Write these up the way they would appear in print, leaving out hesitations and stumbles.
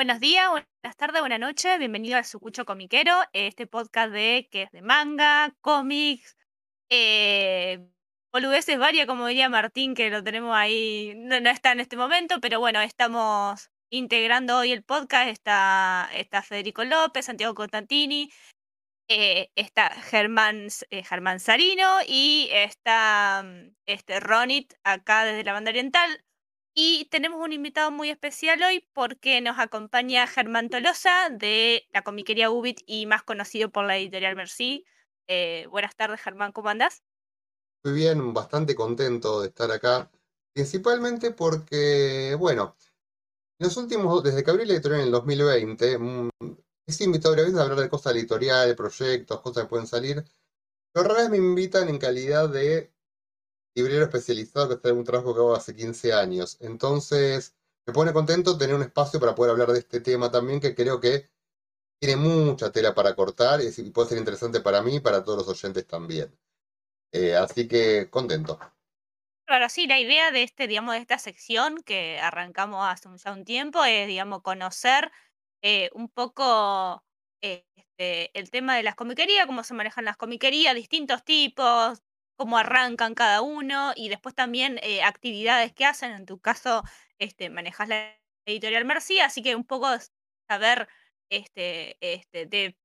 Buenos días, buenas tardes, buenas noches. Bienvenido a Sucucho Comiquero, este podcast de que es de manga, cómics, boludeces varias, como diría Martín, que lo tenemos ahí, no está en este momento, pero bueno, estamos integrando hoy el podcast. Está Federico López, Santiago Constantini, está Germán Sarino y está Ronit acá desde la banda oriental. Y tenemos un invitado muy especial hoy porque nos acompaña Germán Tolosa de la comiquería Ubit y más conocido por la editorial Merci. Buenas tardes, Germán, ¿cómo andás? Muy bien, bastante contento de estar acá, principalmente porque, bueno, desde que abrí la editorial en el 2020, es invitado a veces a hablar de cosas editoriales, proyectos, cosas que pueden salir, pero rara vez me invitan en calidad de librero especializado, que está en un trabajo que hago hace 15 años. Entonces, me pone contento tener un espacio para poder hablar de este tema también, que creo que tiene mucha tela para cortar y puede ser interesante para mí y para todos los oyentes también. Así que, contento. Claro, sí, la idea de de esta sección que arrancamos hace ya un tiempo es, conocer un poco el tema de las comiquerías, cómo se manejan las comiquerías, distintos tipos, cómo arrancan cada uno y después también actividades que hacen. En tu caso, manejas la editorial Merci, así que un poco saber de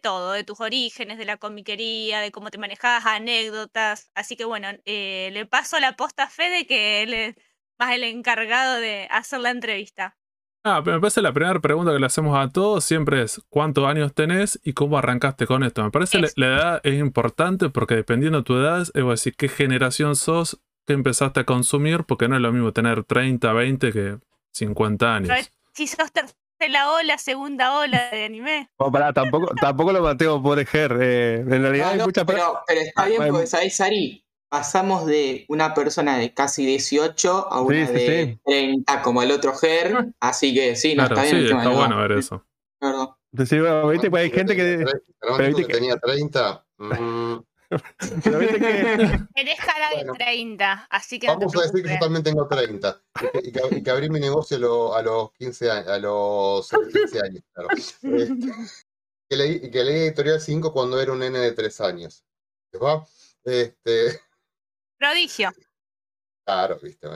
todo, de tus orígenes, de la comiquería, de cómo te manejas, anécdotas. Así que bueno, le paso la posta a Fede, que él es más el encargado de hacer la entrevista. Me parece la primera pregunta que le hacemos a todos siempre es ¿cuántos años tenés y cómo arrancaste con esto? Me parece que la edad es importante porque dependiendo de tu edad, es decir, qué generación sos, qué empezaste a consumir, porque no es lo mismo tener 30, 20 que 50 años. Pero si sos tercera ola, segunda ola de anime. No, pará, tampoco lo mateo, pobre Ger. En realidad hay muchas personas. Pero está bien, porque sabés, Sari, pasamos de una persona de casi 18 a una de 30, como el otro Ger, así que sí, no, claro, está bien. Sí, está bueno ver eso. Perdón. Entonces, bueno, ¿viste? Pues hay gente que... Pero tú que tenía 30... Pero viste que... Tenés cara de 30, así que... Vamos a decir que yo también tengo 30. Y que abrí mi negocio a los 15 años, claro. Que leí editorial 5 cuando era un nene de 3 años. ¿Va? Prodigio. Claro, viste.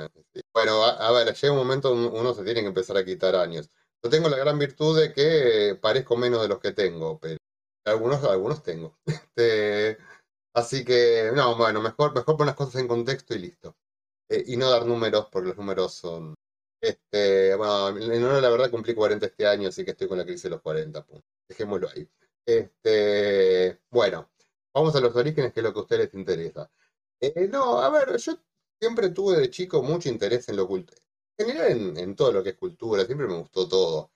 Bueno, a ver, llega un momento uno se tiene que empezar a quitar años. Yo tengo la gran virtud de que parezco menos de los que tengo, pero algunos tengo. Así que, no, bueno, mejor poner las cosas en contexto y listo. Y no dar números, porque los números son... bueno, en honor a la verdad cumplí 40 este año, así que estoy con la crisis de los 40. Pues, dejémoslo ahí. Bueno, vamos a los orígenes, que es lo que a ustedes les interesa. No, a ver, yo siempre tuve de chico mucho interés en lo cultural. En general, en todo lo que es cultura, siempre me gustó todo.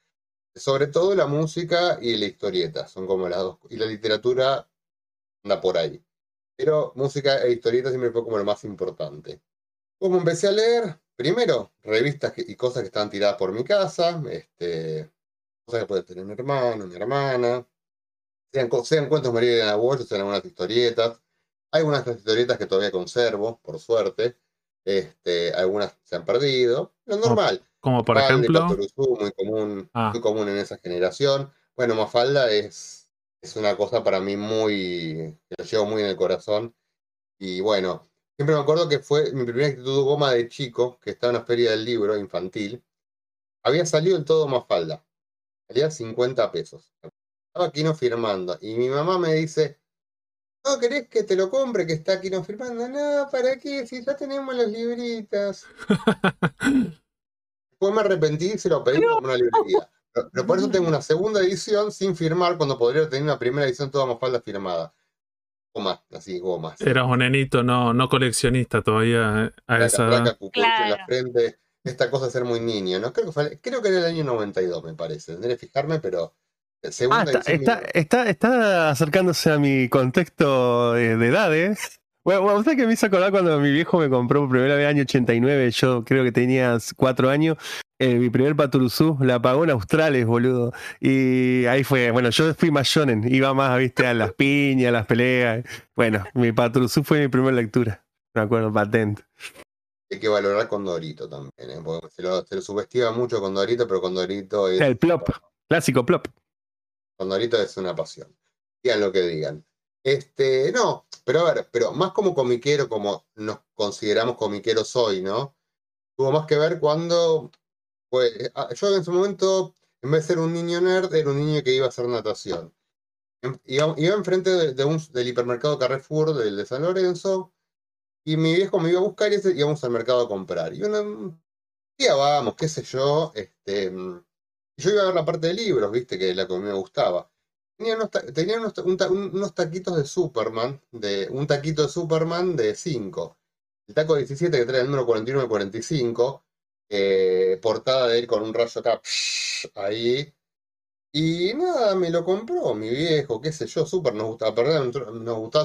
Sobre todo la música y la historieta, son como las dos. Y la literatura anda por ahí. Pero música e historieta siempre fue como lo más importante. Como empecé a leer, primero, revistas y cosas que estaban tiradas por mi casa, cosas que puede tener mi hermano, mi hermana, sean cuentos María de Nahuel, sean algunas historietas. Hay algunas historietas que todavía conservo, por suerte. Algunas se han perdido. Lo normal. Como por Mafalda, ejemplo. Patoruzú, muy común en esa generación. Bueno, Mafalda es una cosa para mí que lo llevo muy en el corazón. Y bueno, siempre me acuerdo que fue mi primera actitud goma de chico, que estaba en una feria del libro infantil. Había salido el todo Mafalda. Salía 50 pesos. Estaba aquí no firmando. Y mi mamá me dice: ¿no querés que te lo compre, que está aquí no firmando? No, ¿para qué? Si ya tenemos las libritas. Después me arrepentí y se lo pedí como una librería. Pero por eso tengo una segunda edición sin firmar, cuando podría tener una primera edición toda Mafalda firmada. Gomas, así, gomas. Eras un nenito, no coleccionista todavía a esa edad. Claro. En la frente, esta cosa de ser muy niño, ¿no? Creo que era el año 92, me parece. Tendré que fijarme, pero... Está acercándose a mi contexto de edades. Bueno, usted que me hizo acordar cuando mi viejo me compró por primera vez año 89, yo creo que tenía 4 años, mi primer Patoruzú, la pagó en Australes, boludo. Y ahí fue, bueno, yo fui más shonen, iba más, viste, a las piñas, a las peleas. Bueno, mi Patoruzú fue mi primera lectura, me acuerdo, patente. Hay que valorar Condorito también, ¿eh? Porque se lo subestima mucho Condorito, pero Condorito es... El plop, clásico plop. Condorito es una pasión. Digan lo que digan. No, pero a ver, pero más como comiquero, como nos consideramos comiqueros hoy, ¿no? Tuvo más que ver cuando... Pues, yo en su momento, en vez de ser un niño nerd, era un niño que iba a hacer natación. Iba enfrente del hipermercado Carrefour, del de San Lorenzo, y mi viejo me iba a buscar y íbamos al mercado a comprar. Y un día vamos, qué sé yo, yo iba a ver la parte de libros, viste, que es la que me gustaba. Tenía unos taquitos de Superman, un taquito de Superman de 5. El taco 17 que trae el número 41 y 45, portada de él con un rayo acá, ahí. Y nada, me lo compró mi viejo, qué sé yo, Super, nos gustaba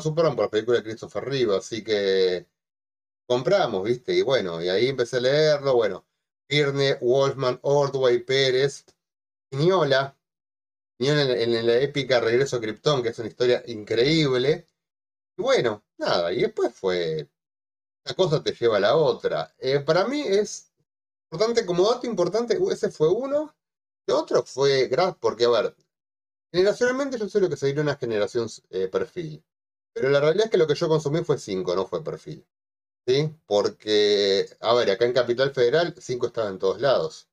Superman por la película de Christopher Reeve, así que compramos, viste, y bueno, y ahí empecé a leerlo, bueno, Byrne, Wolfman, Ordway, Pérez, Mignola en la épica Regreso a Krypton, que es una historia increíble, y bueno, nada, y después fue, una cosa te lleva a la otra. Para mí es importante, como dato importante, ese fue uno. Lo otro fue Graf, porque, a ver, generacionalmente yo sé lo que sería una generación perfil, pero la realidad es que lo que yo consumí fue 5, no fue perfil, ¿sí? Porque, a ver, acá en Capital Federal 5 estaba en todos lados,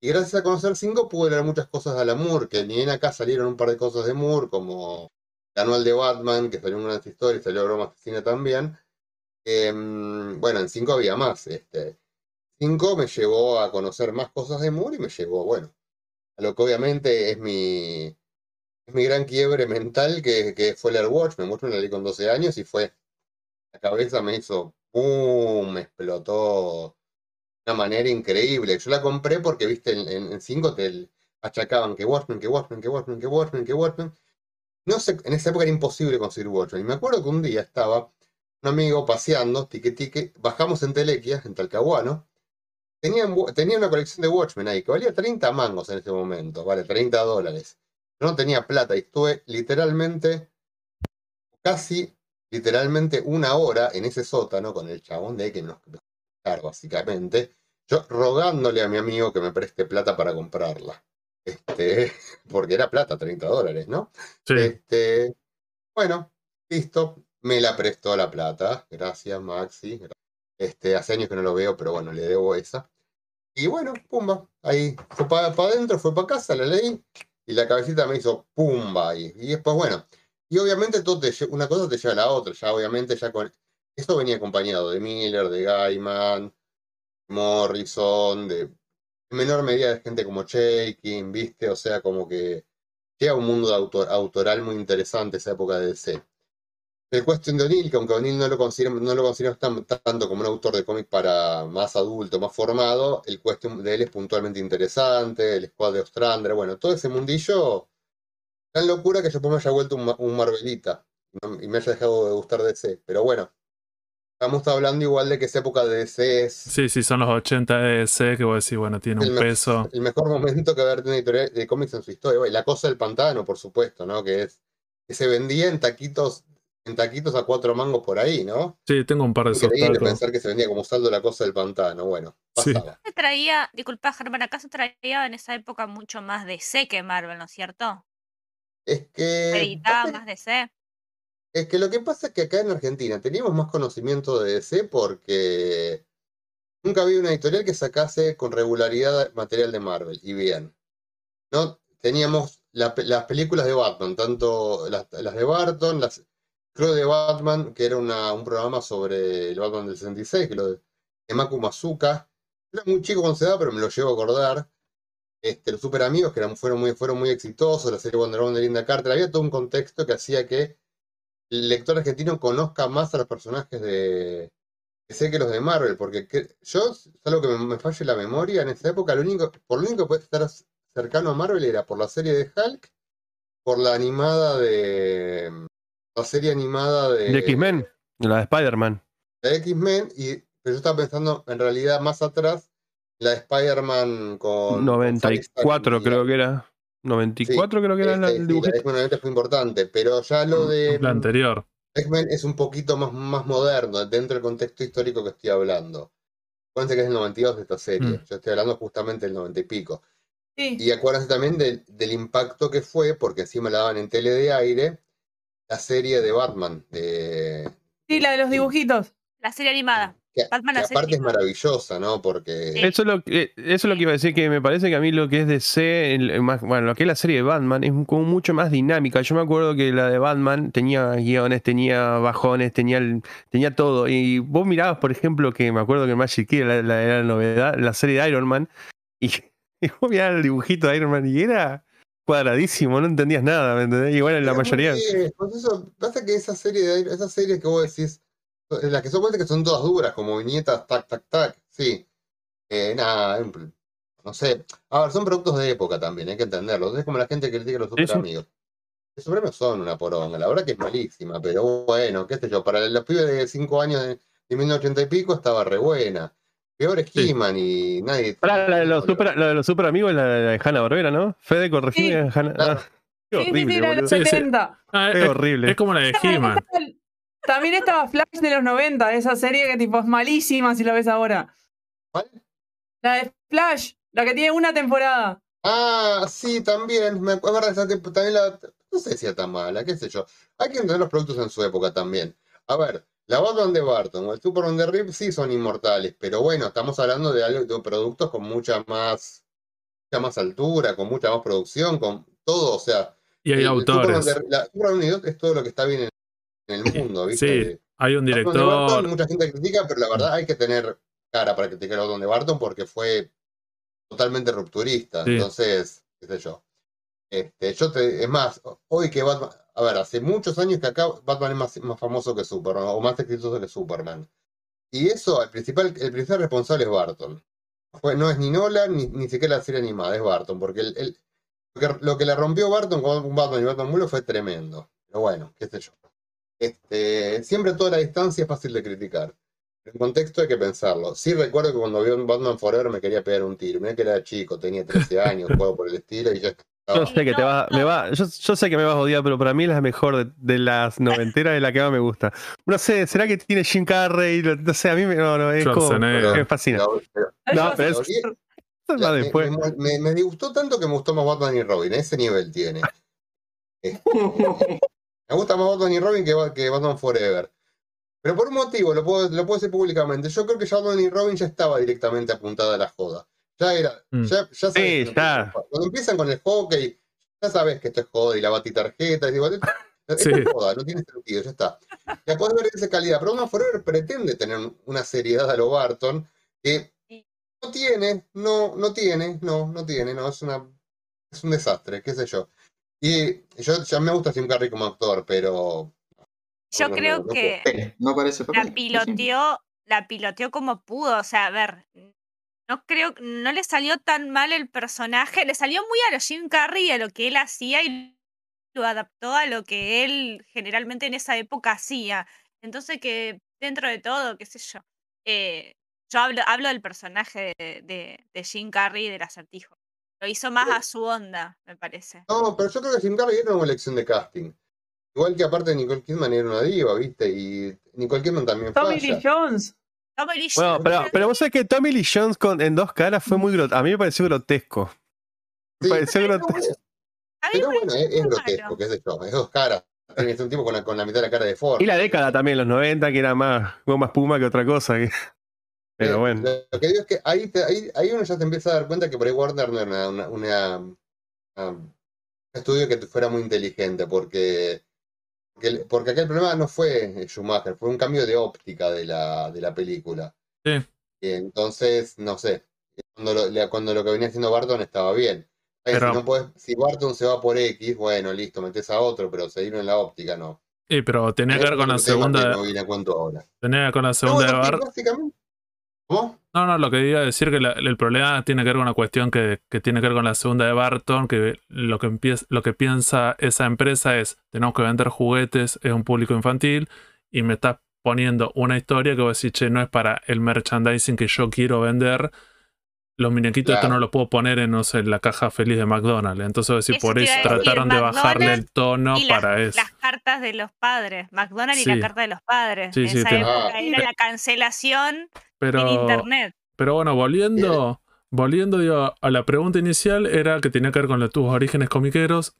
y gracias a conocer 5 pude leer muchas cosas de Alan Moore, que ni bien acá salieron un par de cosas de Moore, como el anual de Batman, que salió en una historia y salió Broma Asesina también. Bueno, en 5 había más. 5 me llevó a conocer más cosas de Moore y me llevó, bueno, a lo que obviamente es mi gran quiebre mental, que fue leer Watchmen. Watchmen la leí con 12 años y fue, la cabeza me hizo ¡pum!, me explotó de una manera increíble. Yo la compré porque, viste, en 5 te achacaban que Watchmen. No sé, en esa época era imposible conseguir Watchmen. Y me acuerdo que un día estaba un amigo paseando, tique, bajamos en Telequia, en Talcahuano. Tenía una colección de Watchmen ahí, que valía 30 mangos en ese momento, vale, $30. Yo no tenía plata y estuve casi literalmente una hora en ese sótano con el chabón de que nos básicamente, yo rogándole a mi amigo que me preste plata para comprarla. Porque era plata, $30, ¿no? Sí. Bueno, listo, me la prestó la plata. Gracias, Maxi. Hace años que no lo veo, pero bueno, le debo esa. Y bueno, pumba, ahí fue para adentro, fue para casa, la leí y la cabecita me hizo pumba ahí. Y después, bueno, y obviamente una cosa te lleva a la otra. Ya obviamente ya con esto venía acompañado de Miller, de Gaiman, Morrison, de en menor medida de gente como Chaykin, viste, o sea, como que llega un mundo de autoral muy interesante esa época de DC. El Question de O'Neill, que aunque O'Neill no lo consideramos tanto como un autor de cómic para más adulto, más formado, el Question de él es puntualmente interesante, el Squad de Ostrander, bueno, todo ese mundillo, tan locura que yo me haya vuelto un Marvelita, ¿no? Y me haya dejado de gustar DC, pero bueno, estamos hablando igual de que esa época de DC es... Sí, son los 80 de DC, que vos decís, bueno, tiene un peso. El mejor momento que haber tenido una editorial de cómics en su historia, bueno, la cosa del pantano, por supuesto, ¿no? Que se vendía en taquitos... a 4 mangos por ahí, ¿no? Sí, tengo un par de esos tacos. Pensar que se vendía como saldo la cosa del pantano, bueno, pasaba. Sí. Traía, disculpa, Germán, ¿acaso traía en esa época mucho más DC que Marvel, no es cierto? Es que... editaba más DC. Es que lo que pasa es que acá en Argentina teníamos más conocimiento de DC porque nunca había una editorial que sacase con regularidad material de Marvel, y bien. No teníamos las películas de Batman, tanto las de Burton, las... Creo de Batman, que era un programa sobre el Batman del 66, de Maku Masuka. Era muy chico cuando se da, pero me lo llevo a acordar. Los Super Amigos, que fueron muy exitosos, la serie Wonder Woman de Linda Carter. Había todo un contexto que hacía que el lector argentino conozca más a los personajes de DC que los de Marvel. Porque yo, salvo que me falle la memoria, en esa época, por lo único que podía estar cercano a Marvel era por la serie de Hulk, por la animada de... La serie animada de X-Men, de la de Spider-Man. La de X-Men, pero yo estaba pensando en realidad más atrás, la de Spider-Man con... 94 creo que era. 94 sí, creo que era el dibujito. La de X-Men fue importante, pero ya lo de... La anterior. X-Men es un poquito más moderno, dentro del contexto histórico que estoy hablando. Acuérdense que es el 92 de esta serie. Yo estoy hablando justamente del 90 y pico. Sí. Y acuérdense también del impacto que fue, porque encima la daban en tele de aire, la serie de Batman. Sí, la de los dibujitos. La serie animada. Que aparte es maravillosa, ¿no? Porque... Sí. Eso es lo que iba a decir, que me parece que a mí lo que es DC, bueno, lo que es la serie de Batman, es como mucho más dinámica. Yo me acuerdo que la de Batman tenía guiones, tenía bajones, tenía todo. Y vos mirabas, por ejemplo, que me acuerdo que Magic Kid era la novedad, la serie de Iron Man, y vos mirabas el dibujito de Iron Man y era... cuadradísimo, no entendías nada, ¿me entendés? Igual en la mayoría... Pues eso, pasa que esas series que vos decís, las que supuestamente que son todas duras, como viñetas, tac, sí. Nada, no sé. A ver, son productos de época también, hay que entenderlos. Es como la gente que critica a los super amigos. Los super amigos son una poronga, la verdad que es malísima, pero bueno, qué sé yo, para los pibes de 5 años de 1980 y pico estaba re buena. Peor es He-Man y nadie... Para la de los super amigos es la de Hanna-Barbera, ¿no? Fede, corregime a Hanna... Claro. Qué horrible, sí, boludo. Sí. Ah, es horrible. Es como la de He-Man. También estaba Flash de los 90, esa serie que tipo es malísima si la ves ahora. ¿Cuál? La de Flash, la que tiene una temporada. Ah, sí, también. Me acuerdo de esa temporada. No sé si era tan mala, qué sé yo. Hay que entender los productos en su época también. A ver... La Batman de Barton o el Superman de Reeves sí son inmortales, pero bueno, estamos hablando de productos con mucha más altura, con mucha más producción, con todo, o sea... Y hay autores. Superman de Reeves es todo lo que está bien en el mundo, ¿viste? Sí, hay un director... Barton, mucha gente critica, pero la verdad hay que tener cara para criticar a Batman de Barton porque fue totalmente rupturista, entonces, qué sé yo. Es más, hoy que Batman... A ver, hace muchos años que acá Batman es más famoso que Superman, o más exitoso que Superman. Y eso, el principal responsable es Barton. No es ni Nolan, ni siquiera la serie animada, es Barton. Porque lo que la rompió Barton con Batman y Batman Muro fue tremendo. Pero bueno, qué sé yo. Siempre toda la distancia es fácil de criticar. En contexto hay que pensarlo. Sí recuerdo que cuando vio Batman Forever me quería pegar un tiro. Mirá que era chico, tenía 13 años, juego por el estilo y ya... Yo sé que me vas a odiar, pero para mí es la mejor de las noventeras, es la que más me gusta. No sé, ¿será que tiene Jim Carrey? No sé, a mí me fascina. No, pero me disgustó tanto que me gustó más Batman y Robin, ese nivel tiene. Me gusta más Batman y Robin que Batman Forever. Pero por un motivo, lo puedo decir públicamente, yo creo que ya Batman y Robin ya estaba directamente apuntada a la joda. Ya sabes, cuando empiezan con el hockey, ya sabes que esto es joda y la batitarjeta, y digo, es joda, no tiene sentido, ya está. Ya podés ver esa calidad, pero Batman Forever pretende tener una seriedad a lo Barton que no tiene, es un desastre, qué sé yo. Y yo ya me gusta Jim Carrey como actor, pero yo creo que no parece papel. La piloteó como pudo, o sea, a ver. No le salió tan mal el personaje, le salió muy a lo Jim Carrey, a lo que él hacía y lo adaptó a lo que él generalmente en esa época hacía. Entonces que dentro de todo, qué sé yo, yo hablo del personaje de Jim Carrey y del Acertijo. Lo hizo más a su onda, me parece. No, pero yo creo que Jim Carrey era una elección de casting. Igual que aparte Nicole Kidman era una diva, ¿viste? Y Nicole Kidman también falla. Tommy Lee Jones. Bueno, pero vos sabés que Tommy Lee Jones en Dos Caras fue muy grotesco. A mí me pareció grotesco. Me pareció grotesco. Pero bueno, es grotesco, qué sé yo. Es Dos Caras. Es un tipo con la mitad de la cara de Ford. Y la década también, los 90, que era más goma espuma que otra cosa. Pero bueno. Lo que digo es que ahí uno ya se empieza a dar cuenta que por ahí Warner no era un estudio que fuera muy inteligente, porque aquel problema no fue Schumacher, fue un cambio de óptica de la película. Sí. Y entonces, no sé, cuando lo que venía haciendo Barton estaba bien. Pero, si Barton se va por X, bueno, listo, metés a otro, pero seguirlo en la óptica no. Sí, pero tenía que ver con la segunda... Tenía con la segunda de Barton. ¿Cómo? No, lo que iba a decir que el problema tiene que ver con una cuestión que tiene que ver con la segunda de Barton, que lo que piensa esa empresa es, tenemos que vender juguetes, es un público infantil, y me estás poniendo una historia que vos decís, che, no es para el merchandising que yo quiero vender, los muñequitos esto no los puedo poner en, no sé, en la caja feliz de McDonald's, entonces vos decís, por eso trataron de bajarle el tono para eso. Las cartas de los padres, McDonald's y la carta de los padres, en esa época era la cancelación. Pero, en internet. Pero bueno, volviendo digo, a la pregunta inicial, era que tenía que ver con tus orígenes comiqueros.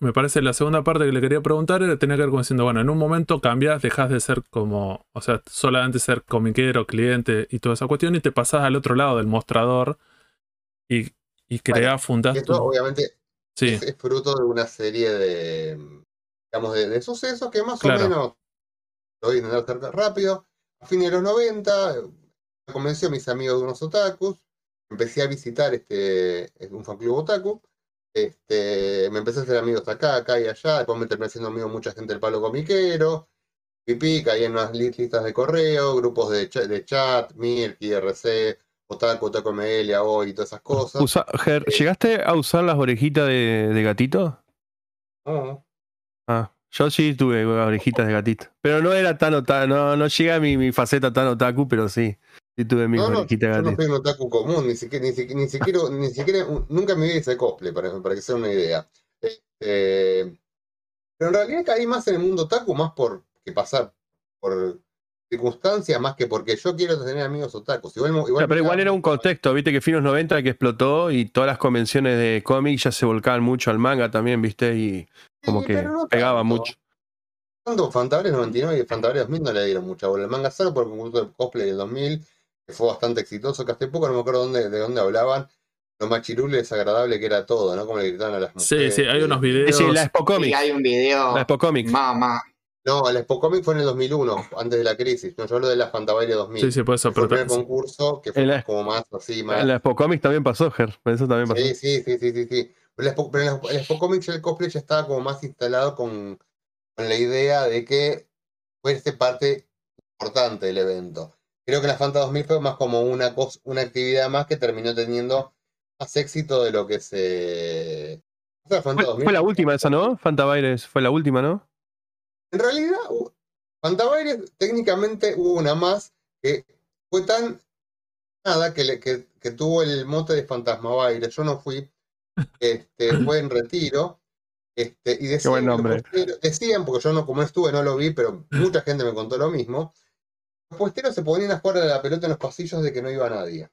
Me parece la segunda parte que le quería preguntar era, tenía que ver con diciendo, bueno, en un momento cambiás, dejás de ser como, o sea, solamente ser comiquero, cliente y toda esa cuestión, y te pasás al otro lado del mostrador y creás, fundás. Esto obviamente sí. Es fruto de una serie de, digamos, de sucesos que más o menos lo voy a intentar rápido. A fines de los 90, convencí a mis amigos de unos otakus, empecé a visitar un fan club otaku, me empecé a hacer amigos acá y allá, después me terminé haciendo amigos mucha gente del palo comiquero, pipí, caí en unas listas de correo, grupos de chat, Mirk, IRC, Otaku ML, AO y todas esas cosas. ¿Llegaste a usar las orejitas de gatito? No. Ah, yo sí tuve orejitas de gatito, pero no era tan otaku, no llega a mi faceta tan otaku, pero sí. Sí, tuve mis orejitas de gatito. No soy un otaku común, ni siquiera nunca me vi ese cosplay, para que sea una idea. Pero en realidad caí más en el mundo otaku, más por que pasar por circunstancias, más que porque yo quiero tener amigos otakus. Igual era un contexto, viste que fines 90 que explotó y todas las convenciones de cómics ya se volcaban mucho al manga también, viste, y como sí, que no pegaba tanto. Mucho. Tanto Fantabre 99 y Fantabre 2000 no le dieron mucha bola. El manga solo por el concurso de cosplay del 2000, que fue bastante exitoso, que hace poco no me acuerdo de dónde hablaban, lo machirulo y desagradable que era todo, ¿no? Como le gritaban a las mujeres. Sí, sí, hay unos videos. Sí, la Expo Comic. Sí, hay un video. La Expo Comic. Mamá. No, la Expo Comic fue en el 2001, antes de la crisis. No, yo hablo de la Fantabaile 2000. Sí, sí, por eso. Fue el primer concurso que fue como más así, más. En la Expo Comic también pasó, Ger. Eso también pasó. Sí. Pero en la Expo Comic ya el cosplay ya estaba como más instalado con la idea de que fuese parte importante del evento. Creo que la Fanta 2000 fue más como una actividad más que terminó teniendo más éxito de lo que se... O sea, Fanta 2000 fue la última esa, ¿no? Fanta Baires fue la última, ¿no? En realidad, Fanta Baires técnicamente hubo una más que fue tan... Nada, que tuvo el mote de Fantasma Baires. Yo no fui. Fue en Retiro. Y decían, porque yo como estuve, no lo vi, pero mucha gente me contó lo mismo. Los puesteros se ponían a jugar a la pelota en los pasillos de que no iba nadie.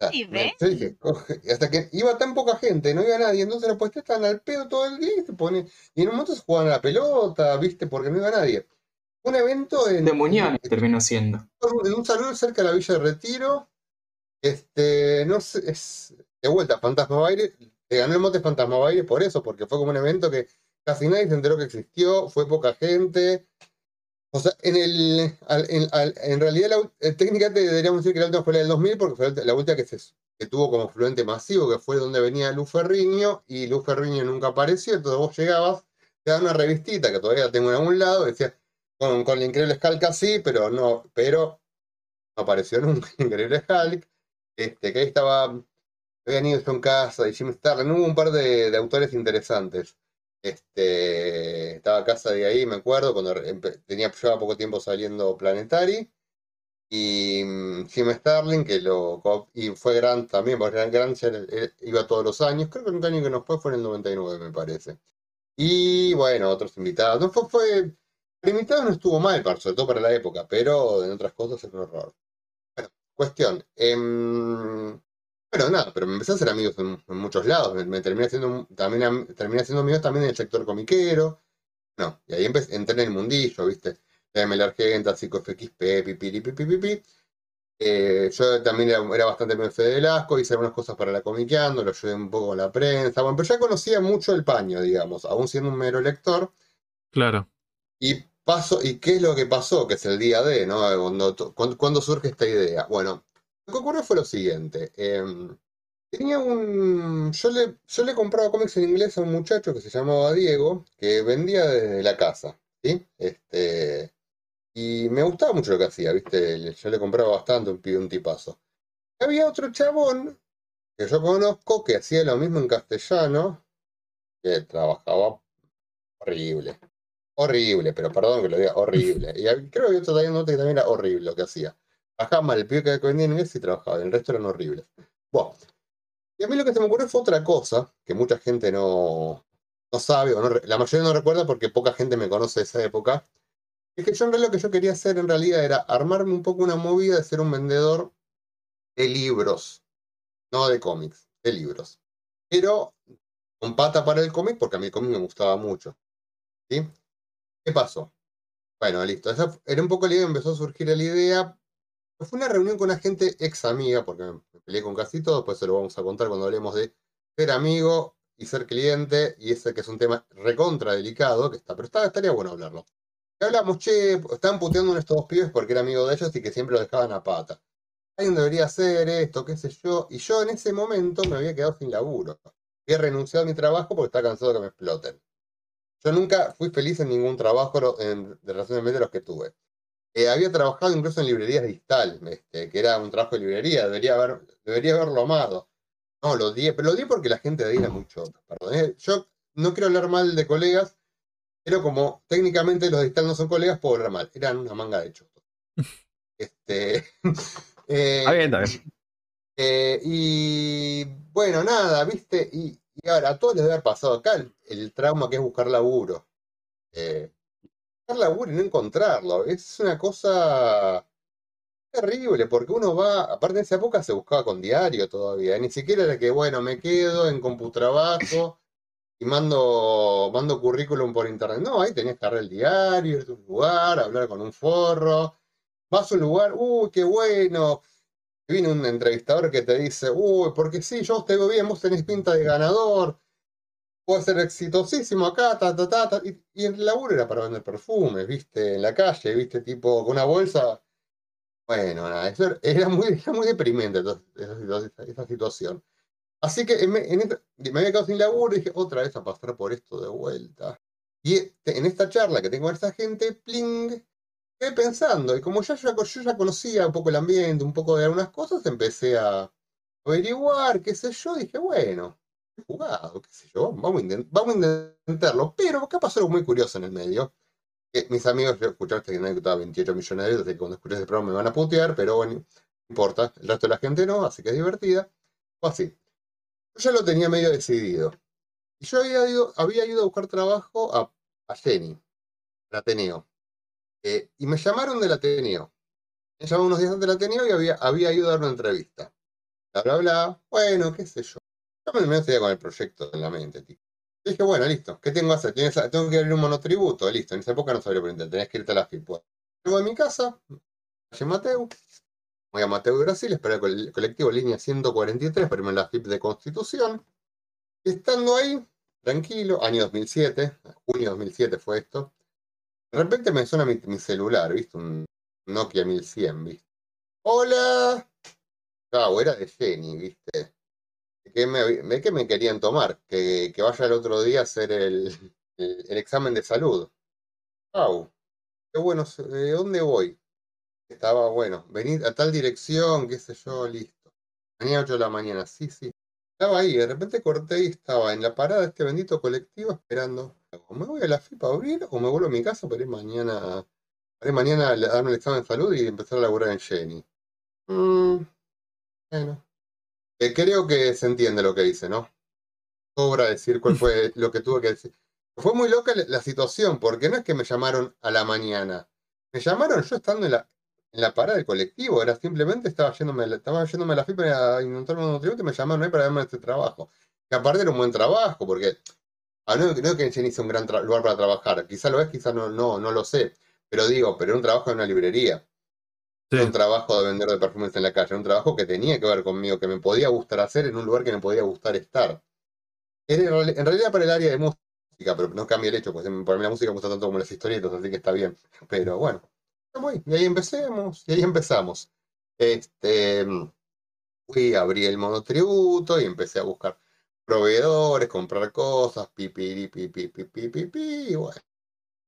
Yo dije, hasta que iba tan poca gente, no iba nadie, entonces los puesteros estaban al pedo todo el día y se ponían. Y en un momento se jugaban a la pelota, viste, porque no iba nadie. Un evento de Muñones terminó siendo. En un salón cerca de la Villa de Retiro. No sé, de vuelta, Fantasma Baile. Ganó el mote Fantasma Baile por eso, porque fue como un evento que casi nadie se enteró que existió, fue poca gente. O sea, en realidad, técnicamente deberíamos decir que la última fue la del 2000, porque fue la última que tuvo como afluente masivo, que fue donde venía Lu Ferrigno, y Lu Ferrigno nunca apareció. Entonces vos llegabas, te daban una revistita, que todavía la tengo en algún lado, decía, con la Increíble Hulk así, pero no apareció nunca la Increíble Hulk, que ahí estaba... Habían ido John Casa y Jim Starlin. Hubo un par de autores interesantes. Estaba Casa de ahí, me acuerdo, cuando llevaba poco tiempo saliendo Planetary. Y Jim Starlin, y fue Grant también, porque Grant ya iba todos los años. Creo que el año que nos fue en el 99, me parece. Y bueno, otros invitados. No fue invitado, no estuvo mal, sobre todo para la época, pero en otras cosas es un horror. Bueno, cuestión. Bueno, nada, pero me empecé a hacer amigos en muchos lados. Me terminé haciendo amigos también en el sector comiquero. No, y ahí entré en el mundillo, ¿viste? Me largué en Tassico FXP, pipi. Yo también era bastante MF de Velasco, hice algunas cosas para la Comiqueando, lo ayudé un poco con la prensa. Bueno, pero ya conocía mucho el paño, digamos, aún siendo un mero lector. Claro. ¿Y qué es lo que pasó? Que es el día D, ¿no? ¿Cuándo surge esta idea? Bueno. Lo que ocurrió fue lo siguiente. Tenía un. Yo le compraba cómics en inglés a un muchacho que se llamaba Diego, que vendía desde la casa, ¿sí? Y me gustaba mucho lo que hacía, ¿viste? Yo le compraba bastante, un tipazo. Y había otro chabón que yo conozco que hacía lo mismo en castellano, que trabajaba horrible. Horrible, pero perdón que lo diga, horrible. Y creo que otro también que también era horrible lo que hacía. Trabajaba mal, el pibe que vendía en inglés y trabajaba, el resto eran horribles. Bueno, y a mí lo que se me ocurrió fue otra cosa que mucha gente no sabe, la mayoría no recuerda porque poca gente me conoce de esa época. Es que yo en realidad lo que yo quería hacer en realidad era armarme un poco una movida de ser un vendedor de libros, no de cómics, de libros. Pero con pata para el cómic, porque a mí el cómic me gustaba mucho. ¿Sí? ¿Qué pasó? Bueno, listo. Esa era un poco la idea, empezó a surgir la idea. Fue una reunión con una gente ex amiga, porque me peleé con casi todo, después se lo vamos a contar cuando hablemos de ser amigo y ser cliente, y ese que es un tema recontra delicado, que está, pero estaría bueno hablarlo. Y hablamos, che, estaban puteando a estos dos pibes porque era amigo de ellos y que siempre los dejaban a pata. Alguien debería hacer esto, qué sé yo. Y yo en ese momento me había quedado sin laburo. Había renunciado a mi trabajo porque estaba cansado de que me exploten. Yo nunca fui feliz en ningún trabajo de relaciones de los que tuve. Había trabajado incluso en librerías Distal, que era un trabajo de librería, debería haberlo amado. No, lo odié, pero lo odié porque la gente de ahí era muy chota. Yo no quiero hablar mal de colegas, pero como técnicamente los de Distal no son colegas, puedo hablar mal. Eran una manga de chotos. Está bien. Y bueno, nada, viste, y ahora a todos les debe haber pasado acá el trauma que es buscar laburo. Laburo y no encontrarlo. Es una cosa terrible, porque uno va, aparte de esa época se buscaba con diario todavía, ni siquiera era que, bueno, me quedo en Computrabajo y mando currículum por internet. No, ahí tenías que agarrar el diario, ir a un lugar, hablar con un forro. Vas a un lugar, uy, qué bueno. Viene un entrevistador que te dice, uy, porque sí, yo te veo bien, vos tenés pinta de ganador. Puedo ser exitosísimo acá, ta. Y el laburo era para vender perfumes, viste, en la calle, viste, tipo, con una bolsa. Bueno, nada, eso era muy deprimente esa situación. Así que me había quedado sin laburo y dije, otra vez a pasar por esto de vuelta. Y en esta charla que tengo con esta gente, pling, quedé pensando. Y como yo ya conocía un poco el ambiente, un poco de algunas cosas, empecé a averiguar, qué sé yo, dije, bueno, jugado, qué sé yo, vamos a intentarlo, pero acá pasó algo muy curioso en el medio. Mis amigos, yo escuchaste que nadie estaba 28 millones de euros, así que cuando escuches el programa me van a putear, pero bueno, no importa, el resto de la gente no, así que es divertida. O así. Yo ya lo tenía medio decidido. Y yo había ido a buscar trabajo a Jenny, al Ateneo. Y me llamaron del Ateneo. Me llamaron unos días antes del Ateneo y había ido a dar una entrevista. Bla, bla, bla, bueno, qué sé yo. Yo me seguía con el proyecto en la mente, tío. Y dije, bueno, listo, ¿qué tengo que hacer? Tengo que abrir un monotributo, listo. En esa época no sabía por internet, tenés que irte a la FIPUA. Llego a mi casa, calle Mateu, voy a Mateu Brasil, esperé el colectivo línea 143, para irme en la FIP de Constitución. Y estando ahí, tranquilo, año 2007, junio 2007 fue esto. De repente me suena mi celular, ¿viste? Un Nokia 1100, ¿viste? ¡Hola! Chau, era de Jenny, ¿viste? ¿Qué me querían tomar? Que vaya el otro día a hacer el examen de salud. ¡Wow! Qué bueno, ¿de dónde voy? Estaba bueno, venid a tal dirección, qué sé yo, listo. Mañana 8 de la mañana, sí. Estaba ahí, de repente corté y estaba en la parada de este bendito colectivo esperando. ¿O me voy a la FIPA a abrir o me vuelvo a mi casa para ir mañana a darme el examen de salud y empezar a laburar en Jenny? Bueno. Creo que se entiende lo que dice, ¿no? Sobra decir cuál fue lo que tuve que decir. Fue muy loca la situación, porque no es que me llamaron a la mañana. Me llamaron yo estando en la parada del colectivo. Era simplemente estaba yéndome a la FIPA a inventar un tributo y me llamaron ahí para darme este trabajo. Que aparte era un buen trabajo, porque no que en Jenny sea un gran lugar para trabajar. Quizá lo es, quizá no lo sé. Pero digo, era un trabajo en una librería. Sí. Un trabajo de vender de perfumes en la calle, un trabajo que tenía que ver conmigo, que me podía gustar hacer en un lugar que me podía gustar estar. Era en realidad para el área de música, pero no cambia el hecho, pues para mí la música me gusta tanto como las historietas, así que está bien. Pero bueno, y ahí empezamos. Fui, abrí el monotributo y empecé a buscar proveedores, comprar cosas, y bueno.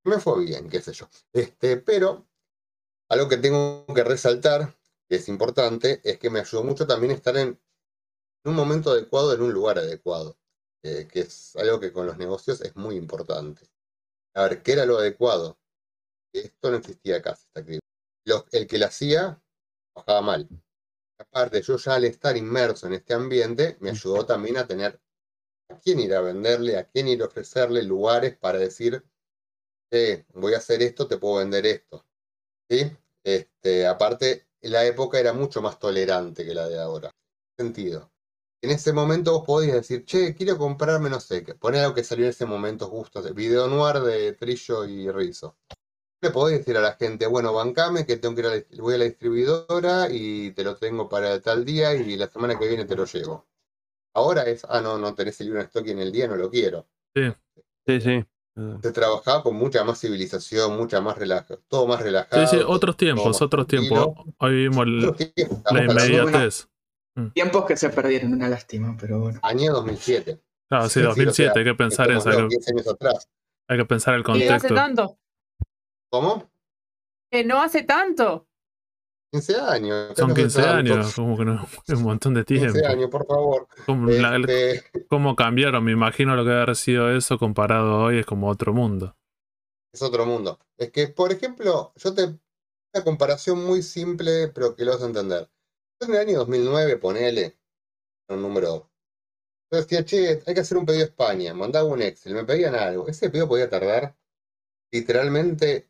Me fue bien, qué sé yo. Pero algo que tengo que resaltar, que es importante, es que me ayudó mucho también estar en un momento adecuado, en un lugar adecuado, que es algo que con los negocios es muy importante. A ver, ¿qué era lo adecuado? Esto no existía casi, esta actividad. El que la hacía, trabajaba mal. Aparte, yo ya al estar inmerso en este ambiente, me ayudó también a tener a quién ir a venderle, a quién ir a ofrecerle lugares para decir, voy a hacer esto, te puedo vender esto. ¿Sí? Aparte, la época era mucho más tolerante que la de ahora. ¿En qué sentido? En ese momento vos podías decir, che, quiero comprarme, no sé, poner algo que salió en ese momento justo, video noir de Trillo y Rizzo. Le podés decir a la gente, bueno, bancame, que tengo que ir voy a la distribuidora y te lo tengo para tal día y la semana que viene te lo llevo. Ahora es, ah, no, no tenés el libro en stock y en el día no lo quiero. Sí, sí, sí. Se trabajaba con mucha más civilización, mucha más relajación, todo más relajado. Sí, sí, otros tiempos, otros tiempos. Hoy vivimos la inmediatez. Tiempos que se perdieron, una lástima, pero bueno. Año 2007. Ah, sí, 2007, o sea, hay que pensar en eso. Hay que, 10 años atrás. Hay que pensar el contexto. No hace tanto. ¿Cómo? Que no hace tanto. 15 años. Son 15 años, como que no, un montón de tiempo. 15 años, por favor. Como ¿Cómo cambiaron? Me imagino lo que haber sido eso comparado a hoy es como otro mundo. Es otro mundo. Es que, por ejemplo, yo te... Una comparación muy simple, pero que lo vas a entender. En el año 2009, ponele un número 2. Yo decía, che, hay que hacer un pedido a España. Mandaba un Excel, me pedían algo. Ese pedido podía tardar literalmente.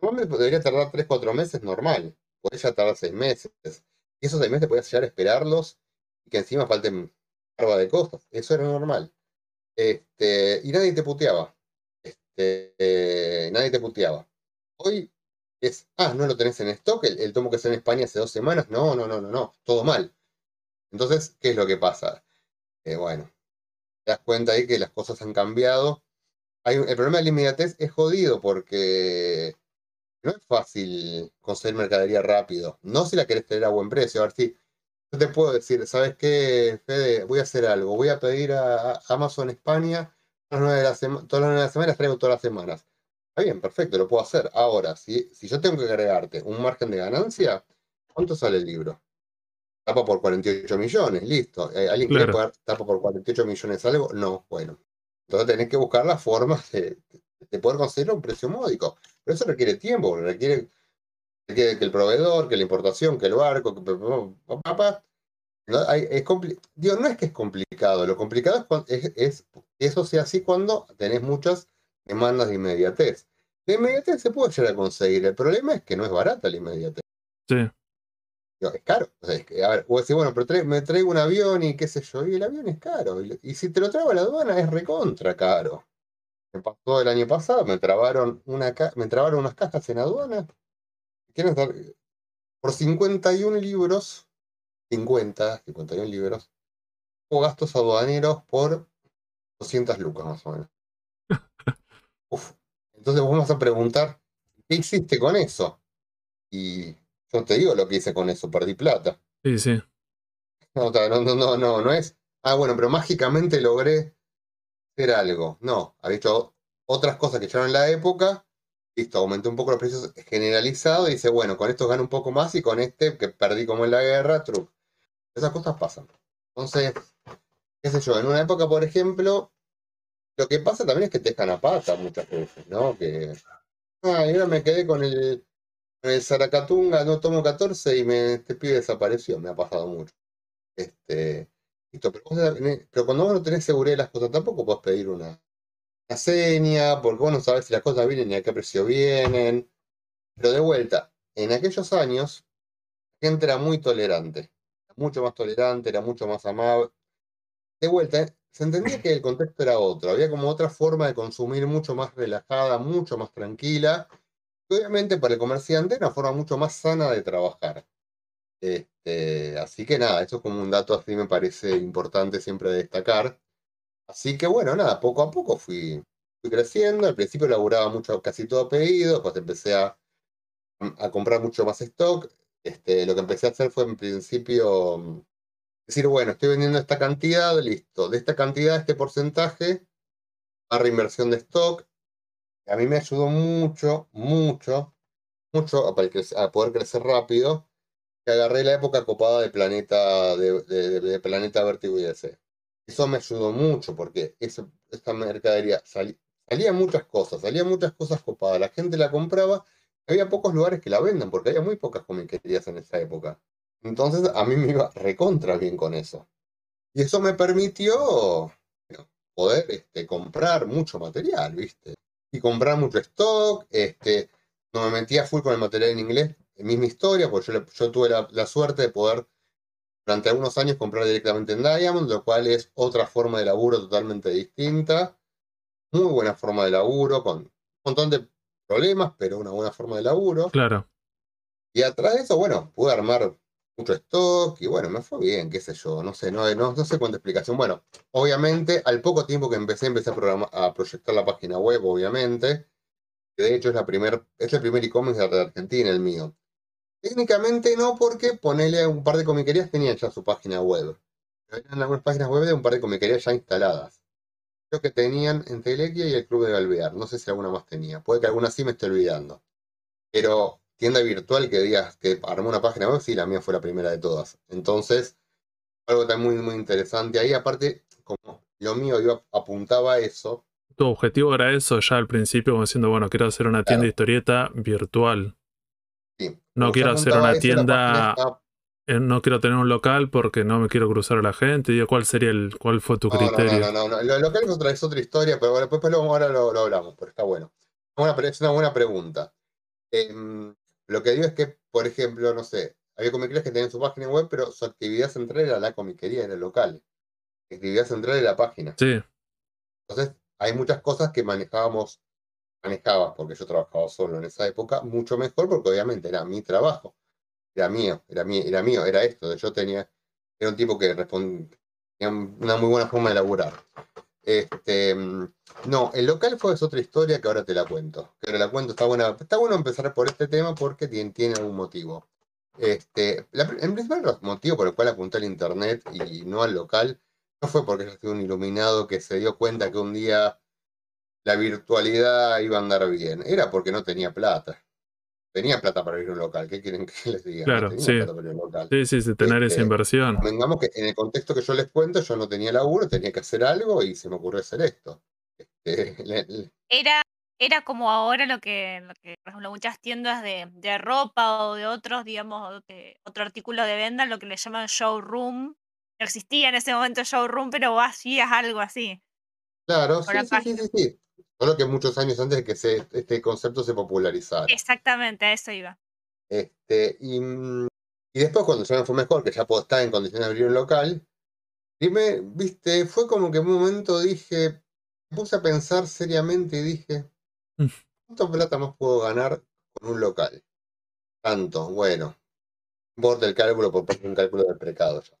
Normalmente debería tardar 3-4 meses normal. Podría tardar 6 meses. Y esos 6 meses podías llegar a esperarlos y que encima falten barba de cosas. Eso era normal. Y nadie te puteaba. Nadie te puteaba. Hoy. Es, ah, no lo tenés en stock, el tomo que está en España hace 2 semanas, no, todo mal. Entonces, ¿qué es lo que pasa? Bueno, te das cuenta ahí que las cosas han cambiado. El problema de la inmediatez es jodido porque no es fácil conseguir mercadería rápido. No si la querés tener a buen precio. A ver si yo te puedo decir, ¿sabes qué, Fede? Voy a hacer algo, voy a pedir a Amazon España todas las 9 de la semana, las traigo todas las semanas. Ah, bien, perfecto, lo puedo hacer. Ahora, si yo tengo que agregarte un margen de ganancia, ¿cuánto sale el libro? Tapa por 48 millones, listo. ¿Alguien quiere pagar tapa por 48 millones algo? No, bueno. Entonces tenés que buscar la forma de poder conseguir un precio módico. Pero eso requiere tiempo, requiere que el proveedor, que la importación, que el barco, que papá. Digo, no es que es complicado, lo complicado es que eso sea así cuando tenés muchas demandas de inmediatez. La inmediatez se puede llegar a conseguir. El problema es que no es barata la inmediatez. Sí. No, es caro. O sea, a ver, vos decís, bueno, pero me traigo un avión y qué sé yo, y el avión es caro. Y si te lo traba la aduana es recontra caro. Me pasó el año pasado, me trabaron unas cajas en aduana. Por 51 libros, 51 libros, o gastos aduaneros por 200 lucas más o menos. Uf. Entonces vos vas a preguntar, ¿qué hiciste con eso? Y yo te digo lo que hice con eso, perdí plata. Sí, sí. No es, ah, bueno, pero mágicamente logré hacer algo. No, había hecho otras cosas que llegaron en la época, listo, aumenté un poco los precios generalizados y dice, bueno, con estos gano un poco más y con este que perdí como en la guerra, truco. Esas cosas pasan. Entonces, qué sé yo, en una época, por ejemplo... Lo que pasa también es que te dejan a pata muchas veces, ¿no? Y ahora me quedé con el Zaracatunga, no tomo 14 y este pibe desapareció, me ha pasado mucho. Listo, pero cuando vos no tenés seguridad de las cosas, tampoco podés pedir una seña, porque vos no sabés si las cosas vienen ni a qué precio vienen. Pero de vuelta, en aquellos años, la gente era muy tolerante, mucho más tolerante, era mucho más amable. De vuelta, se entendía que el contexto era otro, había como otra forma de consumir mucho más relajada, mucho más tranquila, y obviamente para el comerciante era una forma mucho más sana de trabajar. Así que nada, eso es como un dato así me parece importante siempre destacar. Así que bueno, nada, poco a poco fui creciendo, al principio laburaba mucho, casi todo pedido, pues empecé a comprar mucho más stock. Lo que empecé a hacer fue en principio... decir, bueno, estoy vendiendo esta cantidad, listo. De esta cantidad, este porcentaje, a reinversión de stock. A mí me ayudó mucho a poder crecer rápido. Que agarré la época copada de Planeta, de Planeta Vértigo y DC. Eso me ayudó mucho porque esta mercadería salían muchas cosas copadas. La gente la compraba. Había pocos lugares que la vendan porque había muy pocas comiquerías en esa época. Entonces a mí me iba recontra bien con eso. Y eso me permitió, bueno, poder comprar mucho material, ¿viste? y comprar mucho stock. No me metía full con el material en inglés, misma historia, porque yo tuve la suerte de poder durante algunos años comprar directamente en Diamond, lo cual es otra forma de laburo totalmente distinta. Muy buena forma de laburo, con un montón de problemas, pero una buena forma de laburo. Claro. Y atrás de eso, bueno, pude armar mucho stock y bueno, me fue bien, qué sé yo, no sé, no sé cuánta explicación. Bueno, obviamente, al poco tiempo que empecé a proyectar la página web, obviamente, que de hecho es el primer e-commerce de Argentina, el mío. Técnicamente no, porque ponele un par de comiquerías tenían ya su página web. Eran algunas páginas web de un par de comiquerías ya instaladas. Creo que tenían en Telequia y el Club de Galvear, no sé si alguna más tenía, puede que alguna sí me esté olvidando. Pero tienda virtual que digas que armó una página web, sí, la mía fue la primera de todas. Entonces, algo también muy interesante ahí. Aparte, como lo mío apuntaba a eso. Tu objetivo era eso ya al principio, como diciendo, bueno, quiero hacer una tienda de historieta virtual. Sí. No quiero hacer una tienda, no quiero tener un local porque no me quiero cruzar a la gente. Y ¿cuál fue tu criterio? No. Lo local es otra historia, pero bueno, después ahora lo hablamos, pero está bueno. Es una buena pregunta. Lo que digo es que, por ejemplo, no sé, había comiquerías que tenían su página web, pero su actividad central era la comiquería, era el local. La actividad central era la página. Sí. Entonces, hay muchas cosas que manejaba, porque yo trabajaba solo en esa época, mucho mejor, porque obviamente era mi trabajo. Era mío, era esto. Yo era un tipo que tenía una muy buena forma de laburar. No, el local es otra historia que ahora te la cuento. Está bueno empezar por este tema porque tiene algún motivo. El principal motivo por el cual apunté al internet y no al local no fue porque yo soy un iluminado que se dio cuenta que un día la virtualidad iba a andar bien. Era porque no tenía plata. Tenía plata para abrir un local. ¿Qué quieren que les diga? Claro, tenía plata para abrir un local. Sí, tener esa inversión. Vengamos que en el contexto que yo les cuento, yo no tenía laburo, tenía que hacer algo y se me ocurrió hacer esto. Era como ahora lo que por ejemplo, muchas tiendas de ropa o de otros, digamos, de otro artículo de venta, lo que le llaman showroom. No existía en ese momento showroom, pero hacías algo así. Claro, sí. Solo que muchos años antes de que este concepto se popularizara. Exactamente, a eso iba. Y después, cuando ya no fue mejor, que ya puedo estar en condiciones de abrir un local, fue como que en un momento me puse a pensar seriamente y dije, ¿cuánto plata más puedo ganar con un local? Tanto, bueno, importa el cálculo porque es un cálculo del mercado ya.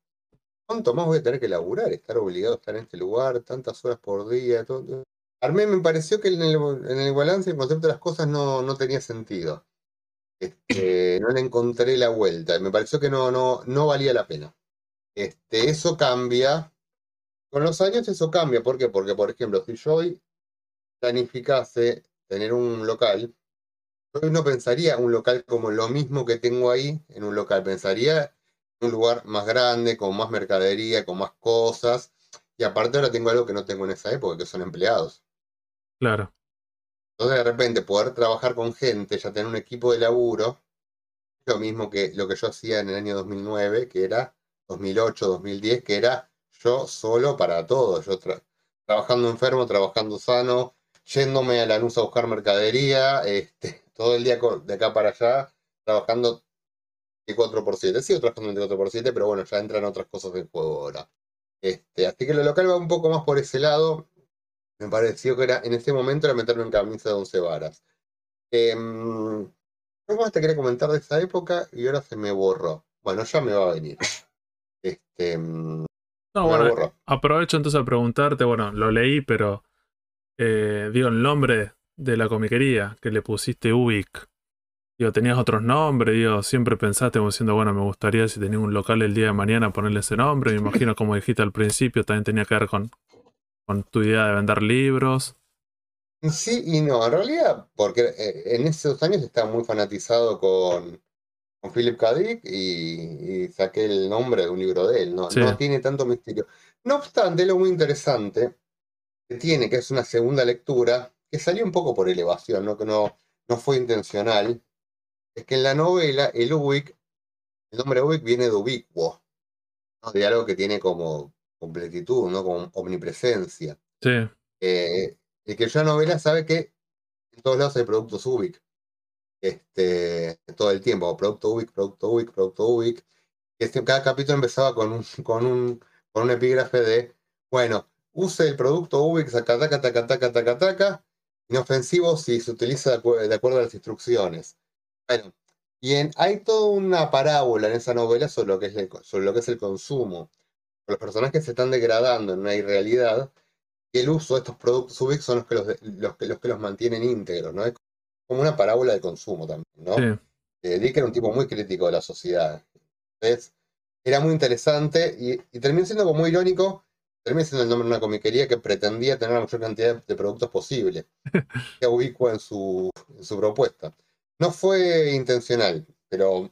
¿Cuánto más voy a tener que laburar? Estar obligado a estar en este lugar, tantas horas por día, todo. Armé, me pareció que en el balance, el concepto de las cosas no tenía sentido. No le encontré la vuelta. Me pareció que no valía la pena. Eso cambia. Con los años eso cambia. ¿Por qué? Porque, por ejemplo, si yo hoy planificase tener un local, yo no pensaría un local como lo mismo que tengo ahí en un local. Pensaría en un lugar más grande, con más mercadería, con más cosas. Y aparte ahora tengo algo que no tengo en esa época, que son empleados. Claro. Entonces, de repente, poder trabajar con gente, ya tener un equipo de laburo, lo mismo que lo que yo hacía en el año 2009, que era 2008, 2010, que era yo solo para todo. Yo trabajando enfermo, trabajando sano, yéndome a Lanús a buscar mercadería, todo el día de acá para allá, trabajando 24/7. Sigo trabajando 24/7, pero bueno, ya entran otras cosas en juego ahora. Así que lo local va un poco más por ese lado. Me pareció que en ese momento era meterme en camisa de 11 varas. ¿Algo más te quería comentar de esa época? Y ahora se me borró. Bueno, ya me va a venir. Aprovecho entonces a preguntarte, bueno, lo leí, pero el nombre de la comiquería que le pusiste Ubik. Tenías otros nombres, siempre pensaste como diciendo, bueno, me gustaría si tenía un local el día de mañana ponerle ese nombre. Me imagino, como dijiste al principio, también tenía que ver con tu idea de vender libros. Sí y no, en realidad, porque en esos años estaba muy fanatizado con Philip K. Dick y saqué el nombre de un libro de él, no tiene tanto misterio. No obstante, lo muy interesante que tiene, que es una segunda lectura, que salió un poco por elevación, que no fue intencional, es que en la novela el nombre Ubik viene de ubicuo, ¿no? De algo que tiene como completitud, ¿no? Como omnipresencia. Sí. El que leyó la novela sabe que En todos lados hay productos UBIC. Todo el tiempo, producto UBIC, producto UBIC, producto UBIC. Cada capítulo empezaba con un epígrafe de, bueno, use el producto UBIC, taca, taca, taca, taca, taca, taca, inofensivo si se utiliza de acuerdo a las instrucciones. Bueno, hay toda una parábola en esa novela sobre lo que es el consumo. Los personajes se están degradando en una irrealidad y el uso de estos productos UBIC son los que los mantienen íntegros, ¿no? Es como una parábola de consumo también, ¿no? Sí. Dick era un tipo muy crítico de la sociedad. Entonces, era muy interesante y terminó siendo como muy irónico, terminó siendo el nombre de una comiquería que pretendía tener la mayor cantidad de productos posible. Era ubicua en su propuesta. No fue intencional, pero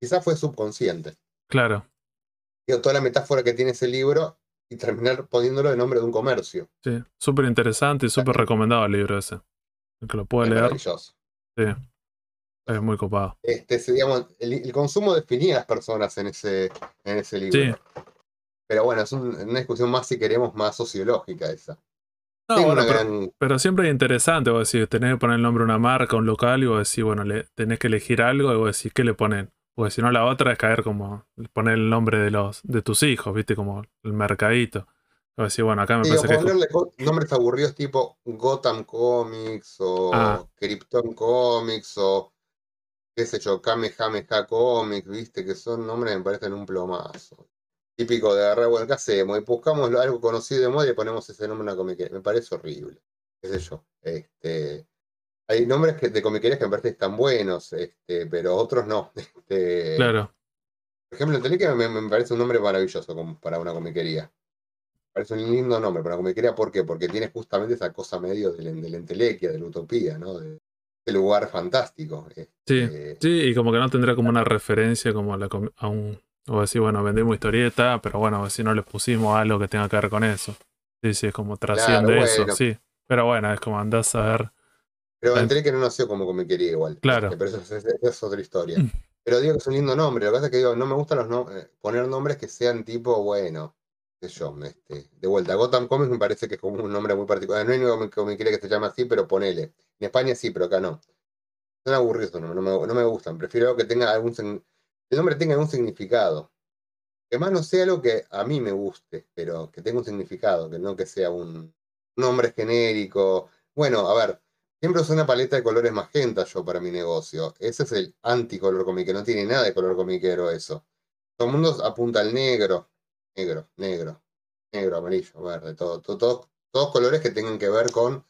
quizás fue subconsciente. Claro. Digo, toda la metáfora que tiene ese libro y terminar poniéndolo en nombre de un comercio. Sí, súper interesante y súper recomendado el libro ese. El que lo pueda leer. Maravilloso. Sí, es muy copado. Digamos, el consumo definía a las personas en ese libro. Sí. Pero bueno, es una discusión más, si queremos, más sociológica esa. No, bueno, pero siempre es interesante, vos decís, tenés que poner el nombre de una marca, un local, y vos decís, bueno, tenés que elegir algo, y vos decís, ¿qué le ponen? Porque si no, la otra es caer como, poner el nombre de tus hijos, viste, como el mercadito. Vos decís, bueno, acá me parece que... ponerle nombres aburridos tipo Gotham Comics, o Krypton Comics, o qué sé yo, Kamehameha Comics, viste, que son nombres que me parecen un plomazo. Típico de agarrar, bueno, ¿qué hacemos? Y buscamos algo conocido de moda y le ponemos ese nombre a una comiquería. Me parece horrible. Qué sé yo. Hay nombres de comiquerías que me parece que están buenos, pero otros no. Claro. Por ejemplo, el Teleca me parece un nombre maravilloso para una comiquería. Me parece un lindo nombre para una comiquería. ¿Por qué? Porque tiene justamente esa cosa medio de la entelequia, de la utopía, ¿no? De lugar fantástico. Sí, y como que no tendrá como una referencia como a un... O decir, bueno, vendemos historieta, pero bueno, si no les pusimos algo que tenga que ver con eso. Sí, es como trasciende, claro, bueno. Eso, sí. Pero bueno, es como andás a ver. Pero entré que no nació como comiquería igual. Claro. Pero eso es otra historia. Pero digo que es un lindo nombre. Lo que pasa es que digo, no me gustan poner nombres que sean tipo, bueno, qué sé yo, de vuelta. Gotham Comics me parece que es como un nombre muy particular. No hay ninguna comiquería que se llame así, pero ponele. En España sí, pero acá no. Son aburridos, no me gustan. Prefiero que tenga el nombre tenga un significado. Que más no sea algo que a mí me guste, pero que tenga un significado, que no que sea un nombre genérico. Bueno, a ver, siempre uso una paleta de colores magenta yo para mi negocio. Ese es el anticolor comiquero, no tiene nada de color comiquero eso. Todo el mundo apunta al negro, amarillo, verde, todos colores que tengan que ver con,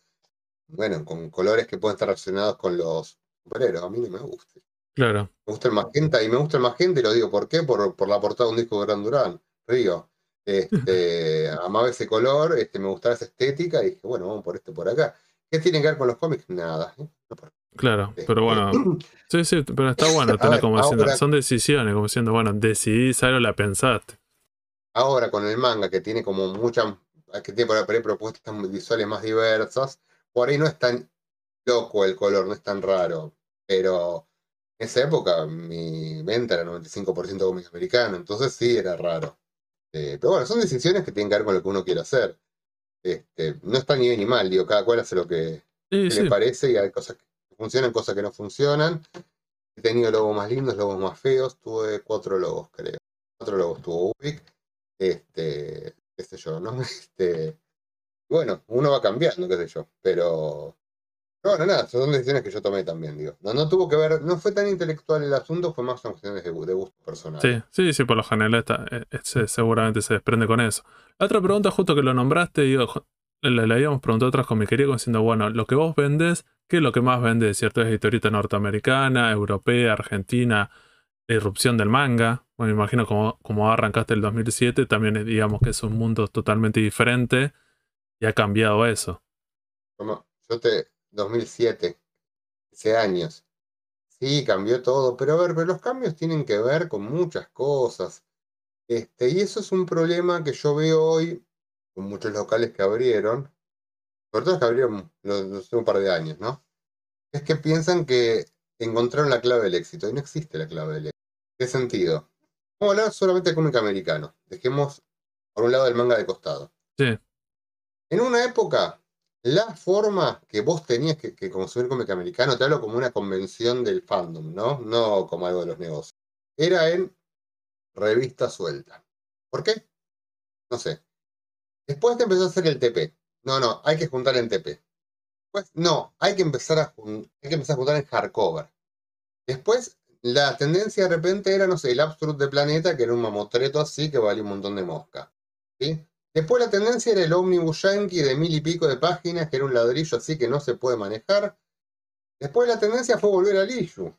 bueno, con colores que pueden estar relacionados con los superhéroes. A mí no me gusta. Claro. Me gusta el magenta, y me gusta el magenta, y lo digo, ¿por qué? Por la portada de un disco de Gran Durán, Río. Amaba ese color, me gustaba esa estética, y dije, bueno, vamos por por acá. ¿Qué tiene que ver con los cómics? Nada. Claro, pero bueno. Sí, pero está bueno tener como diciendo, son decisiones, como diciendo, bueno, decidís algo, la pensaste. Ahora con el manga, que tiene como muchas, que tiene por ahí propuestas visuales más diversas, por ahí no es tan loco el color, no es tan raro, pero... En esa época mi venta era 95% cómic americano, entonces sí, era raro. Pero bueno, son decisiones que tienen que ver con lo que uno quiere hacer. No está ni bien ni mal, digo, cada cual hace lo que le parece, y hay cosas que funcionan, cosas que no funcionan. He tenido logos más lindos, logos más feos, tuve 4 logos, creo. 4 logos tuvo Ubik, qué sé yo, ¿no? Bueno, uno va cambiando, qué sé yo, pero... Bueno, nada, son decisiones que yo tomé también, digo. No tuvo que ver, no fue tan intelectual el asunto, fue más cuestiones de gusto personal. Sí, por lo general seguramente se desprende con eso. La otra pregunta, justo que lo nombraste, digo, le habíamos preguntado otras comiquerías diciendo, bueno, lo que vos vendés, ¿qué es lo que más vendés? ¿Cierto? ¿Es historieta norteamericana, europea, argentina, la irrupción del manga? Bueno, me imagino como arrancaste el 2007, también digamos que es un mundo totalmente diferente y ha cambiado eso. Bueno, 2007, 15 años. Sí, cambió todo, pero a ver, pero los cambios tienen que ver con muchas cosas. Y eso es un problema que yo veo hoy con muchos locales que abrieron, sobre todo los que abrieron los un par de años, ¿no? Es que piensan que encontraron la clave del éxito, y no existe la clave del éxito. ¿Qué sentido? Vamos a hablar solamente de cómic americano. Dejemos por un lado el manga de costado. Sí. En una época... La forma que vos tenías que consumir cómic americano, te hablo como una convención del fandom, ¿no? No como algo de los negocios. Era en revista suelta. ¿Por qué? No sé. Después te empezó a hacer el TP. No, hay que juntar en TP. Pues no, hay que empezar a juntar en hardcover. Después, la tendencia de repente era, no sé, el Abstract de Planeta, que era un mamotreto así que valía un montón de mosca. ¿Sí? Después la tendencia era el Omnibus Yankee de 1000 y pico de páginas, que era un ladrillo así que no se puede manejar. Después la tendencia fue volver al issue.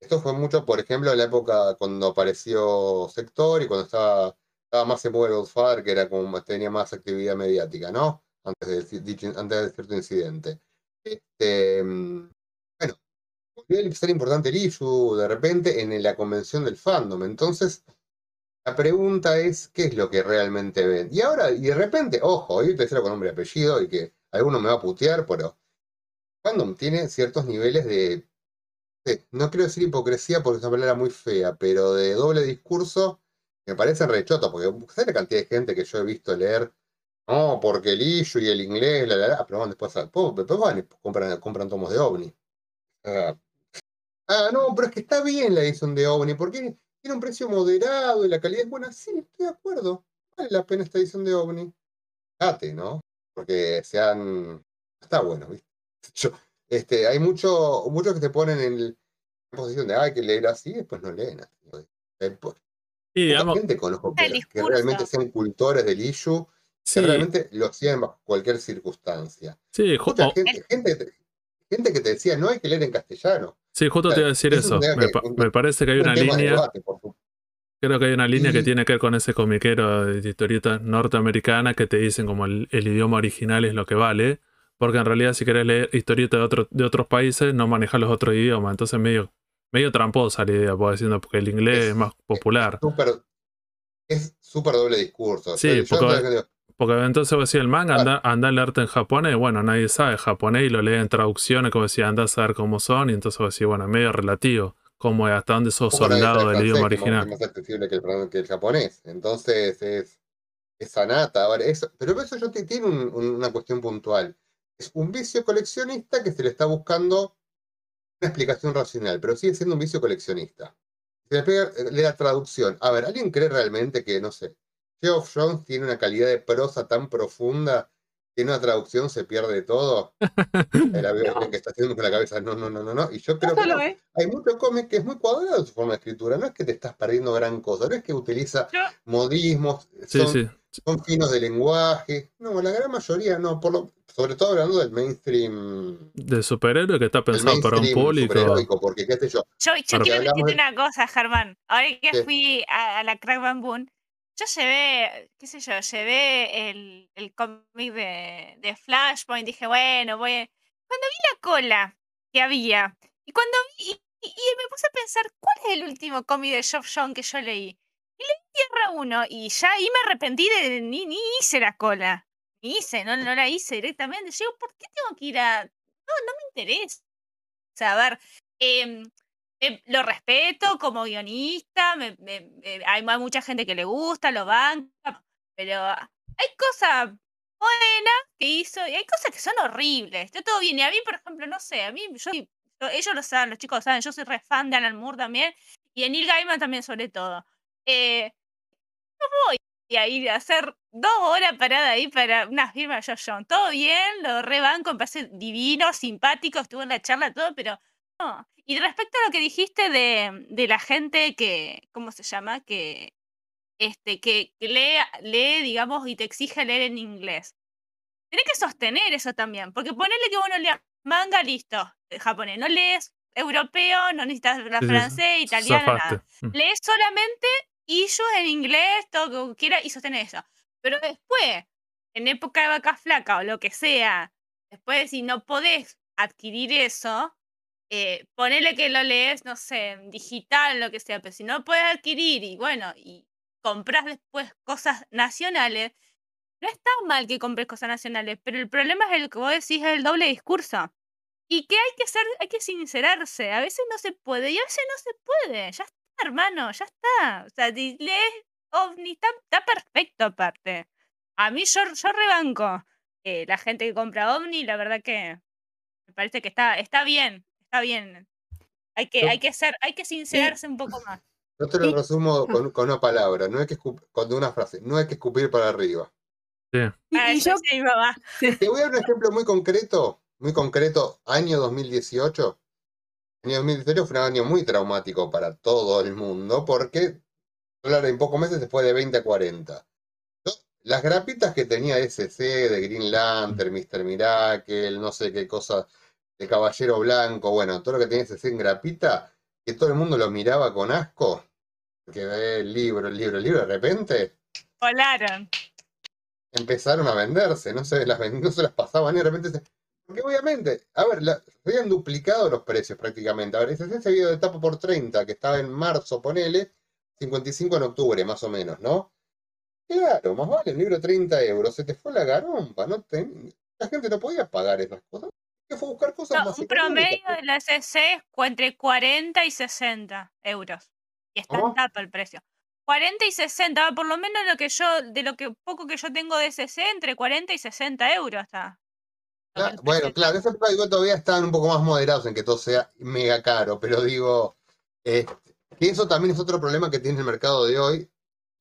Esto fue mucho, por ejemplo, en la época cuando apareció Sector y cuando estaba más en modo Godfather, que era como tenía más actividad mediática, ¿no? Antes de cierto incidente. Bueno, volvió a ser importante el issue de repente en la convención del fandom. Entonces, la pregunta es, ¿qué es lo que realmente ven? Y ahora, y de repente, ojo, yo te decía con nombre y apellido, y que alguno me va a putear, pero fandom tiene ciertos niveles de no quiero decir hipocresía porque es una palabra muy fea, pero de doble discurso, me parece rechoto, porque ¿sabes la cantidad de gente que yo he visto leer? No, porque el issue y el inglés, pero van después compran tomos de OVNI. No, pero es que está bien la edición de OVNI, porque tiene un precio moderado y la calidad es buena. Sí, estoy de acuerdo. Vale la pena esta edición de OVNI. Date, ¿no? Porque sean... Está bueno, ¿viste? Hay muchos que te ponen en la posición de hay que leer así, después no leen así. Sí, digamos, gente conozco que realmente sean cultores del issue, sí. Que realmente lo hacían bajo cualquier circunstancia. Sí, Jota. Gente que te decía, no hay que leer en castellano. Sí, justo te iba a decir eso. Me parece que hay una línea. Creo que hay una línea que tiene que ver con ese comiquero de historieta norteamericana que te dicen como el idioma original es lo que vale. Porque en realidad, si querés leer historieta de otros países, no manejás los otros idiomas. Entonces, medio tramposa la idea, porque el inglés es más popular. Es súper doble discurso. Sí, porque entonces vos decís, el manga anda a leerte en japonés, bueno, nadie sabe japonés y lo lee en traducciones, como decía, anda a saber cómo son, y entonces vos decís, bueno, medio relativo, como hasta dónde sos soldado del idioma original. Es más accesible que el japonés, entonces es anata. Ahora, pero eso ya tiene una cuestión puntual. Es un vicio coleccionista que se le está buscando una explicación racional, pero sigue siendo un vicio coleccionista. Se le pega la traducción. A ver, ¿alguien cree realmente que, no sé, Geoff Johns tiene una calidad de prosa tan profunda que en una traducción se pierde todo? La no. Que está haciendo con la cabeza, no. Y yo creo que no. Hay mucho cómic que es muy cuadrado en su forma de escritura. No es que te estás perdiendo gran cosa. No es que utiliza modismos, son finos de lenguaje. No, la gran mayoría no. Sobre todo hablando del mainstream. De superhéroe que está pensado para un público. Porque, qué sé yo. Yo quiero decirte una cosa, Germán. Ahora que fui a la Crack Bang Boom, yo llevé, qué sé yo, llevé el cómic de Flashpoint, dije, bueno, voy. Cuando vi la cola que había, y me puse a pensar, ¿cuál es el último cómic de Geoff Johns que yo leí? Y leí Tierra 1, y ya ahí me arrepentí de ni hice la cola. No la hice directamente. Yo digo, ¿por qué tengo que ir a...? No me interesa. O sea, a ver... lo respeto como guionista, hay mucha gente que le gusta, lo banca, pero hay cosas buenas que hizo y hay cosas que son horribles. Está todo bien. Y a mí, por ejemplo, no sé, ellos lo saben, los chicos lo saben, yo soy re fan de Alan Moore también y de Neil Gaiman también sobre todo. No voy a ir a hacer 2 horas parada ahí para una firma de Geoff Johns. Todo bien, lo rebanco, me parece divino, simpático, estuvo en la charla, todo, pero... No. Y respecto a lo que dijiste de la gente que, ¿cómo se llama? Que lee, digamos, y te exige leer en inglés. Tenés que sostener eso también, porque ponerle que vos no leas manga, listo, japonés, no lees europeo, no necesitas la francés, italiana, nada. Lees solamente issues en inglés, todo lo que quiera, y sostener eso. Pero después, en época de vaca flaca o lo que sea, después si no podés adquirir eso... ponele que lo lees, no sé, digital, lo que sea, pero si no puedes adquirir y compras después cosas nacionales, no está mal que compres cosas nacionales, pero el problema es el que vos decís, el doble discurso. Y que hay que sincerarse, a veces no se puede y a veces no se puede, ya está, hermano, ya está. O sea, si lees OVNI, está perfecto aparte. A mí yo rebanco la gente que compra OVNI, la verdad que me parece que está bien, está bien. Hay que sincerarse un poco más. Yo te lo resumo con una palabra, no hay que escupir, con una frase, no hay que escupir para arriba. Sí. Y yo, te voy a dar un ejemplo muy concreto, año 2018. El año 2018 fue un año muy traumático para todo el mundo, porque el dólar en pocos meses se fue de 20 a 40. Las grapitas que tenía SC, de Green Lantern, Mr. Miracle, no sé qué cosa, de Caballero Blanco, bueno, todo lo que tenía SC en grapita, que todo el mundo lo miraba con asco, porque el libro, de repente volaron. Empezaron a venderse, no se las pasaban y de repente porque obviamente, a ver, se habían duplicado los precios prácticamente. A ver, SC se había ido de tapa por 30, que estaba en marzo, ponele, 55 en octubre, más o menos, ¿no? Claro, más vale, un libro 30 euros, se te fue la garompa, ¿no? La gente no podía pagar esas cosas. Que fue buscar cosas más económicas. Un promedio de la SC fue entre 40 y 60 euros. Y está en tapa el precio. 40 y 60, por lo menos de lo poco que yo tengo de SC, entre 40 y 60 euros está. Bueno, claro, eso todavía están un poco más moderados en que todo sea mega caro, pero digo, y eso también es otro problema que tiene el mercado de hoy,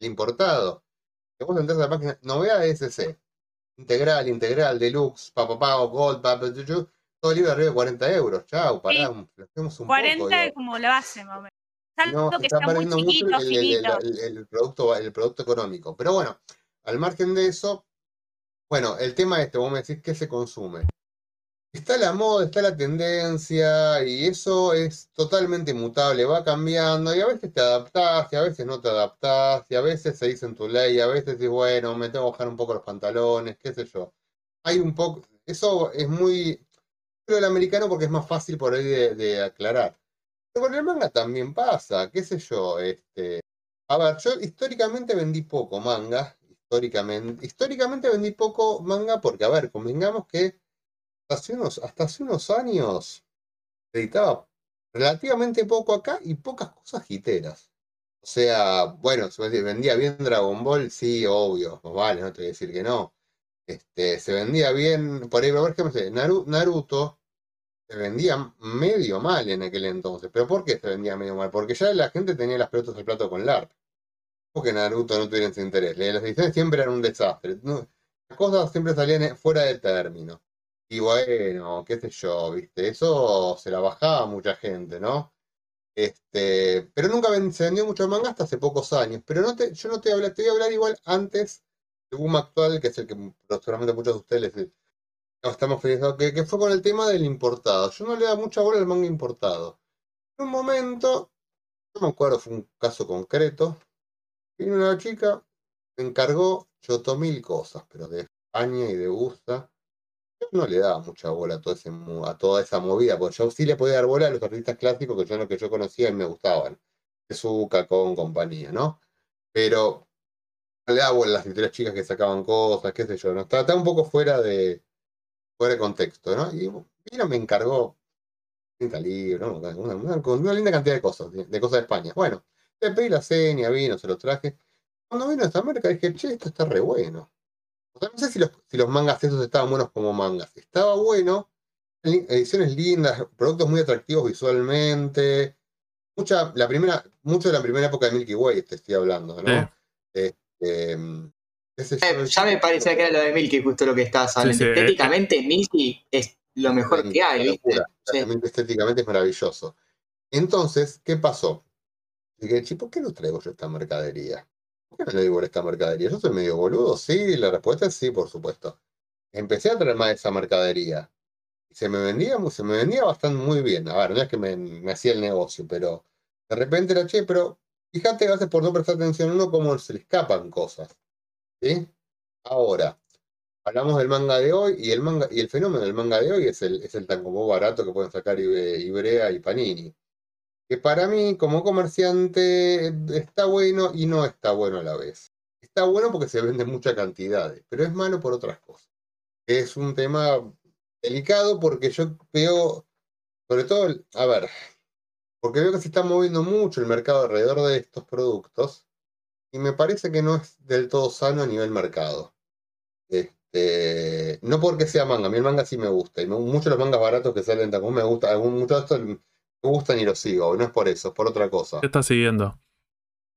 el importado. Vos entras a la página, novedad de SC, integral, deluxe, papapago, gold, papapago, todo libre arriba de 40 euros, chau, pará, hacemos un 40 poco, es como la base, más o menos. No, que está perdiendo mucho el producto económico. Pero bueno, al margen de eso, bueno, el tema vos me decís, ¿qué se consume? Está la moda, está la tendencia, y eso es totalmente mutable, va cambiando, y a veces te adaptás, y a veces no te adaptás, y a veces se dice en tu ley, a veces dices, bueno, me tengo que bajar un poco los pantalones, qué sé yo. Hay un poco, eso es muy, pero el americano porque es más fácil por ahí de aclarar. Pero con el manga también pasa, qué sé yo, a ver, yo históricamente vendí poco manga, históricamente vendí poco manga porque, a ver, convengamos que hasta hace unos años editaba relativamente poco acá y pocas cosas jiteras. O sea, bueno, vendía bien Dragon Ball, sí, obvio, vale, no te voy a decir que no. Se vendía bien, por ahí, por ejemplo, Naruto se vendía medio mal en aquel entonces. ¿Pero por qué se vendía medio mal? Porque ya la gente tenía las pelotas al plato con LARP. Porque Naruto no tuviera ese interés. Las ediciones siempre eran un desastre. Las cosas siempre salían fuera de término. Y bueno, qué sé yo, viste, eso se la bajaba a mucha gente, ¿no? Pero nunca se vendió mucho manga hasta hace pocos años. Pero yo te voy a hablar igual antes de un boom actual, que es el que seguramente muchos de ustedes estamos felices, que fue con el tema del importado. Yo no le daba mucha bola al manga importado. En un momento, no me acuerdo, fue un caso concreto, vino una chica, me encargó 8.000 cosas, pero de España y de USA. Yo no le daba mucha bola a toda esa movida, porque yo sí le podía dar bola a los artistas clásicos que yo conocía y me gustaban. Tezuka, con compañía, ¿no? Pero no le daba bola a las literas chicas que sacaban cosas, qué sé yo, ¿no? Estaba un poco fuera de contexto, ¿no? Y mira, me encargó 30 libros, ¿no? una linda cantidad de cosas de España. Bueno, le pedí la seña, vino, se lo traje. Cuando vino a esta marca dije, che, esto está re bueno. No sé si los mangas esos estaban buenos como mangas. Estaba bueno, ediciones lindas, productos muy atractivos visualmente. Mucho de la primera época de Milky Way te estoy hablando, ¿no? Ya me parecía que era lo de Milky justo lo que estabas hablando. Sí. Estéticamente Milky es lo mejor que hay, ¿viste? Sí. Estéticamente es maravilloso. Entonces, ¿qué pasó? Dije, ¿por qué no traigo yo esta mercadería? ¿Por qué no le digo esta mercadería? ¿Yo soy medio boludo? Sí, la respuesta es sí, por supuesto. Empecé a traer más esa mercadería. Se me vendía bastante muy bien. A ver, no es que me hacía el negocio, pero de repente era, che, pero fíjate, a veces por no prestar atención a uno cómo se le escapan cosas. ¿Sí? Ahora, hablamos del manga de hoy y el fenómeno del manga de hoy es el tan como barato que pueden sacar Ibrea y Panini. Que para mí, como comerciante, está bueno y no está bueno a la vez. Está bueno porque se venden muchas cantidades, pero es malo por otras cosas. Es un tema delicado porque yo veo, sobre todo, a ver, porque veo que se está moviendo mucho el mercado alrededor de estos productos y me parece que no es del todo sano a nivel mercado. No porque sea manga, a mí el manga sí me gusta. Y muchos de los mangas baratos que salen tampoco me gustan. Muchos de estos me gustan y los sigo. No es por eso, es por otra cosa. ¿Qué estás siguiendo?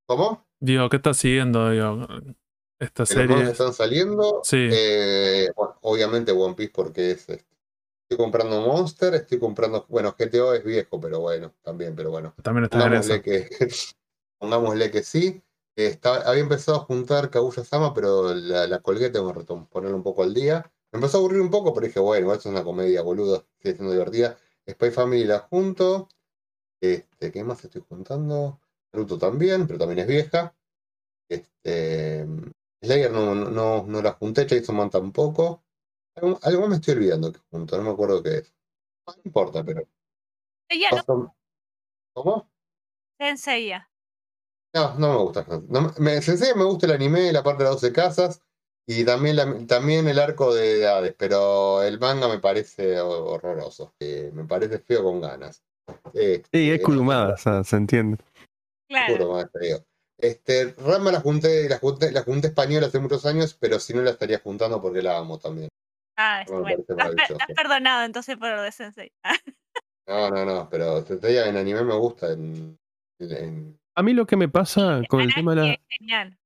¿Cómo? Digo, ¿qué estás siguiendo? Digo, esta serie. ¿Los mangas están saliendo? Sí. Bueno, obviamente One Piece porque es... Estoy comprando Monster, estoy comprando... Bueno, GTO es viejo, pero bueno, también, pero bueno. También está pongámosle que, pongámosle que sí. Había empezado a juntar Kaguya-sama, pero la colgué, tengo que ponerlo un poco al día. Me empezó a aburrir un poco, pero dije, bueno, esto es una comedia, boludo, sigue siendo divertida. Spy Family la junto. ¿Qué más estoy juntando? Naruto también, pero también es vieja. Slayer no la junté, Chainsaw Man tampoco. Algo me estoy olvidando que junto, no me acuerdo qué es. No importa, pero... ¿Cómo? Sensei ya. No me gusta. Sensei me gusta el anime, la parte de las 12 casas, y también, también el arco de Hades, pero el manga me parece horroroso. Me parece feo con ganas. Sí, es Kurumada, o sea, se entiende. Claro. Kurumada, te digo. Ranma la junté española hace muchos años, pero si no la estaría juntando porque la amo también. Ah, está bueno. Has perdonado entonces por lo de Sensei. No, pero Sensei en anime me gusta. A mí lo que me pasa con el tema de las... Genial.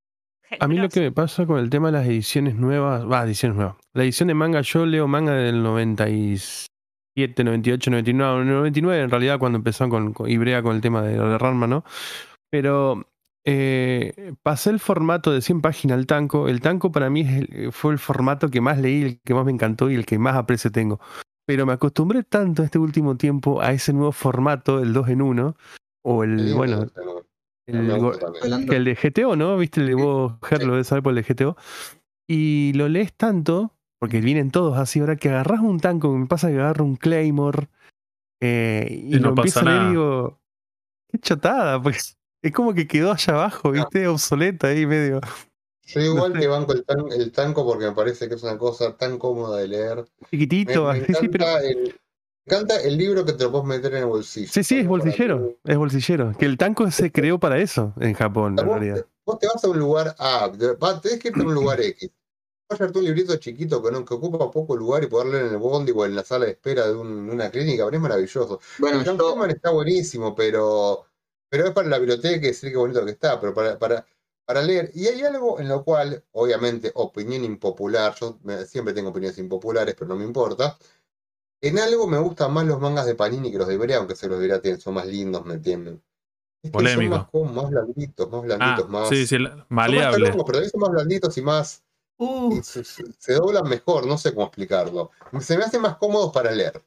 A mí lo que me pasa con el tema de las ediciones nuevas... ediciones nuevas. La edición de manga, yo leo manga del 97, 98, 99, 99 en realidad cuando empezó con Ibrea con el tema de Ranma, ¿no? Pero... pasé el formato de 100 páginas al tanco. El tanco para mí fue el formato que más leí, el que más me encantó y el que más aprecio tengo. Pero me acostumbré tanto este último tiempo a ese nuevo formato, el 2 en 1. O el, bueno, el de GTO, ¿no? Viste el de vos, Gerlo, de saber por el de GTO. Y lo lees tanto, porque vienen todos así. Ahora que agarrás un tanco, me pasa que agarro un Claymore y lo empiezo a leer y digo, qué chotada, pues. Es como que quedó allá abajo, ¿viste? No. Obsoleta ahí medio. Yo igual no sé. Que banco el tanco porque me parece que es una cosa tan cómoda de leer. Chiquitito. Me encanta el libro que te lo puedes meter en el bolsillo. Sí, es bolsillero. Es bolsillero. Que el tanco se creó para eso en Japón, en realidad. Vos te vas a un lugar A, tenés que irte a un lugar X. Vas a hacerte un librito chiquito que ocupa poco lugar y poder leer en el bondi o en la sala de espera de una clínica, pero es maravilloso. Bueno, el tanco está buenísimo, pero es para la biblioteca, decir qué bonito que está, pero para leer. Y hay algo en lo cual, obviamente, opinión impopular, yo siempre tengo opiniones impopulares, pero no me importa. En algo me gustan más los mangas de Panini que los de Ibrea, aunque se los de Ibrea son más lindos, ¿me entienden? Polémico. Son más blanditos, más... Sí, maleable. Más talongos, pero son más blanditos y más... Y se doblan mejor, no sé cómo explicarlo. Se me hacen más cómodos para leer.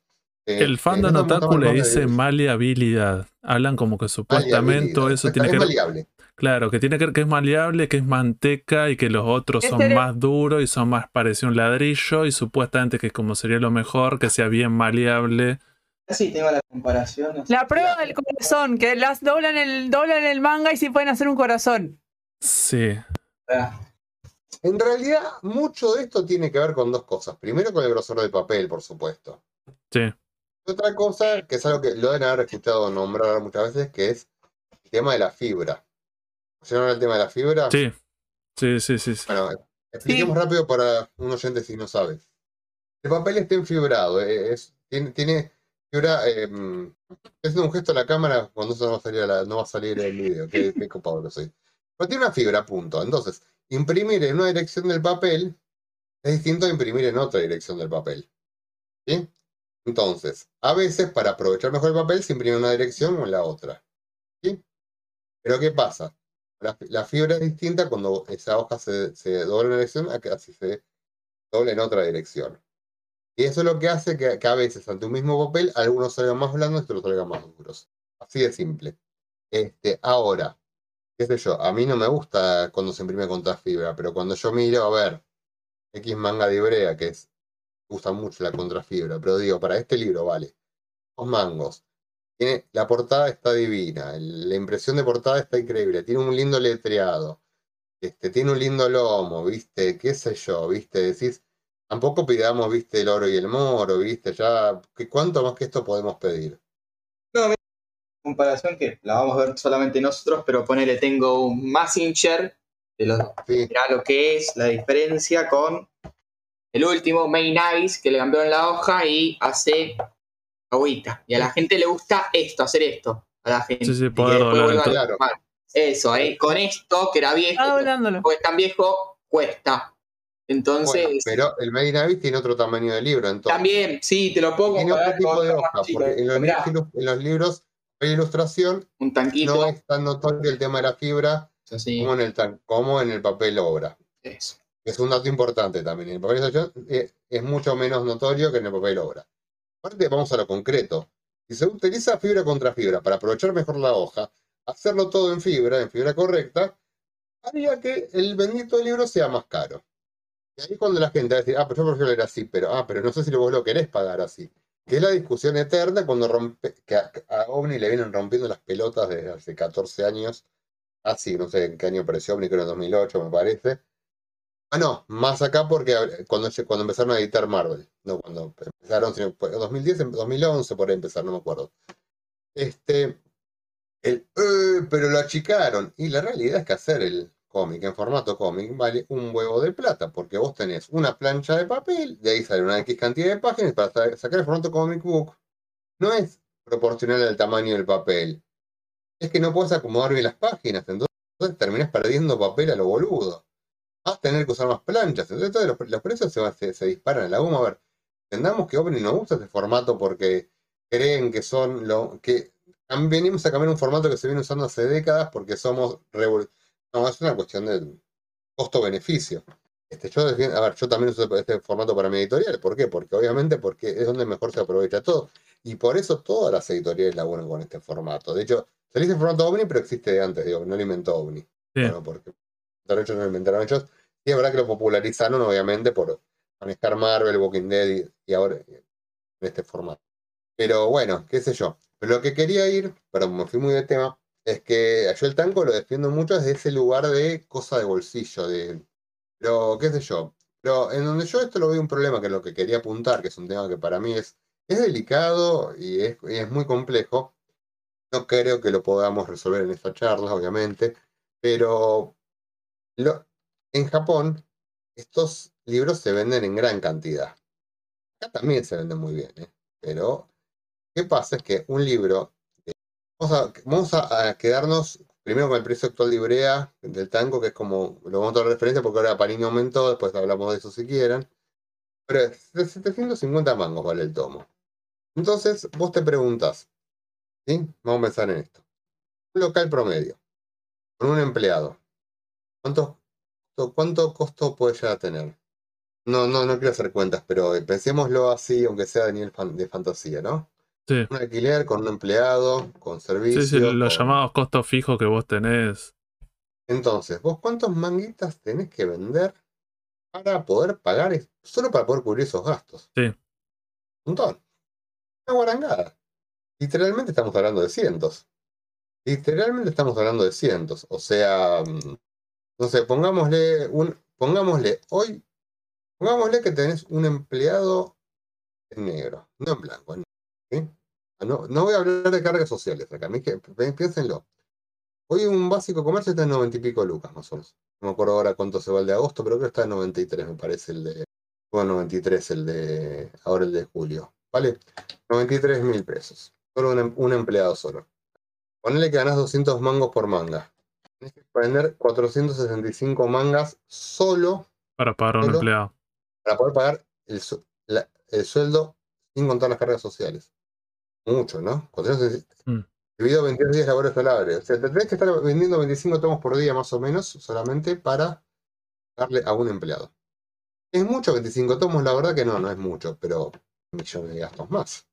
El fan de Otaku le dice maleabilidad. Hablan como que supuestamente eso tiene que ver. Maleable. Claro, que tiene que ver que es maleable, que es manteca y que los otros son más duros y son más parecidos a un ladrillo y supuestamente que como sería lo mejor que sea bien maleable. Sí, tengo la comparación. No sé. La prueba del corazón, que las doblan el manga y sí pueden hacer un corazón. Sí. En realidad, mucho de esto tiene que ver con dos cosas. Primero con el grosor del papel, por supuesto. Sí. Otra cosa, que es algo que lo deben haber escuchado nombrar muchas veces, que es el tema de la fibra. ¿Se llama el tema de la fibra? Sí. Bueno, expliquemos rápido para un oyente si no sabe. El papel está enfibrado, tiene fibra... es un gesto a la cámara cuando eso no va a salir el video, qué copado que soy. Pero tiene una fibra, punto. Entonces, imprimir en una dirección del papel es distinto a imprimir en otra dirección del papel. ¿Sí? Entonces, a veces para aprovechar mejor el papel se imprime en una dirección o en la otra. ¿Sí? Pero ¿qué pasa? La fibra es distinta cuando esa hoja se dobla en una dirección a que así se dobla en otra dirección. Y eso es lo que hace que a veces ante un mismo papel algunos salgan más blandos y otros salgan más duros. Así de simple. Ahora, qué sé yo, a mí no me gusta cuando se imprime con fibra, pero cuando yo miro, a ver, X manga de Ibrea, que es... gusta mucho la contrafibra, pero digo, para este libro vale, 2 mangos. La portada está divina, la impresión de portada está increíble, tiene un lindo letreado, tiene un lindo lomo, viste, qué sé yo, viste, decís, tampoco pidamos, viste, el oro y el moro, viste, ya, ¿cuánto más que esto podemos pedir? No, mira, comparación que la vamos a ver solamente nosotros, pero ponele, tengo un Messenger, de los, mirá lo que es la diferencia con... el último, May Navis, que le cambió en la hoja y hace agüita. Y a la gente le gusta esto, hacer esto. A la gente. Sí, sí, poder doblar. Eso, con esto, que era viejo, porque es tan viejo, cuesta. Entonces. Bueno, pero el May Navis tiene otro tamaño de libro, entonces. También, sí, te lo pongo. Tiene otro tipo de hoja, porque en los libros de ilustración un tanquito. No es tan notorio el tema de la fibra como en, como en el papel obra. Eso. Es un dato importante también. En el papel ilustración es mucho menos notorio que en el papel obra. Aparte, vamos a lo concreto. Si se utiliza fibra contra fibra para aprovechar mejor la hoja, hacerlo todo en fibra correcta, haría que el bendito libro sea más caro. Y ahí cuando la gente va a decir, ah, pero yo prefiero leer así, pero pero no sé si vos lo querés pagar así. Que es la discusión eterna cuando a OVNI le vienen rompiendo las pelotas desde hace 14 años. Así, no sé en qué año apareció OVNI, creo en 2008 me parece. No, más acá porque cuando empezaron a editar Marvel. No, cuando empezaron, sino en 2010, en 2011 por ahí empezar, no me acuerdo. Pero lo achicaron. Y la realidad es que hacer el cómic en formato cómic vale un huevo de plata, porque vos tenés una plancha de papel, de ahí sale una X cantidad de páginas, para sacar el formato comic book no es proporcional al tamaño del papel, es que no podés acomodar bien las páginas, entonces terminás perdiendo papel a lo boludo, vas a tener que usar más planchas, entonces todos los precios se disparan a la goma. A ver, entendamos que OVNI no usa este formato porque creen que son que venimos a cambiar un formato que se viene usando hace décadas porque somos revolucionarios. No, es una cuestión de costo-beneficio. Yo también uso este formato para mi editorial. ¿Por qué? Porque es donde mejor se aprovecha todo. Y por eso todas las editoriales laburan con este formato. De hecho, se dice formato OVNI, pero existe de antes, no lo inventó OVNI. Sí. Bueno, porque de hecho no lo inventaron ellos. Y es verdad que lo popularizaron, obviamente, por manejar Marvel, Walking Dead y ahora en este formato. Pero bueno, qué sé yo. Pero lo que quería ir, perdón, me fui muy de tema. Es que yo el tango lo defiendo mucho desde ese lugar de cosa de bolsillo, pero qué sé yo. Pero en donde yo esto lo veo un problema, que es lo que quería apuntar, que es un tema que para mí es delicado y es muy complejo. No creo que lo podamos resolver en esta charla, obviamente, pero en Japón estos libros se venden en gran cantidad. Acá también se venden muy bien, pero ¿qué pasa? Es que un libro... Vamos a quedarnos primero con el precio actual de Ivrea del tango, que es como, lo vamos a dar referencia porque ahora Panini aumentó, después hablamos de eso si quieren. Pero es de 750 mangos vale el tomo. Entonces vos te preguntás, ¿sí? Vamos a pensar en esto. Un local promedio, con un empleado, ¿cuánto costo puede llegar a tener? No quiero hacer cuentas, pero pensémoslo así, aunque sea de nivel de fantasía, ¿no? Sí. Un alquiler con un empleado, con servicios. Sí, los llamados costos fijos que vos tenés. Entonces, ¿vos cuántos manguitas tenés que vender para poder pagar, solo para poder cubrir esos gastos? Sí. Un montón. Una guarangada. Literalmente estamos hablando de cientos. O sea, no sé, pongámosle que tenés un empleado en negro, no en blanco, en negro. ¿Sí? No voy a hablar de cargas sociales acá, piénsenlo. Hoy un básico comercio está en 90 y pico lucas más o menos. No me acuerdo ahora cuánto se va el de agosto, pero creo que está en 93, me parece ahora el de julio, ¿vale? 93.000 pesos, solo un empleado solo. Ponele que ganás 200 mangos por manga. Tienes que vender 465 mangas solo para pagar a un empleado, para poder pagar el sueldo sin contar las cargas sociales. Mucho, ¿no? Dividido 22 días laborales salables. O sea, tendrías que estar vendiendo 25 tomos por día más o menos solamente para darle a un empleado. ¿Es mucho 25 tomos? La verdad que no es mucho, pero millones de gastos más.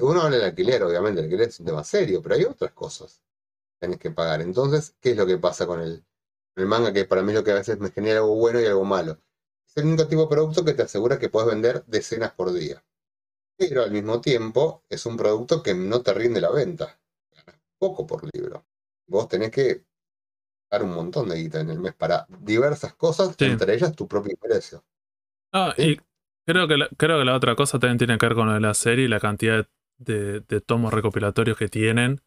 Uno habla del alquiler, obviamente, el alquiler es un tema serio, pero hay otras cosas que tenés que pagar. Entonces, ¿qué es lo que pasa con el manga? Que para mí es lo que a veces me genera algo bueno y algo malo. Es el único tipo de producto que te asegura que puedes vender decenas por día. Pero al mismo tiempo es un producto que no te rinde la venta. Ganas poco por libro. Vos tenés que dar un montón de guita en el mes para diversas cosas, sí. Entre ellas tu propio precio. ¿Sí? Y creo que la otra cosa también tiene que ver con lo de la serie y la cantidad de tomos recopilatorios que tienen.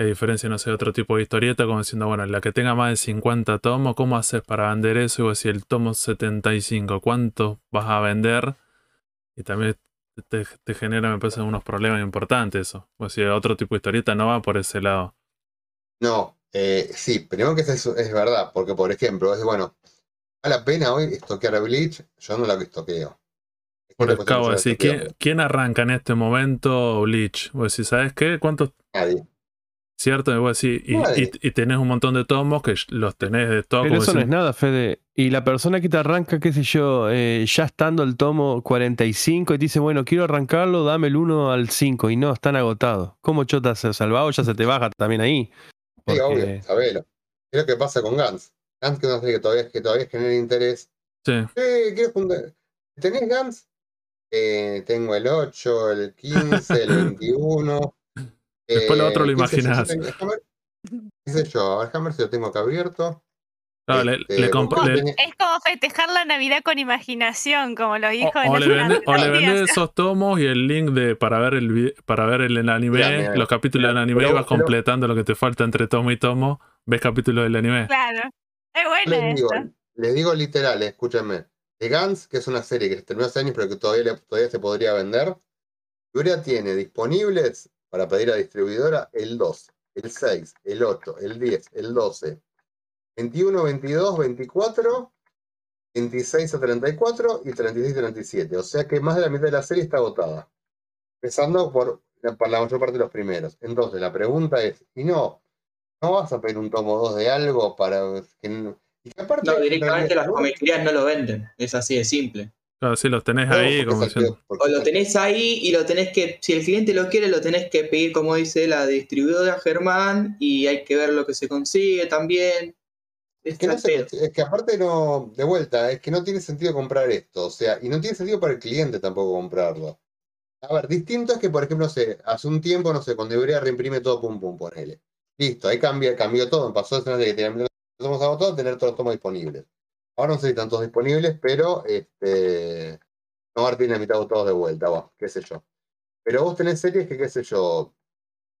La diferencia, no sé, de otro tipo de historieta, como diciendo, bueno, la que tenga más de 50 tomos, ¿cómo haces para vender eso? Y vos decís, el tomo 75, ¿cuánto vas a vender? Y también te genera, me parece, unos problemas importantes eso. Vos decís, otro tipo de historieta no va por ese lado. No, sí, primero que es verdad, porque por ejemplo, es bueno, ¿vale la pena hoy estoquear a Bleach? Yo no la estoqueo. Por el cabo, decís, ¿quién arranca en este momento Bleach? Vos decís, ¿sabes qué? ¿Cuántos? Nadie. ¿Cierto? Y tenés un montón de tomos que los tenés de stock. Pero eso no es nada, Fede. Y la persona que te arranca, qué sé yo, ya estando el tomo 45 y te dice, bueno, quiero arrancarlo, dame el 1 al 5. Y no, están agotados. ¿Cómo chota se ha salvado? Ya se te baja también ahí. Porque... Sí, obvio, sabelo. Es lo que pasa con Gantz. Gantz que no sé, que todavía genera interés. Sí. ¿Quieres fundar? ¿Tenés Gantz? Tengo el 8, el 15, el 21... Después lo otro lo imaginás. ¿Qué sé yo? Al Hammer se lo tengo acá abierto. No, es como festejar la Navidad con imaginación, como lo dijo o le vendés esos tomos y el link de para ver el anime, claro, los capítulos del anime, pero vas completando lo que te falta entre tomo y tomo, ves capítulos del anime. Claro. Es bueno. Les digo literal, escúchame. The Gantz, que es una serie que se terminó hace años, pero que todavía se podría vender, ahora tiene disponibles para pedir a distribuidora el 2, el 6, el 8, el 10, el 12, 21, 22, 24, 26 a 34 y 36 a 37. O sea que más de la mitad de la serie está agotada. Empezando por la mayor parte de los primeros. Entonces la pregunta es, ¿y no vas a pedir un tomo 2 de algo para... Que aparte, no, directamente las comiquerías no lo venden. Es así de simple. Claro, sí, los tenés ahí, como o lo tenés ahí y lo tenés que, si el cliente lo quiere, lo tenés que pedir, como dice la distribuidora Germán, y hay que ver lo que se consigue también. Es que aparte no, de vuelta, es que no tiene sentido comprar esto, o sea, y no tiene sentido para el cliente tampoco comprarlo. A ver, distinto es que, por ejemplo, no sé, hace un tiempo, no sé, cuando Ibrea reimprime todo, pum, pum, ponele. Listo, ahí cambió todo, pasó de tener que somos agotados, tener todos los tomos disponibles. Ahora no sé si están todos disponibles, pero ahora tiene la mitad agotados de vuelta, va, qué sé yo. Pero vos tenés series que, qué sé yo,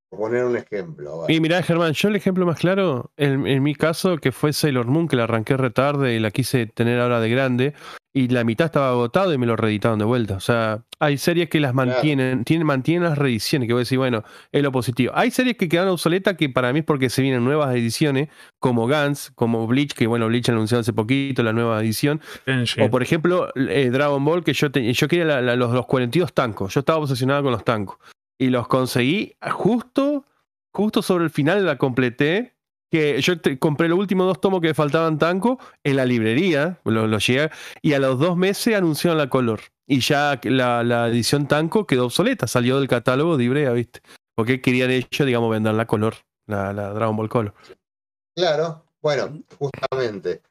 por poner un ejemplo. ¿Vale? Y mirá, Germán, yo el ejemplo más claro, en mi caso, que fue Sailor Moon, que la arranqué retarde y la quise tener ahora de grande, y la mitad estaba agotada y me lo reeditaron de vuelta. O sea, hay series que las mantienen, claro, mantienen las reediciones, que voy a decir, bueno, es lo positivo. Hay series que quedan obsoletas, que para mí es porque se vienen nuevas ediciones, como Gantz, como Bleach, que bueno, Bleach anunció hace poquito la nueva edición. Enche. O por ejemplo, Dragon Ball, que yo quería los 42 tancos, yo estaba obsesionado con los tancos. Y los conseguí justo sobre el final, la completé. Que yo compré los últimos 2 tomos que me faltaban tanco en la librería, los llegué, y a los 2 meses anunciaron la color. Y ya la edición tanco quedó obsoleta, salió del catálogo de Ibrea, ¿viste? Porque querían ellos, digamos, vender la color, la Dragon Ball Color. Claro, bueno, justamente.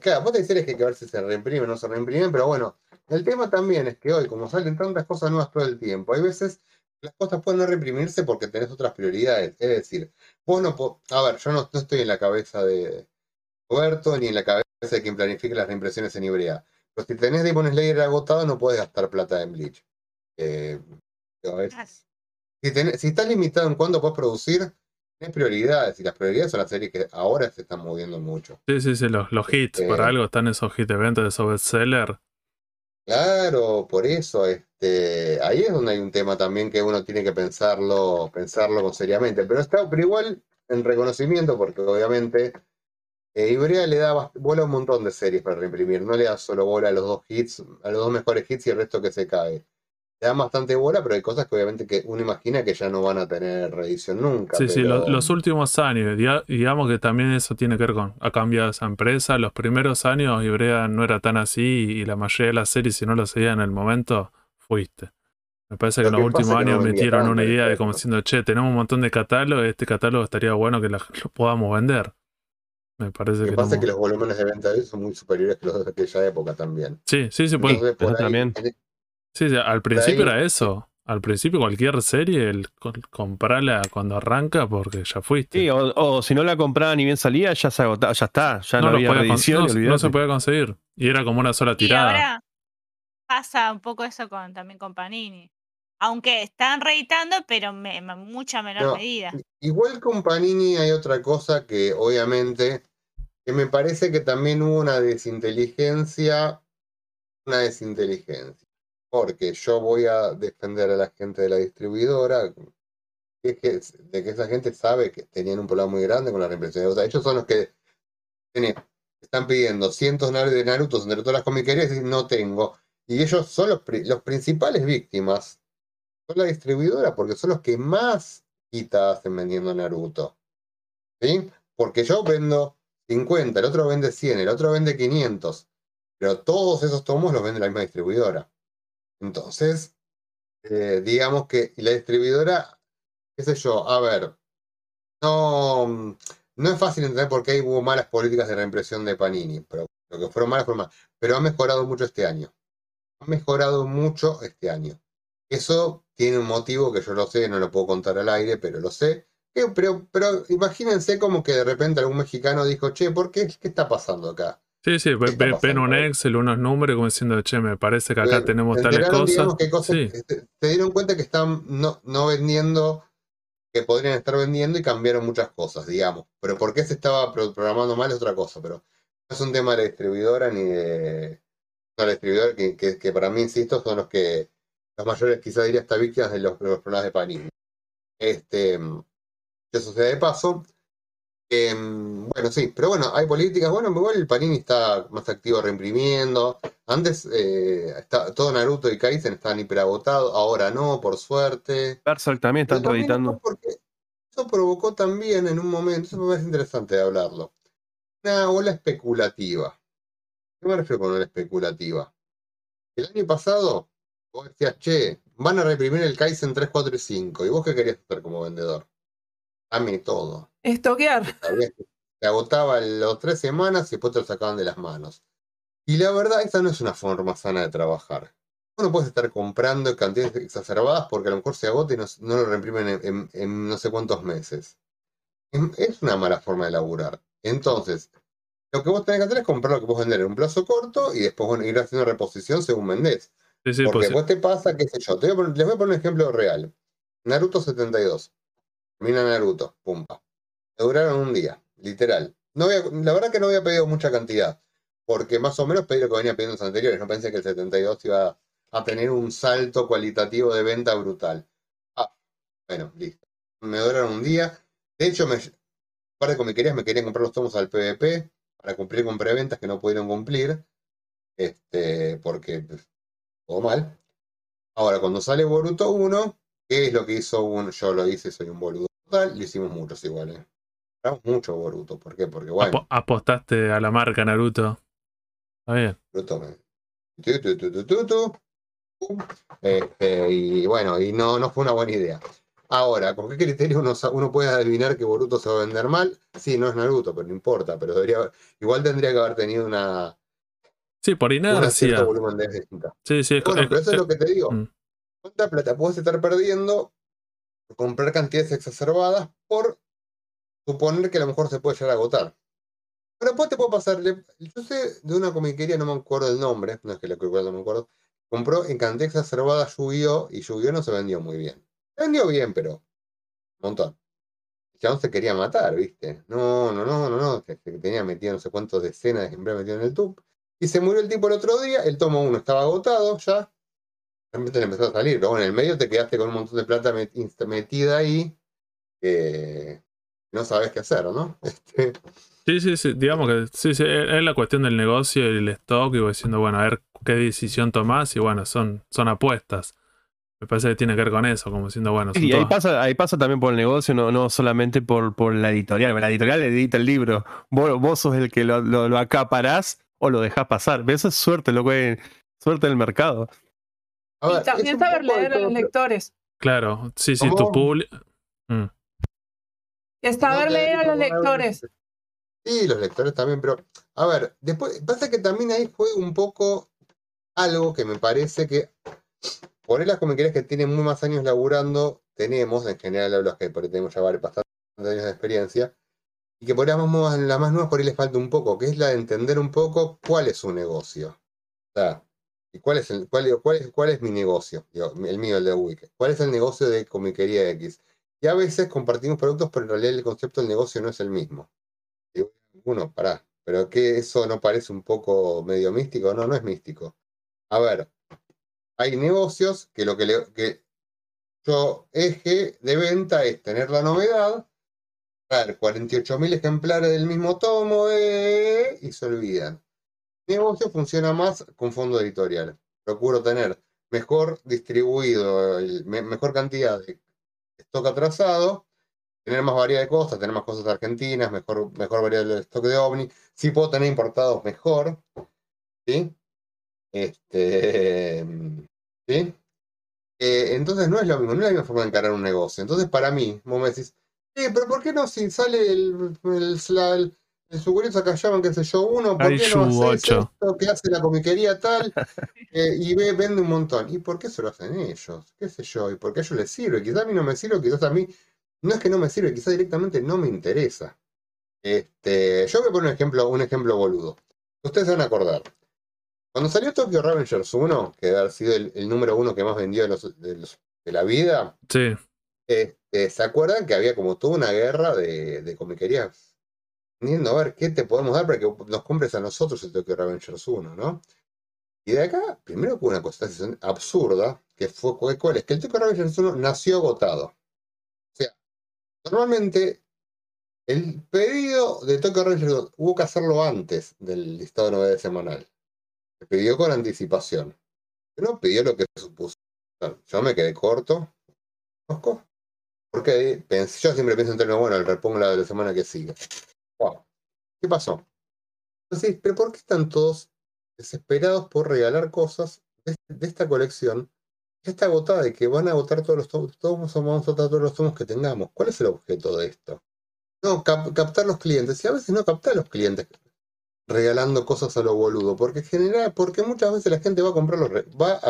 Claro, vos te decís que a ver si se reimprimen o no se reimprimen, pero bueno, el tema también es que hoy, como salen tantas cosas nuevas todo el tiempo, hay veces... Las cosas pueden no reprimirse porque tenés otras prioridades. Es decir, vos no podés... A ver, yo no estoy en la cabeza de Roberto ni en la cabeza de quien planifique las reimpresiones en Ibrea. Pero si tenés Demon Slayer agotado, no podés gastar plata en Bleach. Si estás limitado en cuándo podés producir, tenés prioridades. Y las prioridades son las series que ahora se están moviendo mucho. Sí, los hits. Para algo están esos hit eventos, esos bestsellers. Claro, por eso, ahí es donde hay un tema también que uno tiene que pensarlo seriamente, pero igual en reconocimiento, porque obviamente Ibrea le da bola a un montón de series para reimprimir, no le da solo bola a los 2 hits, a los 2 mejores hits y el resto que se cae. Le dan bastante bola, pero hay cosas que obviamente que uno imagina que ya no van a tener reedición nunca. Sí, pero... sí, los últimos años, digamos que también eso tiene que ver con, ha cambiado esa empresa, los primeros años Ibrea no era tan así y la mayoría de las series, si no lo seguían en el momento, fuiste. Me parece que en los últimos años metieron una idea de como diciendo, che, tenemos un montón de catálogos, este catálogo estaría bueno que lo podamos vender. Me parece lo que pasa es que los volúmenes de venta de ellos son muy superiores que los de aquella época también. Sí, pues, entonces, por ahí, también. Sí, al principio era eso. Al principio cualquier serie, comprala cuando arranca porque ya fuiste. Sí, o si no la compraba ni bien salía, ya se agotaba, ya está. Ya no había edición, no se podía conseguir. Y era como una sola tirada. Y ahora pasa un poco eso también con Panini. aunque están reeditando, pero en mucha menor No, medida. Igual con Panini hay otra cosa que obviamente, que me parece que también hubo una desinteligencia, porque yo voy a defender a la gente de la distribuidora, de que esa gente sabe que tenían un problema muy grande con la reimpresión. O sea, ellos son los que están pidiendo cientos de Naruto entre todas las comiquerías y no tengo. Y ellos son los principales víctimas. Son la distribuidora, porque son los que más quita hacen vendiendo Naruto. ¿Sí? Porque yo vendo 50, el otro vende 100, el otro vende 500. Pero todos esos tomos los vende la misma distribuidora. Entonces, digamos que la distribuidora, qué sé yo, a ver, no es fácil entender por qué hubo malas políticas de reimpresión de Panini. Pero lo que fueron malas formas. Pero ha mejorado mucho este año. Eso tiene un motivo que yo lo sé, no lo puedo contar al aire, pero lo sé. Pero imagínense como que de repente algún mexicano dijo, che, ¿por qué? ¿Qué está pasando acá? Sí, sí, ven un Excel, unos números, como diciendo, che, me parece que acá tenemos tales cosas. Sí. Se dieron cuenta que están no vendiendo, que podrían estar vendiendo, y cambiaron muchas cosas, digamos. Pero por qué se estaba programando mal es otra cosa, pero no es un tema de la distribuidora ni de... No, la distribuidora, que para mí, insisto, son los que... Los mayores, quizás diría, hasta víctimas de los problemas de Panini. Eso sea de paso. Bueno, sí, pero bueno, hay políticas. Bueno, igual el Panini está más activo reimprimiendo. Antes todo Naruto y Kaizen estaban hiperagotados. Ahora no, por suerte. Berserk también están reeditando. Eso provocó también en un momento, eso me parece interesante de hablarlo, una ola especulativa. ¿Qué me refiero con ola especulativa? El año pasado vos decías, che, van a reprimir el Kaizen 3, 4 y 5. ¿Y vos qué querías hacer como vendedor? Dame todo. Estoquear. Te agotaba los 3 semanas y después te lo sacaban de las manos. Y la verdad, esa no es una forma sana de trabajar. Vos no podés estar comprando cantidades exacerbadas porque a lo mejor se agota y no lo reprimen en no sé cuántos meses. Es una mala forma de laburar. Entonces, lo que vos tenés que hacer es comprar lo que vos vender en un plazo corto y después ir haciendo reposición según vendés. Sí, sí, porque después te pasa, qué sé yo, les voy a poner un ejemplo real. Naruto 72, termina Naruto, pumba, me duraron un día, literal. La verdad que no había pedido mucha cantidad, porque más o menos pedí lo que venía pidiendo los anteriores. No pensé que el 72 iba a tener un salto cualitativo de venta brutal. Bueno, listo, me duraron un día. De hecho, un par de comiquerías me querían comprar los tomos al PVP para cumplir con preventas que no pudieron cumplir, porque... todo mal. Ahora, cuando sale Boruto 1, ¿qué es lo que hizo uno? Yo lo hice, soy un boludo total. Lo hicimos muchos igual, Compramos mucho Boruto. ¿Por qué? Porque bueno. Apostaste a la marca Naruto. Está bien. Y bueno, y no fue una buena idea. Ahora, ¿con qué criterio uno puede adivinar que Boruto se va a vender mal? Sí, no es Naruto, pero no importa. Pero igual tendría que haber tenido una... Sí, por inercia. Sí, bueno, pero eso es lo que te digo. ¿Cuánta plata puedes estar perdiendo por comprar cantidades exacerbadas por suponer que a lo mejor se puede llegar a agotar? Pero después te puedo pasar. Yo sé de una comiquería, no me acuerdo el nombre, no es que lo recuerdo, no me acuerdo. Compró en cantidad exacerbada Yu-Gi-Oh! Y Yu-Gi-Oh! No se vendió muy bien. Se vendió bien, pero un montón. El chabón se quería matar, ¿viste? No. Tenía metido no sé cuántos decenas de ejemplares metido en el tub. Y se murió el tipo el otro día, el tomo 1 estaba agotado ya, realmente le empezó a salir, pero bueno, en el medio te quedaste con un montón de plata metida ahí, no sabes qué hacer, ¿no? Sí, digamos que sí, es la cuestión del negocio y el stock, y voy diciendo, bueno, a ver qué decisión tomás, y bueno, son apuestas. Me parece que tiene que ver con eso, como diciendo, bueno... Y sí, ahí pasa también por el negocio, no solamente por la editorial. La editorial edita el libro, vos sos el que lo acaparás, o lo dejás pasar. Pero eso es suerte, loco, es suerte del mercado. Ver, y también saber leer a los lectores. Claro, sí, ¿cómo? Tu público. Es saber leer a los lectores. Sí, los lectores también, pero a ver, después pasa que también ahí fue un poco algo que me parece que por ahí las comiquerías que tienen muy más años laburando, tenemos, en general los que tenemos ya bastantes años de experiencia, y que por ahí las más nuevas por ahí les falta un poco, que es la de entender un poco cuál es su negocio. O sea, ¿Y cuál es mi negocio? Digo, el mío, el de Wicca. ¿Cuál es el negocio de Comiquería X? Y a veces compartimos productos, pero en realidad el concepto del negocio no es el mismo. Digo, uno, pará, ¿pero qué? ¿Eso no parece un poco medio místico? No, no es místico. A ver, hay negocios que lo que yo eje de venta es tener la novedad, traer 48.000 ejemplares del mismo tomo, y se olvidan. Mi negocio funciona más con fondo editorial. Procuro tener mejor distribuido, mejor cantidad de stock atrasado, tener más variedad de cosas, tener más cosas argentinas, mejor variedad de stock de OVNI. Si puedo tener importados, mejor. ¿Sí? ¿Sí? Entonces no es lo mismo, no es la misma forma de encarar un negocio. Entonces para mí, vos me decís, pero ¿por qué no si sale el suculenzo acá llaman, qué sé yo, uno, ¿por qué no hace esto que hace la comiquería tal? Y vende un montón. ¿Y por qué se lo hacen ellos? ¿Qué sé yo? ¿Y por qué a ellos les sirve? Quizás a mí no me sirve, quizás a mí no es que no me sirve, quizás directamente no me interesa. Yo voy a poner un ejemplo boludo. Ustedes se van a acordar. Cuando salió Tokyo Revengers 1, que debe haber sido el número 1 que más vendió de la vida, sí. ¿Se acuerdan que había como toda una guerra de comiquerías? A ver qué te podemos dar para que nos compres a nosotros el Tokyo Revengers 1, ¿no? Y de acá, primero hubo una constatación absurda, que fue cuál es, que el Tokyo Revengers 1 nació agotado. O sea, normalmente el pedido de Tokyo Revengers 2 hubo que hacerlo antes del listado de novedades semanal. Se pidió con anticipación. No pidió lo que se supuso. Yo me quedé corto. Porque yo siempre pienso en términos, bueno, el repongo la de la semana que sigue. Wow. ¿Qué pasó? Entonces, ¿pero por qué están todos desesperados por regalar cosas de esta colección que está agotada, de que van a agotar todos los tomos o vamos a agotar todos los tomos que tengamos? ¿Cuál es el objeto de esto? No, captar los clientes. Y a veces no captar los clientes regalando cosas a lo boludo, porque muchas veces la gente va a comprar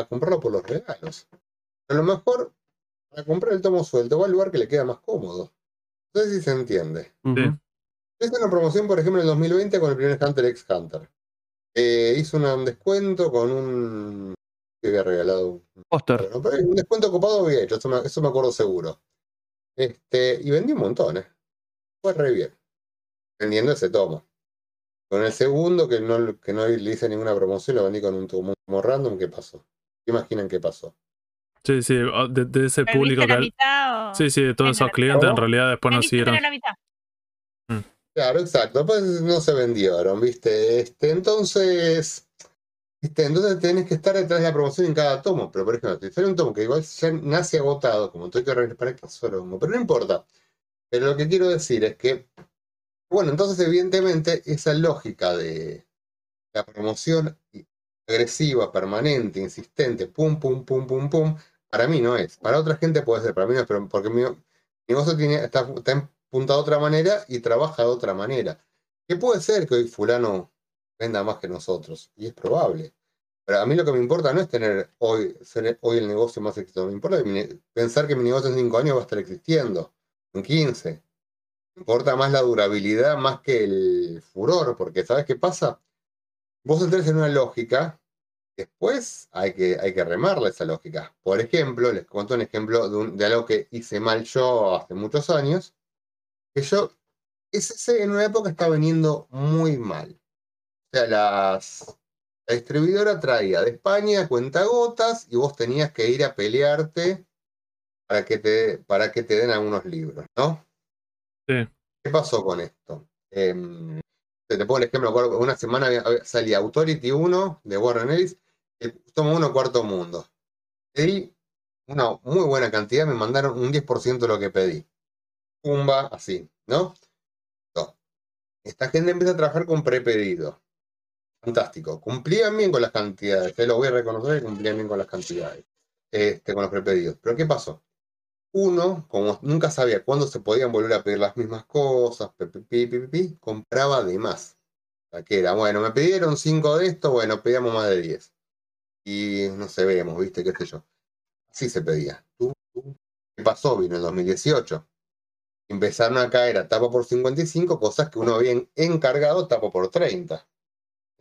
comprarlo por los regalos. Pero a lo mejor para comprar el tomo suelto va al lugar que le queda más cómodo. No sé si se entiende. Uh-huh. Hizo una promoción, por ejemplo, en el 2020 con el primer Hunter x Hunter. Hizo un descuento con un... que había regalado un póster. Bueno, pero un descuento copado había hecho, eso me acuerdo seguro. Y vendí un montón, ¿eh? Fue re bien. Vendiendo ese tomo. Con el segundo, que no le hice ninguna promoción, lo vendí con un tomo random. ¿Qué pasó? ¿Se imaginan qué pasó? Sí, sí, de ese público que... mitad, o... Sí, sí, de todos esos clientes, ¿cómo? En realidad después no siguieron. Claro, exacto, pues no se vendieron, ¿viste? Entonces tenés que estar detrás de la promoción en cada tomo, pero por ejemplo, si sale un tomo que igual ya nace agotado, como Tokyo Revengers, ¿para qué solo uno? Pero no importa. Pero lo que quiero decir es que, bueno, entonces evidentemente esa lógica de la promoción agresiva, permanente, insistente, pum, pum, pum, pum, pum, para mí no es. Para otra gente puede ser, para mí no es, pero porque mi negocio está en punta de otra manera y trabaja de otra manera. Que puede ser que hoy fulano venda más que nosotros, y es probable. Pero a mí lo que me importa no es ser hoy el negocio más exitoso. Me importa pensar que mi negocio en 5 años va a estar existiendo, en 15. Me importa más la durabilidad, más que el furor, porque ¿sabes qué pasa? Vos entrás en una lógica, después hay que remarla esa lógica. Por ejemplo, les cuento un ejemplo de algo que hice mal yo hace muchos años, que yo, ese en una época estaba viniendo muy mal. O sea, la distribuidora traía de España cuentagotas y vos tenías que ir a pelearte para que te den algunos libros, ¿no? Sí. ¿Qué pasó con esto? Te pongo el ejemplo, una semana salía Authority 1 de Warren Ellis, tomo 1 Cuarto Mundo. Pedí una muy buena cantidad, me mandaron un 10% de lo que pedí. Pumba, así, ¿no? No. Esta gente empieza a trabajar con prepedido. Fantástico. Cumplían bien con las cantidades. Te lo voy a reconocer, que cumplían bien con las cantidades. Con los prepedidos. Pero ¿qué pasó? Uno, como nunca sabía cuándo se podían volver a pedir las mismas cosas, compraba de más. O sea, que era, bueno, me pidieron 5 de esto, bueno, pedíamos más de 10. Y no sé, vemos, ¿viste? ¿Qué sé yo? Así se pedía. ¿Qué pasó? Vino el 2018. Empezaron a caer a tapa por 55, cosas que uno había encargado tapa por 30.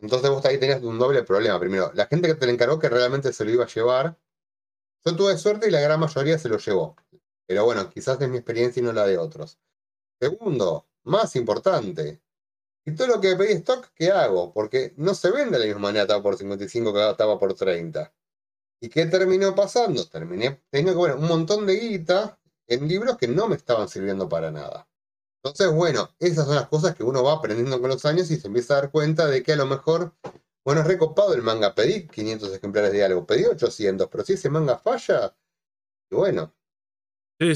Entonces vos ahí tenías un doble problema. Primero, la gente que te lo encargó que realmente se lo iba a llevar. Yo tuve suerte y la gran mayoría se lo llevó. Pero bueno, quizás es mi experiencia y no la de otros. Segundo, más importante, y todo lo que pedí stock, ¿qué hago? Porque no se vende de la misma manera tapa por 55 que tapa por 30. ¿Y qué terminó pasando? Terminé teniendo un montón de guita en libros que no me estaban sirviendo para nada. Entonces, bueno, esas son las cosas que uno va aprendiendo con los años y se empieza a dar cuenta de que a lo mejor, bueno, es recopado el manga, pedí 500 ejemplares de algo, pedí 800, pero si ese manga falla, y bueno.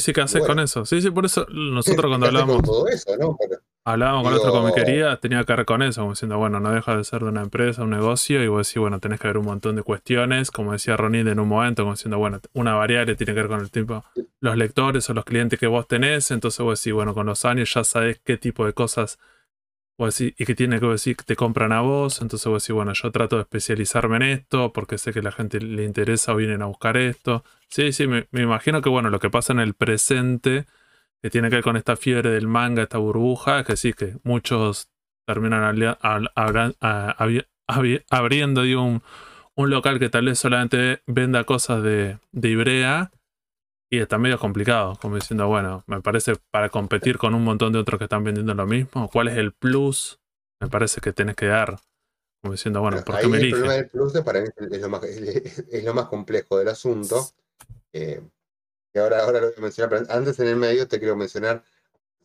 Sí, ¿qué haces con eso? Sí, por eso nosotros cuando hablábamos con todo eso, ¿no? Pero, hablábamos con nuestra comiquería, tenía que ver con eso, como diciendo, bueno, no deja de ser de una empresa, un negocio, y vos decís, bueno, tenés que ver un montón de cuestiones, como decía Ronil en un momento, como diciendo, bueno, una variable tiene que ver con el tipo, los lectores o los clientes que vos tenés, entonces vos decís, bueno, con los años ya sabés qué tipo de cosas vos decís, y que tiene que decir que te compran a vos, entonces vos decís, bueno, yo trato de especializarme en esto, porque sé que la gente le interesa o vienen a buscar esto. Sí, me imagino que, bueno, lo que pasa en el presente, que tiene que ver con esta fiebre del manga, esta burbuja, es que sí, que muchos terminan abriendo un local que tal vez solamente venda cosas de Ivrea, y está medio complicado, como diciendo, bueno, me parece para competir con un montón de otros que están vendiendo lo mismo, ¿cuál es el plus? Me parece que tenés que dar, como diciendo, bueno, ¿por qué me eligen? El problema del plus para mí es lo más complejo del asunto. Y ahora lo voy a mencionar, pero antes en el medio te quiero mencionar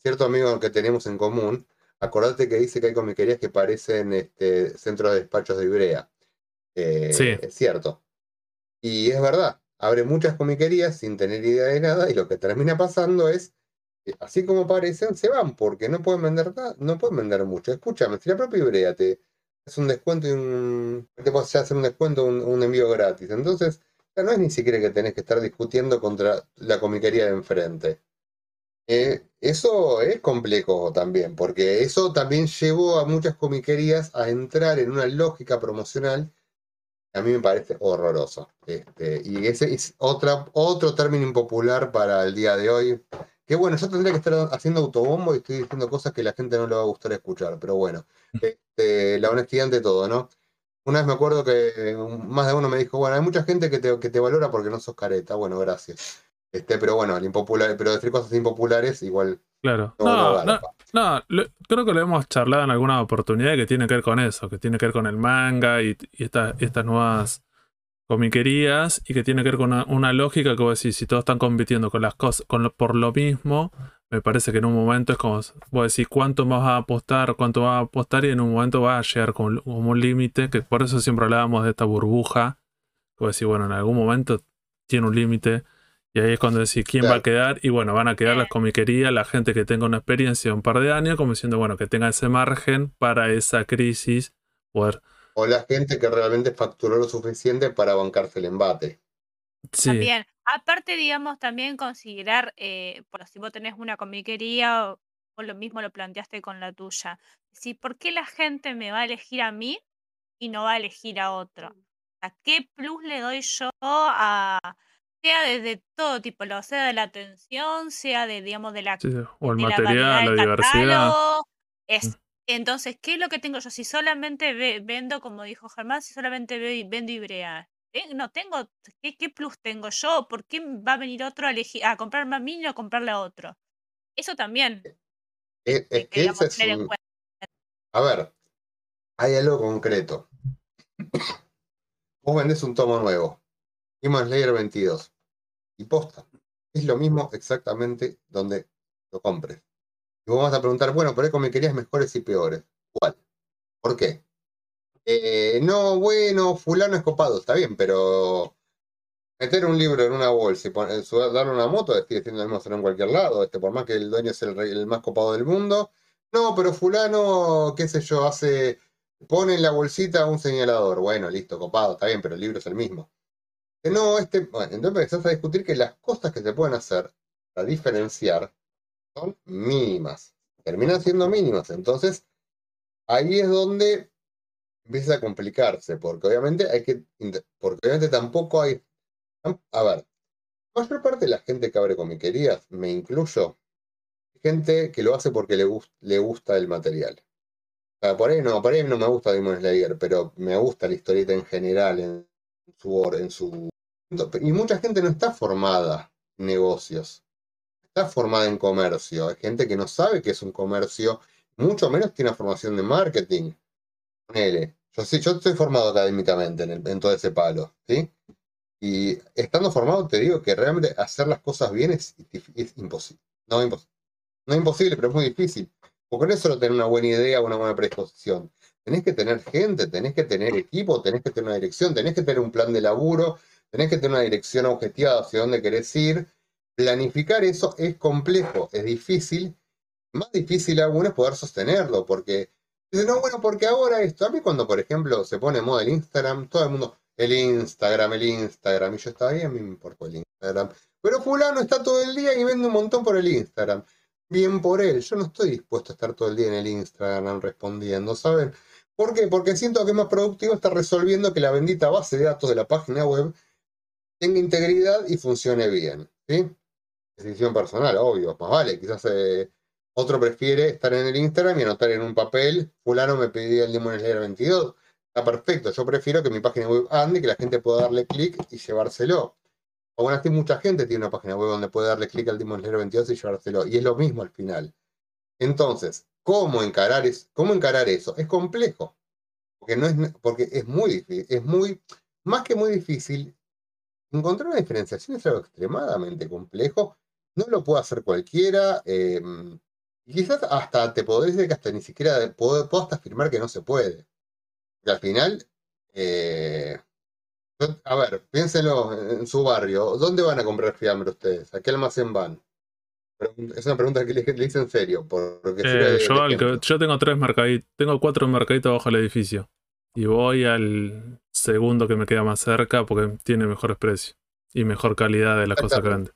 cierto amigo que tenemos en común. Acordate que dice que hay comiquerías que parecen centros de despachos de Ivrea. Sí. Es cierto. Y es verdad, abre muchas comiquerías sin tener idea de nada y lo que termina pasando es, así como parecen, se van porque no pueden vender nada, no pueden vender mucho. Escúchame, si la propia Ivrea te hace un descuento, te puedes hacer un descuento, un envío gratis. Entonces, no es ni siquiera que tenés que estar discutiendo contra la comiquería de enfrente. Eso es complejo también, porque eso también llevó a muchas comiquerías a entrar en una lógica promocional que a mí me parece horroroso. Y ese es otro término impopular para el día de hoy. Que bueno, yo tendría que estar haciendo autobombo y estoy diciendo cosas que la gente no le va a gustar escuchar, pero bueno, la honestidad ante todo, ¿no? Una vez me acuerdo que más de uno me dijo, bueno, hay mucha gente que te valora porque no sos careta. Bueno, gracias. Pero bueno, el impopular, pero decir cosas impopulares igual. Claro. No, creo que lo hemos charlado en alguna oportunidad que tiene que ver con eso, que tiene que ver con el manga y estas nuevas comiquerías y que tiene que ver con una lógica que vos decís, si todos están compitiendo con las cosas por lo mismo, me parece que en un momento es como vos decís cuánto vas a apostar y en un momento vas a llegar como un límite, que por eso siempre hablábamos de esta burbuja, que vos decís, bueno, en algún momento tiene un límite y ahí es cuando decís quién va a quedar y bueno, van a quedar las comiquerías, la gente que tenga una experiencia de un par de años, como diciendo, bueno, que tenga ese margen para esa crisis poder... O la gente que realmente facturó lo suficiente para bancarse el embate. Sí. También, aparte, digamos, también considerar, por si vos tenés una comiquería o lo mismo lo planteaste con la tuya, si ¿por qué la gente me va a elegir a mí y no va a elegir a otro? ¿A qué plus le doy yo sea desde todo tipo, sea de la atención, sea de, digamos, de la... Sí, o el material, la diversidad. Entonces, ¿qué es lo que tengo yo? Si solamente vendo, como dijo Germán, si solamente vendo Ivrea, no tengo, ¿qué plus tengo yo? ¿Por qué va a venir otro a comprarme a mí y no a comprarle a otro? Eso también. Es que ese es un... A ver, hay algo concreto. Vos vendés un tomo nuevo, Demon Slayer 22, y posta. Es lo mismo exactamente donde lo compres. Y vos vas a preguntar, bueno, pero hay comiquerías mejores y peores. ¿Cuál? ¿Por qué? No, bueno, fulano es copado, está bien, pero meter un libro en una bolsa y darle una moto, estoy diciendo lo mismo hacer en cualquier lado, por más que el dueño es el más copado del mundo. No, pero fulano, qué sé yo, pone en la bolsita un señalador. Bueno, listo, copado, está bien, pero el libro es el mismo. No, bueno, entonces empezás a discutir que las cosas que se pueden hacer para diferenciar son mínimas, terminan siendo mínimas. Entonces ahí es donde empieza a complicarse, porque obviamente tampoco hay, a ver, la mayor parte de la gente que abre comiquerías, me incluyo, gente que lo hace porque le gusta el material. Por ahí no me gusta Demon Slayer, pero me gusta la historieta en general, en su y mucha gente no está formada en negocios, está formada en comercio. Hay gente que no sabe qué es un comercio, mucho menos tiene una formación de marketing. Ponele, yo estoy formado académicamente en todo ese palo, ¿sí? Y estando formado te digo que realmente hacer las cosas bien es imposible. No es imposible, pero es muy difícil. Porque no es solo tener una buena idea o una buena predisposición. Tenés que tener gente, tenés que tener equipo, tenés que tener una dirección, tenés que tener un plan de laburo, tenés que tener una dirección objetiva hacia dónde querés ir. Planificar eso es complejo, es difícil. Más difícil aún es poder sostenerlo, porque dicen, no, bueno, porque ahora esto. A mí cuando, por ejemplo, se pone en moda el Instagram, todo el mundo, el Instagram. Y yo estaba bien, me importó el Instagram. Pero fulano está todo el día y vende un montón por el Instagram. Bien por él, yo no estoy dispuesto a estar todo el día en el Instagram respondiendo, ¿saben? ¿Por qué? Porque siento que es más productivo estar resolviendo que la bendita base de datos de la página web tenga integridad y funcione bien, ¿sí? Decisión personal, obvio, más vale, quizás otro prefiere estar en el Instagram y anotar en un papel, fulano me pedía el Demon Slayer 22, está perfecto, yo prefiero que mi página web ande, que la gente pueda darle clic y llevárselo. Aún así, mucha gente tiene una página web donde puede darle clic al Demon Slayer 22 y llevárselo. Y es lo mismo al final. Entonces, ¿cómo encarar eso? Es complejo. Porque es muy difícil. Más que muy difícil, encontrar una diferenciación es algo extremadamente complejo. No lo puede hacer cualquiera. Y quizás hasta te podría decir que hasta ni siquiera puedo hasta afirmar que no se puede. Porque al final... A ver, piénsenlo en su barrio. ¿Dónde van a comprar fiambre ustedes? ¿A qué almacén van? Es una pregunta que le hice en serio. Porque yo tengo 3 mercaditos. Tengo 4 mercaditos abajo del edificio. Y voy al segundo que me queda más cerca porque tiene mejores precios y mejor calidad de las cosas grandes.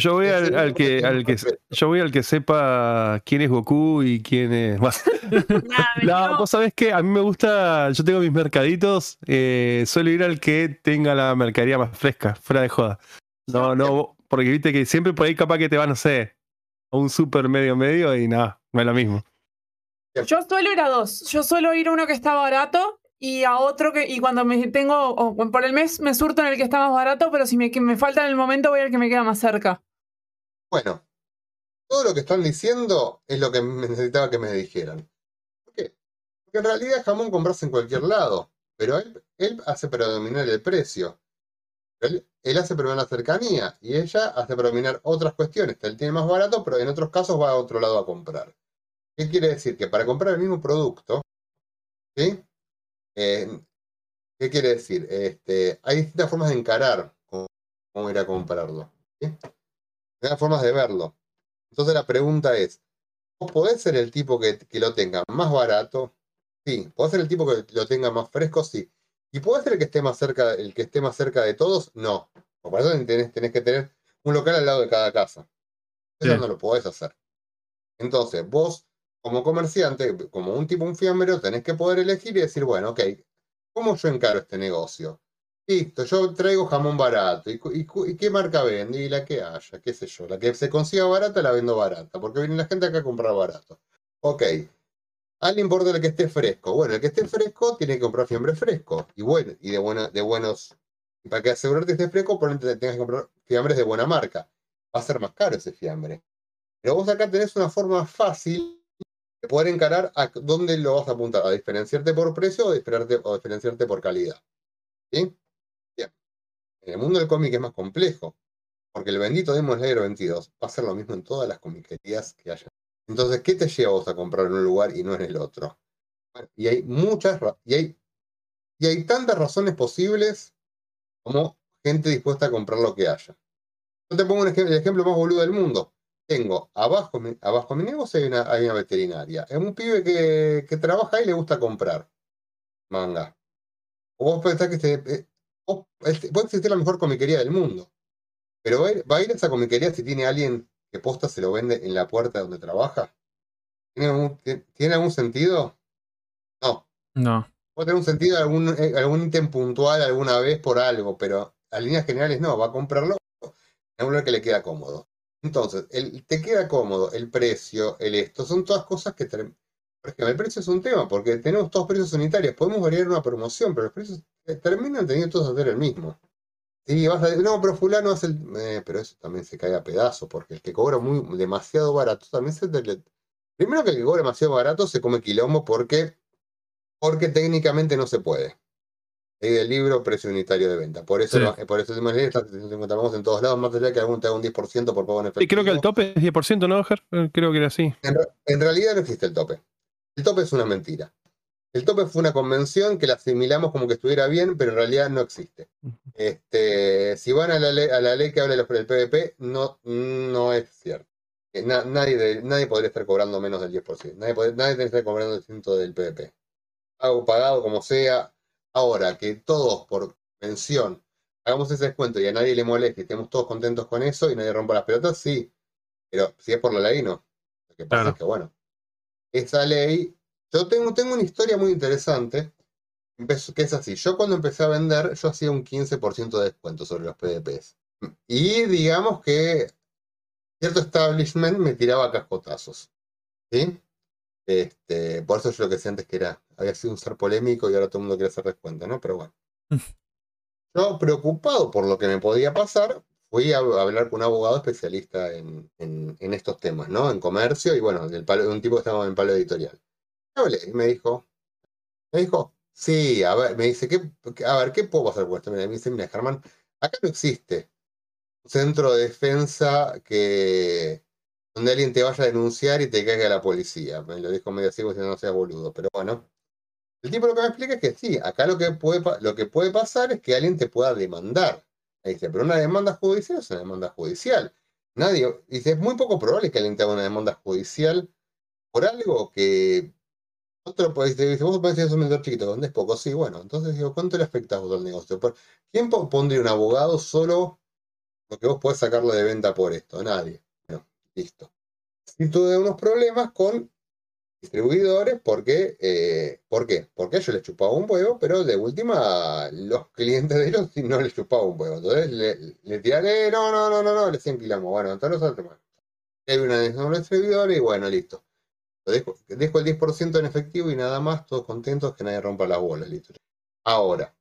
Yo voy al que sepa quién es Goku y quién es... No, vos sabés que a mí me gusta, yo tengo mis mercaditos, suelo ir al que tenga la mercadería más fresca, fuera de joda. No, porque viste que siempre por ahí capaz que te van, no sé, a un super medio y nada, no es lo mismo. Yo suelo ir a dos, yo suelo ir a uno que está barato y a otro que, y cuando me tengo, por el mes me surto en el que está más barato, pero si me falta en el momento voy al que me queda más cerca. Bueno, todo lo que están diciendo es lo que necesitaba que me dijeran. ¿Por qué? Porque en realidad jamón compras en cualquier lado, pero él hace predominar el precio. Él hace predominar la cercanía y ella hace predominar otras cuestiones. Él tiene más barato, pero en otros casos va a otro lado a comprar. ¿Qué quiere decir? Que para comprar el mismo producto, ¿sí? ¿Qué quiere decir? Hay distintas formas de encarar cómo ir a comprarlo, ¿sí? Hay formas de verlo. Entonces la pregunta es, ¿vos podés ser el tipo que lo tenga más barato? Sí. ¿Podés ser el tipo que lo tenga más fresco? Sí. ¿Y podés ser el que esté más cerca de todos? No. Por eso tenés que tener un local al lado de cada casa. Eso sí. No lo podés hacer. Entonces vos, como comerciante, como un fiambrero, tenés que poder elegir y decir, bueno, ok, ¿cómo yo encaro este negocio? Listo, yo traigo jamón barato. ¿Y qué marca vende? Y la que haya, qué sé yo. La que se consiga barata la vendo barata, porque viene la gente acá a comprar barato. Ok, ¿a él le importa el que esté fresco? Bueno, el que esté fresco tiene que comprar fiambre fresco. Y bueno, de buenos... Para que asegurarte que esté fresco, ponete, tengas que comprar fiambres de buena marca. Va a ser más caro ese fiambre. Pero vos acá tenés una forma fácil de poder encarar a dónde lo vas a apuntar. ¿A diferenciarte por precio o diferenciarte por calidad? ¿Sí? En el mundo del cómic es más complejo, porque el bendito Demon Slayer 22 va a ser lo mismo en todas las comiquerías que haya. Entonces, ¿qué te lleva vos a comprar en un lugar y no en el otro? Bueno, y hay tantas razones posibles como gente dispuesta a comprar lo que haya. Yo te pongo el ejemplo más boludo del mundo. Tengo, abajo de mi negocio hay una veterinaria. Es un pibe que trabaja y le gusta comprar manga. O vos pensás que puede existir la mejor comiquería del mundo, pero ¿va a ir a esa comiquería si tiene alguien que posta se lo vende en la puerta donde trabaja? ¿Tiene algún sentido? No. Puede tener un sentido algún ítem puntual alguna vez por algo, pero a líneas generales no, va a comprarlo en un lugar que le queda cómodo. Entonces, te queda cómodo el precio, son todas cosas que Es que el precio es un tema, porque tenemos todos precios unitarios. Podemos variar una promoción, pero los precios terminan teniendo todos a ser el mismo. Sí, vas a decir, no, pero fulano hace el... pero eso también se cae a pedazos, porque el que cobra demasiado barato también se... Primero que el que cobra demasiado barato se come quilombo porque técnicamente no se puede. El libro precio unitario de venta. Por eso, sí. Por eso está 750 pavos en todos lados, más allá que alguno te haga un 10% por pago en efectivo. Y creo que el tope es 10%, ¿no, Ger? Creo que era así. En realidad no existe el tope. El tope es una mentira. El tope fue una convención que la asimilamos como que estuviera bien, pero en realidad no existe. Si van a la ley que habla del PVP, no es cierto. Nadie podría estar cobrando menos del 10%. Nadie tiene que estar cobrando el 100% del PVP. Hago pagado como sea. Ahora, que todos por mención hagamos ese descuento y a nadie le moleste, estemos todos contentos con eso y nadie rompa las pelotas, sí. Pero si es por la ley, no. Lo que pasa es que, bueno, esa ley... Yo tengo una historia muy interesante, que es así. Yo cuando empecé a vender, yo hacía un 15% de descuento sobre los PDPs. Y digamos que cierto establishment me tiraba cascotazos. ¿Sí? Por eso yo lo que decía antes que había sido un ser polémico y ahora todo el mundo quiere hacer descuento, ¿no? Pero bueno. Yo, preocupado por lo que me podía pasar, fui a hablar con un abogado especialista en estos temas, ¿no? En comercio y bueno, un tipo que estaba en el palo editorial. Y me dijo, sí, a ver, me dice, ¿qué puedo hacer con esto? Me dice, mira, Germán, acá no existe un centro de defensa donde alguien te vaya a denunciar y te caiga la policía. Me lo dijo medio así, porque no seas boludo, pero bueno. El tipo lo que me explica es que sí, acá lo que puede pasar es que alguien te pueda demandar. Me dice, pero una demanda judicial es una demanda judicial. Nadie, dice, es muy poco probable que alguien te haga una demanda judicial por algo que... Otro pues dice, vos podés ser un vendedor chiquito, ¿dónde es poco? Sí, bueno, entonces digo, ¿cuánto le afecta a vos al negocio? ¿Quién pondría un abogado solo porque vos podés sacarlo de venta por esto? Nadie. No, listo. Sí tuve unos problemas con distribuidores porque, ¿por qué? Porque yo les chupaba un huevo, pero de última los clientes de ellos no les chupaba un huevo. Entonces le tiran, no, les enquilamos. Bueno, entonces los otros, hay una de los distribuidores y bueno, listo. Dejo el 10% en efectivo y nada más, todos contentos, que nadie rompa las bolas, listo. Ahora,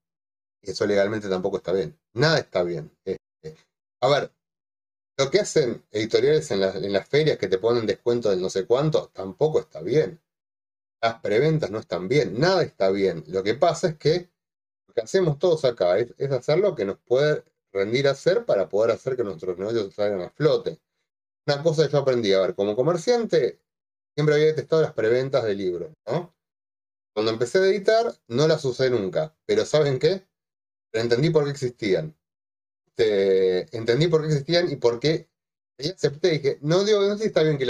eso legalmente tampoco está bien. Nada está bien. A ver, lo que hacen editoriales en las ferias que te ponen descuento del no sé cuánto, tampoco está bien. Las preventas no están bien, nada está bien. Lo que pasa es que lo que hacemos todos acá es hacer lo que nos puede rendir hacer para poder hacer que nuestros negocios salgan a flote. Una cosa que yo aprendí, a ver, como comerciante... Siempre había detestado las preventas de libros, ¿no? Cuando empecé a editar, no las usé nunca. Pero ¿saben qué? Entendí por qué existían. Entendí por qué existían y por qué... Y acepté, dije, no sé si está bien que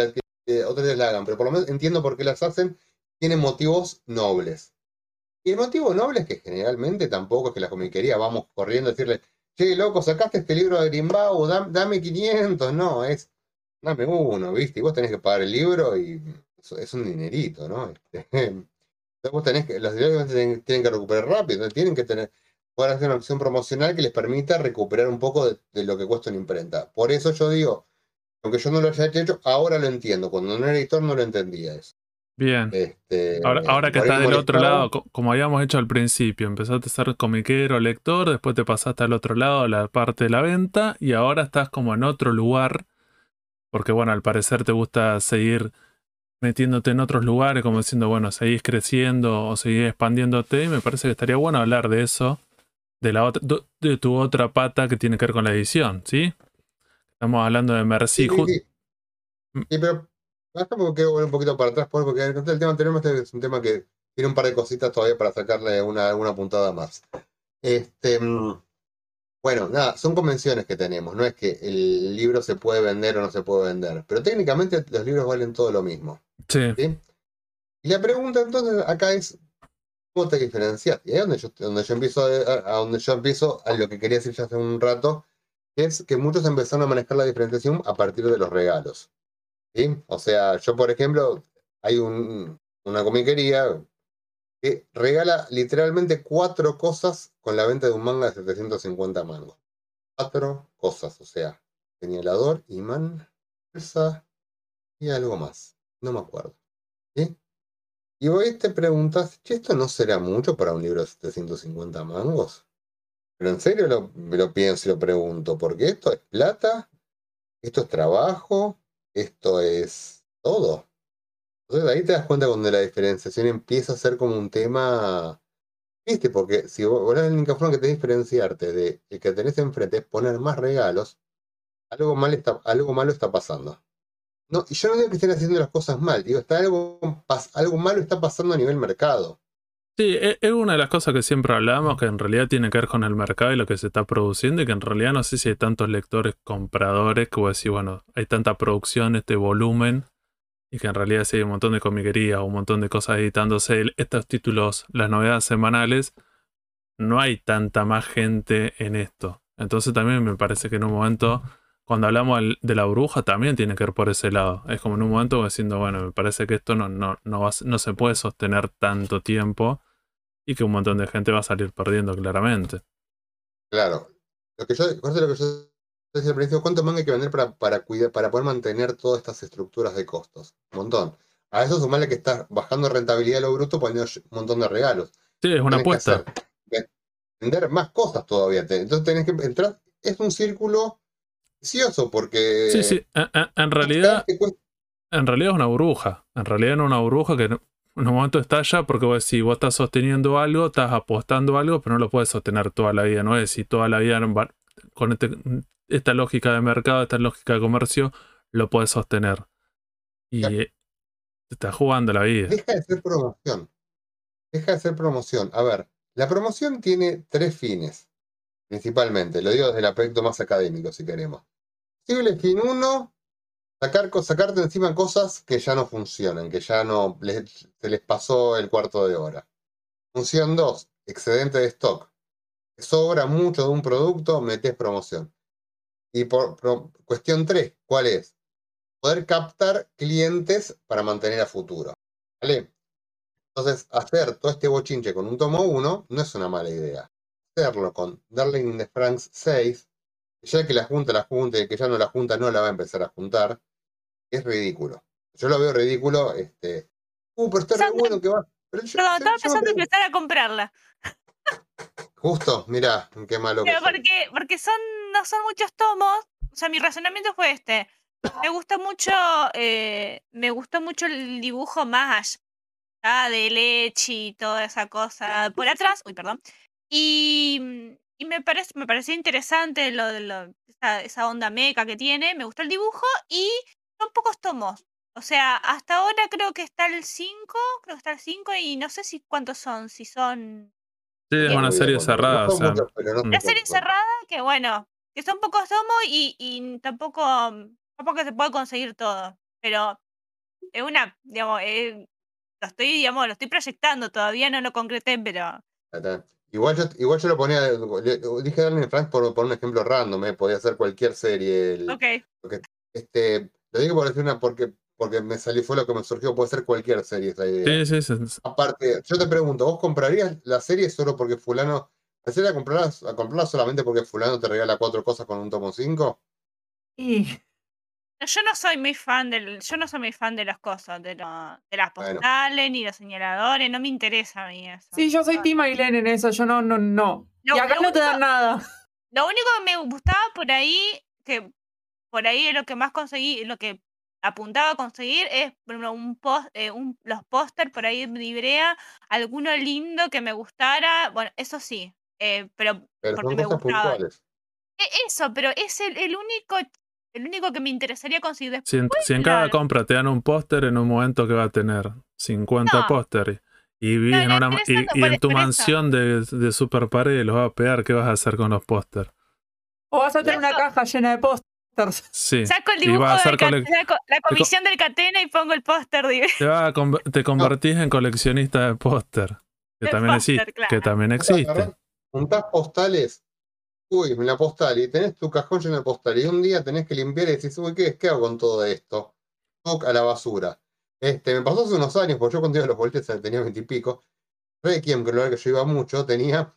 otras veces la hagan, pero por lo menos entiendo por qué las hacen. Tienen motivos nobles. Y el motivo noble es que generalmente tampoco es que la comiquería vamos corriendo a decirle, che, loco, sacaste este libro de Grimbao, dame 500. No, es... Dame uno, ¿viste? Y vos tenés que pagar el libro y es un dinerito, ¿no? Vos los libros tienen que recuperar rápido, entonces tienen que poder hacer una opción promocional que les permita recuperar un poco de lo que cuesta una imprenta. Por eso yo digo, aunque yo no lo haya hecho, ahora lo entiendo. Cuando no era editor no lo entendía eso. Bien. Ahora que estás del otro lado, como habíamos hecho al principio, empezaste a ser comiquero, lector, después te pasaste al otro lado, la parte de la venta, y ahora estás como en otro lugar. Porque bueno, al parecer te gusta seguir metiéndote en otros lugares, como diciendo, bueno, seguís creciendo o seguís expandiéndote. Y me parece que estaría bueno hablar de eso, de tu otra pata que tiene que ver con la edición, ¿sí? Estamos hablando de Merci. Sí, pero bastante porque quiero volver un poquito para atrás, porque el tema anterior es un tema que tiene un par de cositas todavía para sacarle una puntada más. Bueno, nada, son convenciones que tenemos, no es que el libro se puede vender o no se puede vender, pero técnicamente los libros valen todo lo mismo. Sí. ¿Sí? Y la pregunta entonces acá es, ¿cómo te diferencias? Y ahí es donde yo empiezo a lo que quería decir ya hace un rato, es que muchos empezaron a manejar la diferenciación a partir de los regalos. ¿Sí? O sea, yo por ejemplo, hay una comiquería... que regala literalmente 4 cosas con la venta de un manga de 750 mangos. 4 cosas, o sea, señalador, imán, bolsa y algo más. No me acuerdo. ¿Sí? Y vos ahí te preguntas, che, ¿esto no será mucho para un libro de 750 mangos? Pero en serio me lo pienso y lo pregunto, porque esto es plata, esto es trabajo, esto es todo. Entonces ahí te das cuenta cuando la diferenciación empieza a ser como un tema, ¿viste? Porque si vos la única forma que tenés de diferenciarte de el que tenés enfrente es poner más regalos, algo malo está pasando. No, y yo no digo que estén haciendo las cosas mal, digo, algo malo está pasando a nivel mercado. Sí, es una de las cosas que siempre hablamos, que en realidad tiene que ver con el mercado y lo que se está produciendo, y que en realidad no sé si hay tantos lectores compradores que vos decís, bueno, hay tanta producción, este volumen, y que en realidad sí hay un montón de comiquería, un montón de cosas editándose, estos títulos, las novedades semanales, no hay tanta más gente en esto. Entonces también me parece que en un momento, cuando hablamos de la burbuja, también tiene que ver por ese lado. Es como en un momento diciendo, bueno, me parece que esto no se puede sostener tanto tiempo y que un montón de gente va a salir perdiendo claramente. Claro. Lo que yo decía al principio, ¿cuánto manga hay que vender para poder mantener todas estas estructuras de costos? Un montón. A eso sumarle que estás bajando rentabilidad a lo bruto poniendo un montón de regalos. Sí, es una apuesta. Vender más cosas todavía. Entonces tenés que entrar. Es un círculo vicioso porque... Sí. En realidad es una burbuja. En realidad no es una burbuja que en un momento estalla porque vos decís, vos estás sosteniendo algo, estás apostando algo, pero no lo puedes sostener toda la vida. No es si toda la vida con esta lógica de mercado, esta lógica de comercio, lo puedes sostener. Y claro, te estás jugando la vida. Deja de ser promoción. A ver, la promoción tiene tres fines, principalmente. Lo digo desde el aspecto más académico, si queremos. Posible fin uno, sacarte encima cosas que ya no funcionan, que ya no se les pasó el cuarto de hora. Función dos, excedente de stock. Sobra mucho de un producto, metes promoción. Y por cuestión tres, ¿cuál es? Poder captar clientes para mantener a futuro. ¿Vale? Entonces, hacer todo este bochinche con un tomo 1 no es una mala idea. Hacerlo con Darling in the Franxx 6, ya el que la junta, el que ya no la junta no la va a empezar a juntar, es ridículo. Yo lo veo ridículo, pero está re bueno que va. Estaba pensando en empezar a comprarla. Justo, mirá, qué malo. Pero que porque no son muchos tomos, o sea, mi razonamiento fue este. Me gustó mucho el dibujo más allá de leche y toda esa cosa por atrás. Uy, perdón. Y me pareció interesante esa onda meca que tiene. Me gustó el dibujo y son pocos tomos. O sea, hasta ahora creo que está el 5 y no sé si cuántos son, si son... Sí, es una serie cerrada. O sea, una serie cerrada que bueno, que son pocos tomos y tampoco se puede conseguir todo. Pero es una, digamos, lo estoy proyectando, todavía no lo concreté, pero... Igual yo lo ponía, dije Darling in Franxx por un ejemplo random, podía ser cualquier serie. Okay. Lo digo por decir porque me salió, fue lo que me surgió, puede ser cualquier serie esa idea. Sí. Aparte, yo te pregunto, ¿vos comprarías la serie solo porque fulano, la serie la comprarla solamente porque fulano te regala 4 cosas con un tomo 5? Sí. Yo no soy muy fan de las cosas, de las postales, bueno, ni los señaladores, no me interesa a mí eso. Sí, yo soy Tim Ailén en eso, yo no. Y acá no te dan nada. Lo único que me gustaba por ahí es lo que más conseguí, lo que apuntaba a conseguir es los póster por ahí de Ibrea, alguno lindo que me gustara, bueno, eso sí, pero porque me gustaba. Puntuales. Eso, pero es el único... El único que me interesaría conseguir después... Si en cada compra te dan un póster, en un momento que va a tener 50 pósteres. Y en tu mansión de Super Pared los va a pegar. ¿Qué vas a hacer con los pósteres? O vas a tener una caja llena de pósters. Sí. Saco el dibujo la comisión del Catena y pongo el póster. Te convertís en coleccionista de póster. Que también existe. Juntás postales. Uy, la postal, y tenés tu cajón lleno de postal, y un día tenés que limpiar y decís, uy, ¿qué hago con todo esto? A la basura. Me pasó hace unos años, porque yo cuando iba a los boletes tenía 20 y pico. Requiem, que era el lugar que yo iba mucho, tenían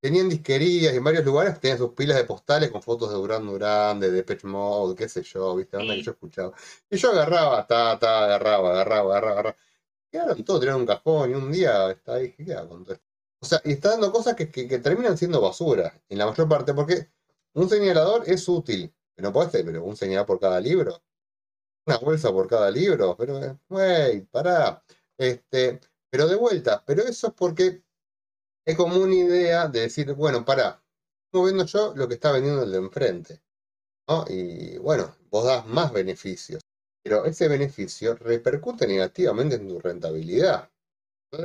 disquerías y en varios lugares tenían sus pilas de postales con fotos de Duran Duran, de Depeche Mode, qué sé yo, viste, banda que yo escuchaba. Y yo agarraba, agarraba. Claro, y todo tirado en un cajón y un día está ahí, ¿qué queda con todo esto? O sea, y está dando cosas que terminan siendo basura, en la mayor parte, porque un señalador es útil, pero no puede ser, pero un señalador por cada libro, una bolsa por cada libro, pero, güey, pará. Pero de vuelta, pero eso es porque es como una idea de decir, bueno, pará, estoy viendo yo lo que está vendiendo el de enfrente, ¿no? Y bueno, vos das más beneficios, pero ese beneficio repercute negativamente en tu rentabilidad.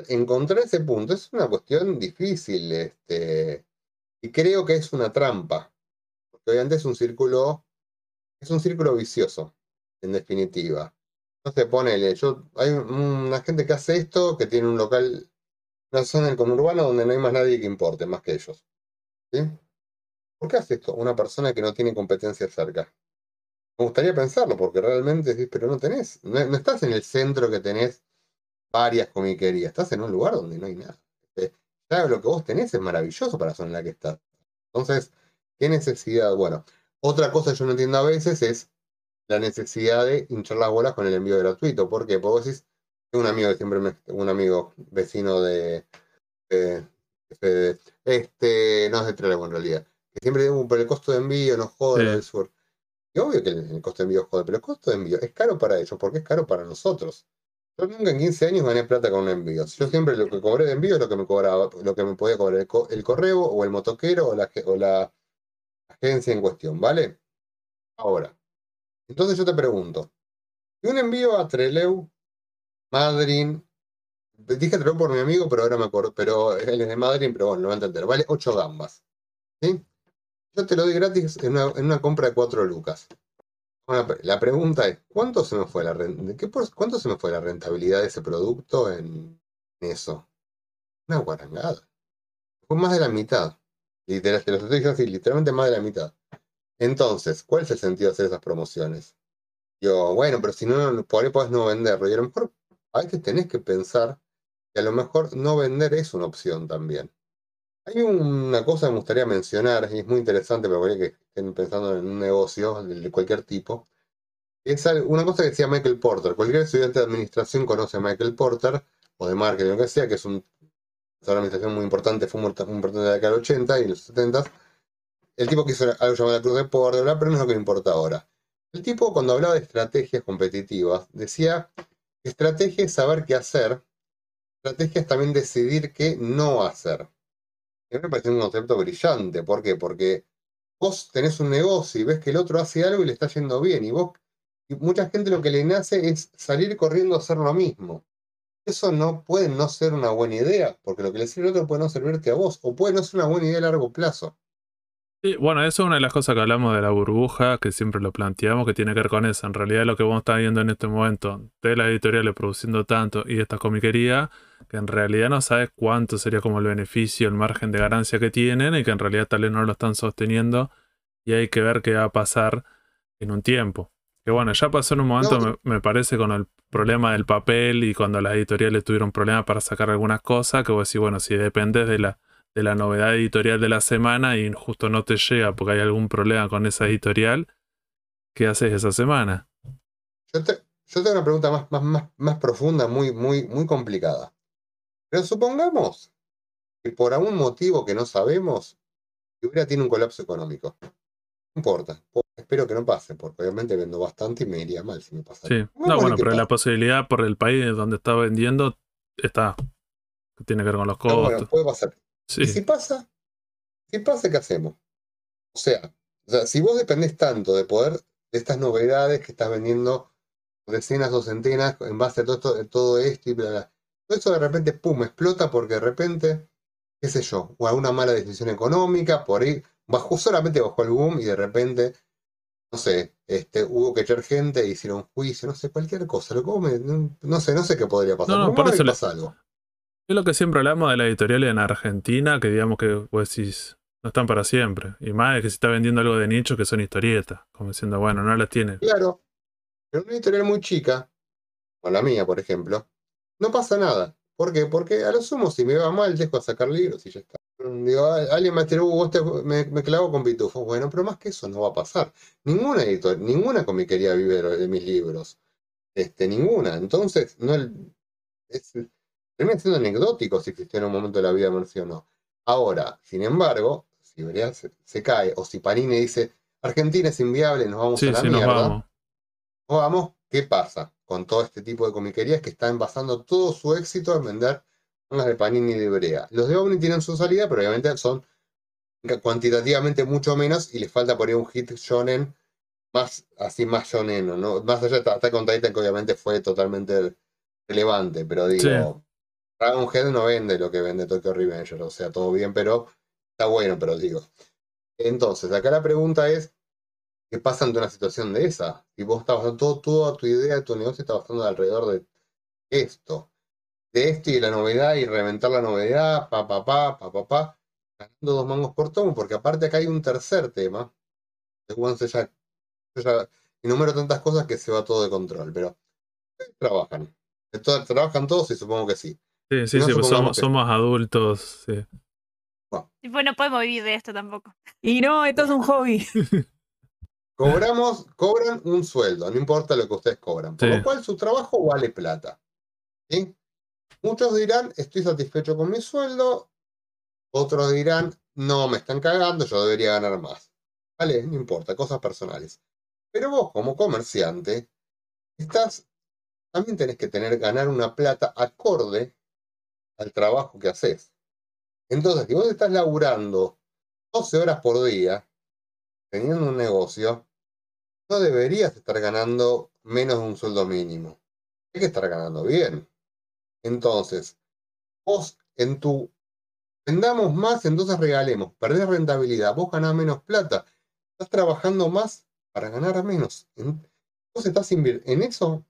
Encontrar ese punto es una cuestión difícil, y creo que es una trampa, porque obviamente es un círculo vicioso, en definitiva. Entonces ponele, hay una gente que hace esto, que tiene un local, una zona del conurbano donde no hay más nadie que importe, más que ellos, ¿sí? ¿Por qué hace esto una persona que no tiene competencia cerca? Me gustaría pensarlo, porque realmente sí, pero no tenés, no estás en el centro que tenés varias comiquerías, estás en un lugar donde no hay nada. Claro, lo que vos tenés es maravilloso para la zona en la que estás. Entonces, ¿qué necesidad? Bueno, otra cosa que yo no entiendo a veces es la necesidad de hinchar las bolas con el envío gratuito. ¿Por qué? Porque vos decís, un amigo vecino no es de Trelew en realidad, que siempre digo, pero el costo de envío nos jode del sur. Y obvio que el costo de envío jode, pero el costo de envío es caro para ellos, porque es caro para nosotros. Yo nunca en 15 años gané plata con un envío. Yo siempre lo que cobré de envío es lo que me podía cobrar el correo o el motoquero o la agencia en cuestión, ¿vale? Ahora, entonces yo te pregunto, si un envío a Trelew, Madryn, dije Trelew por mi amigo, pero ahora me acuerdo, pero él es de Madryn, pero bueno, lo va a entender, vale 8 gambas, ¿sí? Yo te lo doy gratis en una compra de 4 lucas. Bueno, la pregunta es, ¿cuánto se me fue la rentabilidad de ese producto en eso? Una guarangada. Fue más de la mitad. Te lo estoy diciendo así, literalmente más de la mitad. Entonces, ¿cuál es el sentido de hacer esas promociones? Yo, bueno, pero si no, por ahí podés no venderlo. Y a lo mejor a veces tenés que pensar que a lo mejor no vender es una opción también. Hay una cosa que me gustaría mencionar, y es muy interesante, pero para que estén pensando en un negocio de cualquier tipo. Es una cosa que decía Michael Porter. Cualquier estudiante de administración conoce a Michael Porter, o de marketing, lo que sea, que es una administración muy importante, fue muy importante en la década del 80 y en los 70. El tipo que hizo algo llamado la Cruz de Porter, pero no es lo que me importa ahora. El tipo, cuando hablaba de estrategias competitivas, decía, estrategia es saber qué hacer, estrategia es también decidir qué no hacer. A mí me parece un concepto brillante. ¿Por qué? Porque vos tenés un negocio y ves que el otro hace algo y le está yendo bien. Y mucha gente lo que le nace es salir corriendo a hacer lo mismo. Eso no puede no ser una buena idea, porque lo que le sirve al otro puede no servirte a vos, o puede no ser una buena idea a largo plazo. Sí, bueno, eso es una de las cosas que hablamos de la burbuja, que siempre lo planteamos, que tiene que ver con eso. En realidad lo que vos estás viendo en este momento de las editoriales produciendo tanto y estas comiquerías, que en realidad no sabes cuánto sería como el beneficio, el margen de ganancia que tienen, y que en realidad tal vez no lo están sosteniendo, y hay que ver qué va a pasar en un tiempo. Que bueno, ya pasó en un momento, me parece, con el problema del papel, y cuando las editoriales tuvieron problemas para sacar algunas cosas, que vos decís, bueno, si dependés de la novedad editorial de la semana y justo no te llega porque hay algún problema con esa editorial, ¿qué haces esa semana? Yo tengo una pregunta más profunda, muy complicada. Pero supongamos que por algún motivo que no sabemos, Fibra tiene un colapso económico. No importa. Espero que no pase, porque obviamente vendo bastante y me iría mal si me pasa. Sí. No, bueno, pero la posibilidad por el país donde está vendiendo está. Tiene que ver con los costos. No, bueno, puede pasar. Sí. Y si pasa, ¿qué hacemos? O sea, si vos dependés tanto de poder de estas novedades que estás vendiendo decenas o centenas en base a todo esto y bla, bla. Todo eso de repente, pum, explota porque de repente, qué sé yo, o alguna mala decisión económica, por ahí, solamente bajó el boom y de repente, no sé, hubo que echar gente, hicieron un juicio, no sé, cualquier cosa, no sé qué podría pasar. No, por eso pasa algo. Es lo que siempre hablamos de la editorial en Argentina, que digamos que vos decís, no están para siempre. Y más es que se está vendiendo algo de nicho que son historietas, como diciendo, bueno, no las tienen. Claro, pero una editorial muy chica, o la mía, por ejemplo, no pasa nada. ¿Por qué? Porque a lo sumo, si me va mal, dejo de sacar libros y ya está. Digo, alguien me tiró, me clavo con pitufos. Bueno, pero más que eso no va a pasar. Ninguna editorial, ninguna comiquería vive de mis libros. Ninguna. Entonces, no termina siendo anecdótico si existió en un momento de la vida de Mercier o no. Ahora, sin embargo, si Berea se cae, o si Panini dice Argentina es inviable, nos vamos a la mierda, nos vamos, ¿qué pasa con todo este tipo de comiquerías que están basando todo su éxito en vender unas de Panini y de Berea? Los de OVNI tienen su salida, pero obviamente son cuantitativamente mucho menos y les falta poner un hit shonen más shoneno, ¿no? Más allá de Attack on Titan, que obviamente fue totalmente relevante, pero digo, Dragonhead no vende lo que vende Tokyo Revenger, o sea, todo bien, pero está bueno, pero digo. Entonces, acá la pregunta es, ¿qué pasa ante una situación de esa? Si vos estás basando toda tu idea, tu negocio está basando alrededor de esto. De esto y de la novedad, y reventar la novedad, ganando 2 mangos por tomo, porque aparte acá hay un tercer tema, de Once Jack. Yo ya enumero tantas cosas que se va todo de control, pero trabajan. Trabajan todos y supongo que sí. Sí, pues somos adultos. Sí. Bueno, podemos vivir de esto tampoco. Y no, esto es un hobby. Cobran un sueldo, no importa lo que ustedes cobran. Por lo cual su trabajo vale plata. ¿Sí? Muchos dirán, estoy satisfecho con mi sueldo. Otros dirán, no, me están cagando, yo debería ganar más. Vale, no importa, cosas personales. Pero vos, como comerciante, también tenés que ganar una plata acorde al trabajo que haces. Entonces, si vos estás laburando 12 horas por día, teniendo un negocio, no deberías estar ganando menos de un sueldo mínimo. Hay que estar ganando bien. Entonces, vos vendamos más, entonces regalemos. Perdés rentabilidad, vos ganás menos plata. Estás trabajando más para ganar menos. Vos estás invirtiendo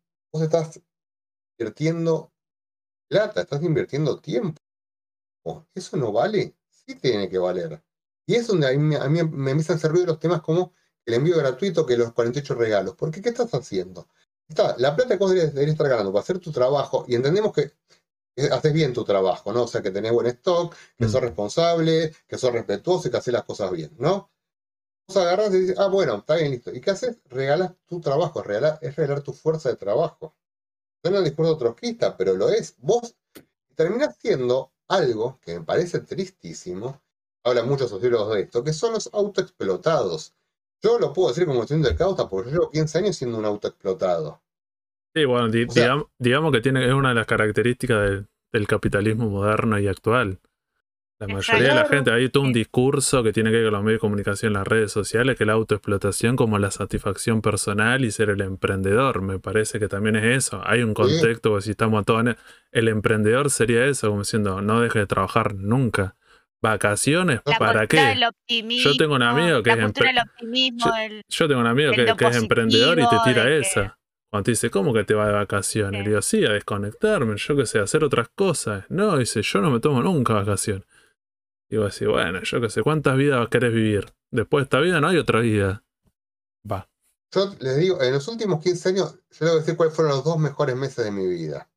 plata, estás invirtiendo tiempo. Eso no vale, sí tiene que valer. Y es donde a mí me empiezan a hacer ruido los temas como el envío gratuito, que los 48 regalos. Porque ¿qué estás haciendo? La plata que vos deberías estar ganando para hacer tu trabajo, y entendemos que haces bien tu trabajo, ¿no? O sea, que tenés buen stock, que sos responsable, que sos respetuoso y que haces las cosas bien, ¿no? Vos agarrás y dices, ah, bueno, está bien, listo. ¿Y qué haces? Regalás tu trabajo, es regalar tu fuerza de trabajo. Suena el discurso trotskista, pero lo es. Vos terminás siendo algo que me parece tristísimo, hablan muchos sociólogos de esto, que son los autoexplotados. Yo lo puedo decir como estudiante de causa porque yo llevo 15 años siendo un autoexplotado. Sí, bueno, digamos que es una de las características del capitalismo moderno y actual. La mayoría de la gente, hay todo un discurso que tiene que ver con los medios de comunicación, las redes sociales, que la autoexplotación como la satisfacción personal y ser el emprendedor. Me parece que también es eso. Hay un contexto, porque si estamos todos el emprendedor sería eso, como diciendo, no dejes de trabajar nunca. ¿Vacaciones? ¿Para qué? Yo tengo un amigo que es emprendedor y te tira esa. Cuando te dice, ¿cómo que te vas de vacaciones? Le digo, sí, a desconectarme, yo qué sé, a hacer otras cosas. No, dice, yo no me tomo nunca vacaciones. Digo así, bueno, yo qué sé, ¿cuántas vidas querés vivir? Después de esta vida no hay otra vida. Va. Yo les digo, en los últimos 15 años, yo les voy a decir cuáles fueron los 2 mejores meses de mi vida.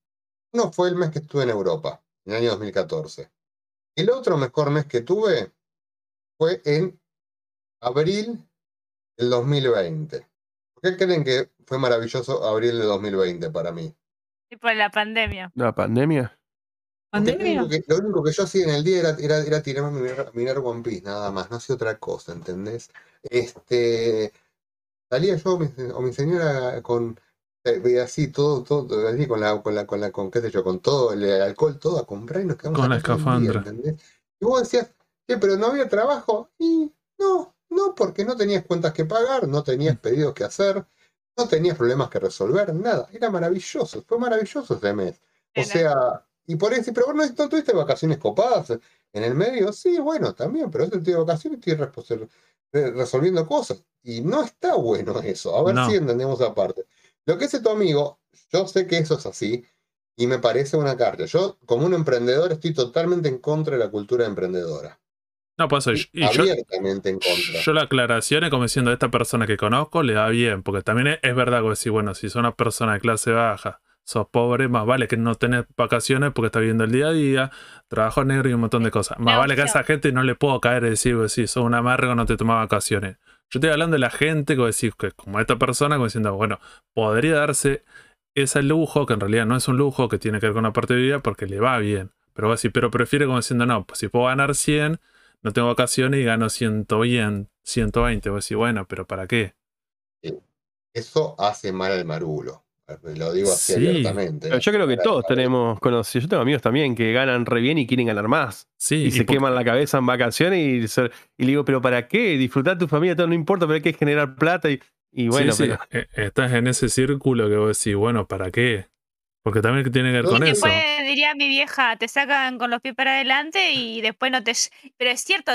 Uno fue el mes que estuve en Europa, en el año 2014. El otro mejor mes que tuve fue en abril del 2020. ¿Por qué creen que fue maravilloso abril de 2020 para mí? Sí, por la pandemia. ¿La pandemia? Lo único que yo hacía en el día era tirarme a mirar One Piece, nada más. No hacía otra cosa, ¿entendés? Salía yo o mi señora con... así, todo así, con qué sé yo, con todo el alcohol, todo a comprar y nos quedamos con la escafandra. Día, y vos decías, pero no había trabajo. Y no, porque no tenías cuentas que pagar, no tenías pedidos que hacer, no tenías problemas que resolver, nada. Era maravilloso, fue maravilloso ese mes. O sea, y por eso, pero vos no tuviste vacaciones copadas en el medio. Sí, bueno, también, pero yo estoy de vacaciones y estoy resolviendo cosas. Y no está bueno eso. A ver si entendemos aparte. Lo que hace tu amigo, yo sé que eso es así, y me parece una carga. Yo, como un emprendedor, estoy totalmente en contra de la cultura emprendedora. No, pues abiertamente en contra. Yo la aclaración es como diciendo, a esta persona que conozco le da bien, porque también es verdad que decís, bueno, si sos una persona de clase baja, sos pobre, más vale que no tenés vacaciones porque estás viviendo el día a día, trabajo negro y un montón de cosas. Más vale que a esa gente no le puedo caer y decir, si sos un amargo, no te tomás vacaciones. Yo estoy hablando de la gente que decís que como esta persona, como diciendo, bueno, podría darse es el lujo, que en realidad no es un lujo, que tiene que ver con una parte de vida porque le va bien. Pero así, pero prefiere como diciendo, no, pues si puedo ganar 100, no tengo vacaciones y gano 100 bien, 120. Voy a decir, bueno, pero ¿para qué? Eso hace mal al marulo. Lo digo así abiertamente. Pero yo creo que todos tenemos conocidos. Yo tengo amigos también que ganan re bien y quieren ganar más. Sí, y se queman la cabeza en vacaciones y le digo, pero ¿para qué? Disfrutar tu familia, todo no importa, pero hay que generar plata. Y bueno, sí, sí. Pero... estás en ese círculo que vos decís, bueno, ¿para qué? Porque también tiene que ver con eso. Después, diría mi vieja, te sacan con los pies para adelante y después no te... Pero es cierto,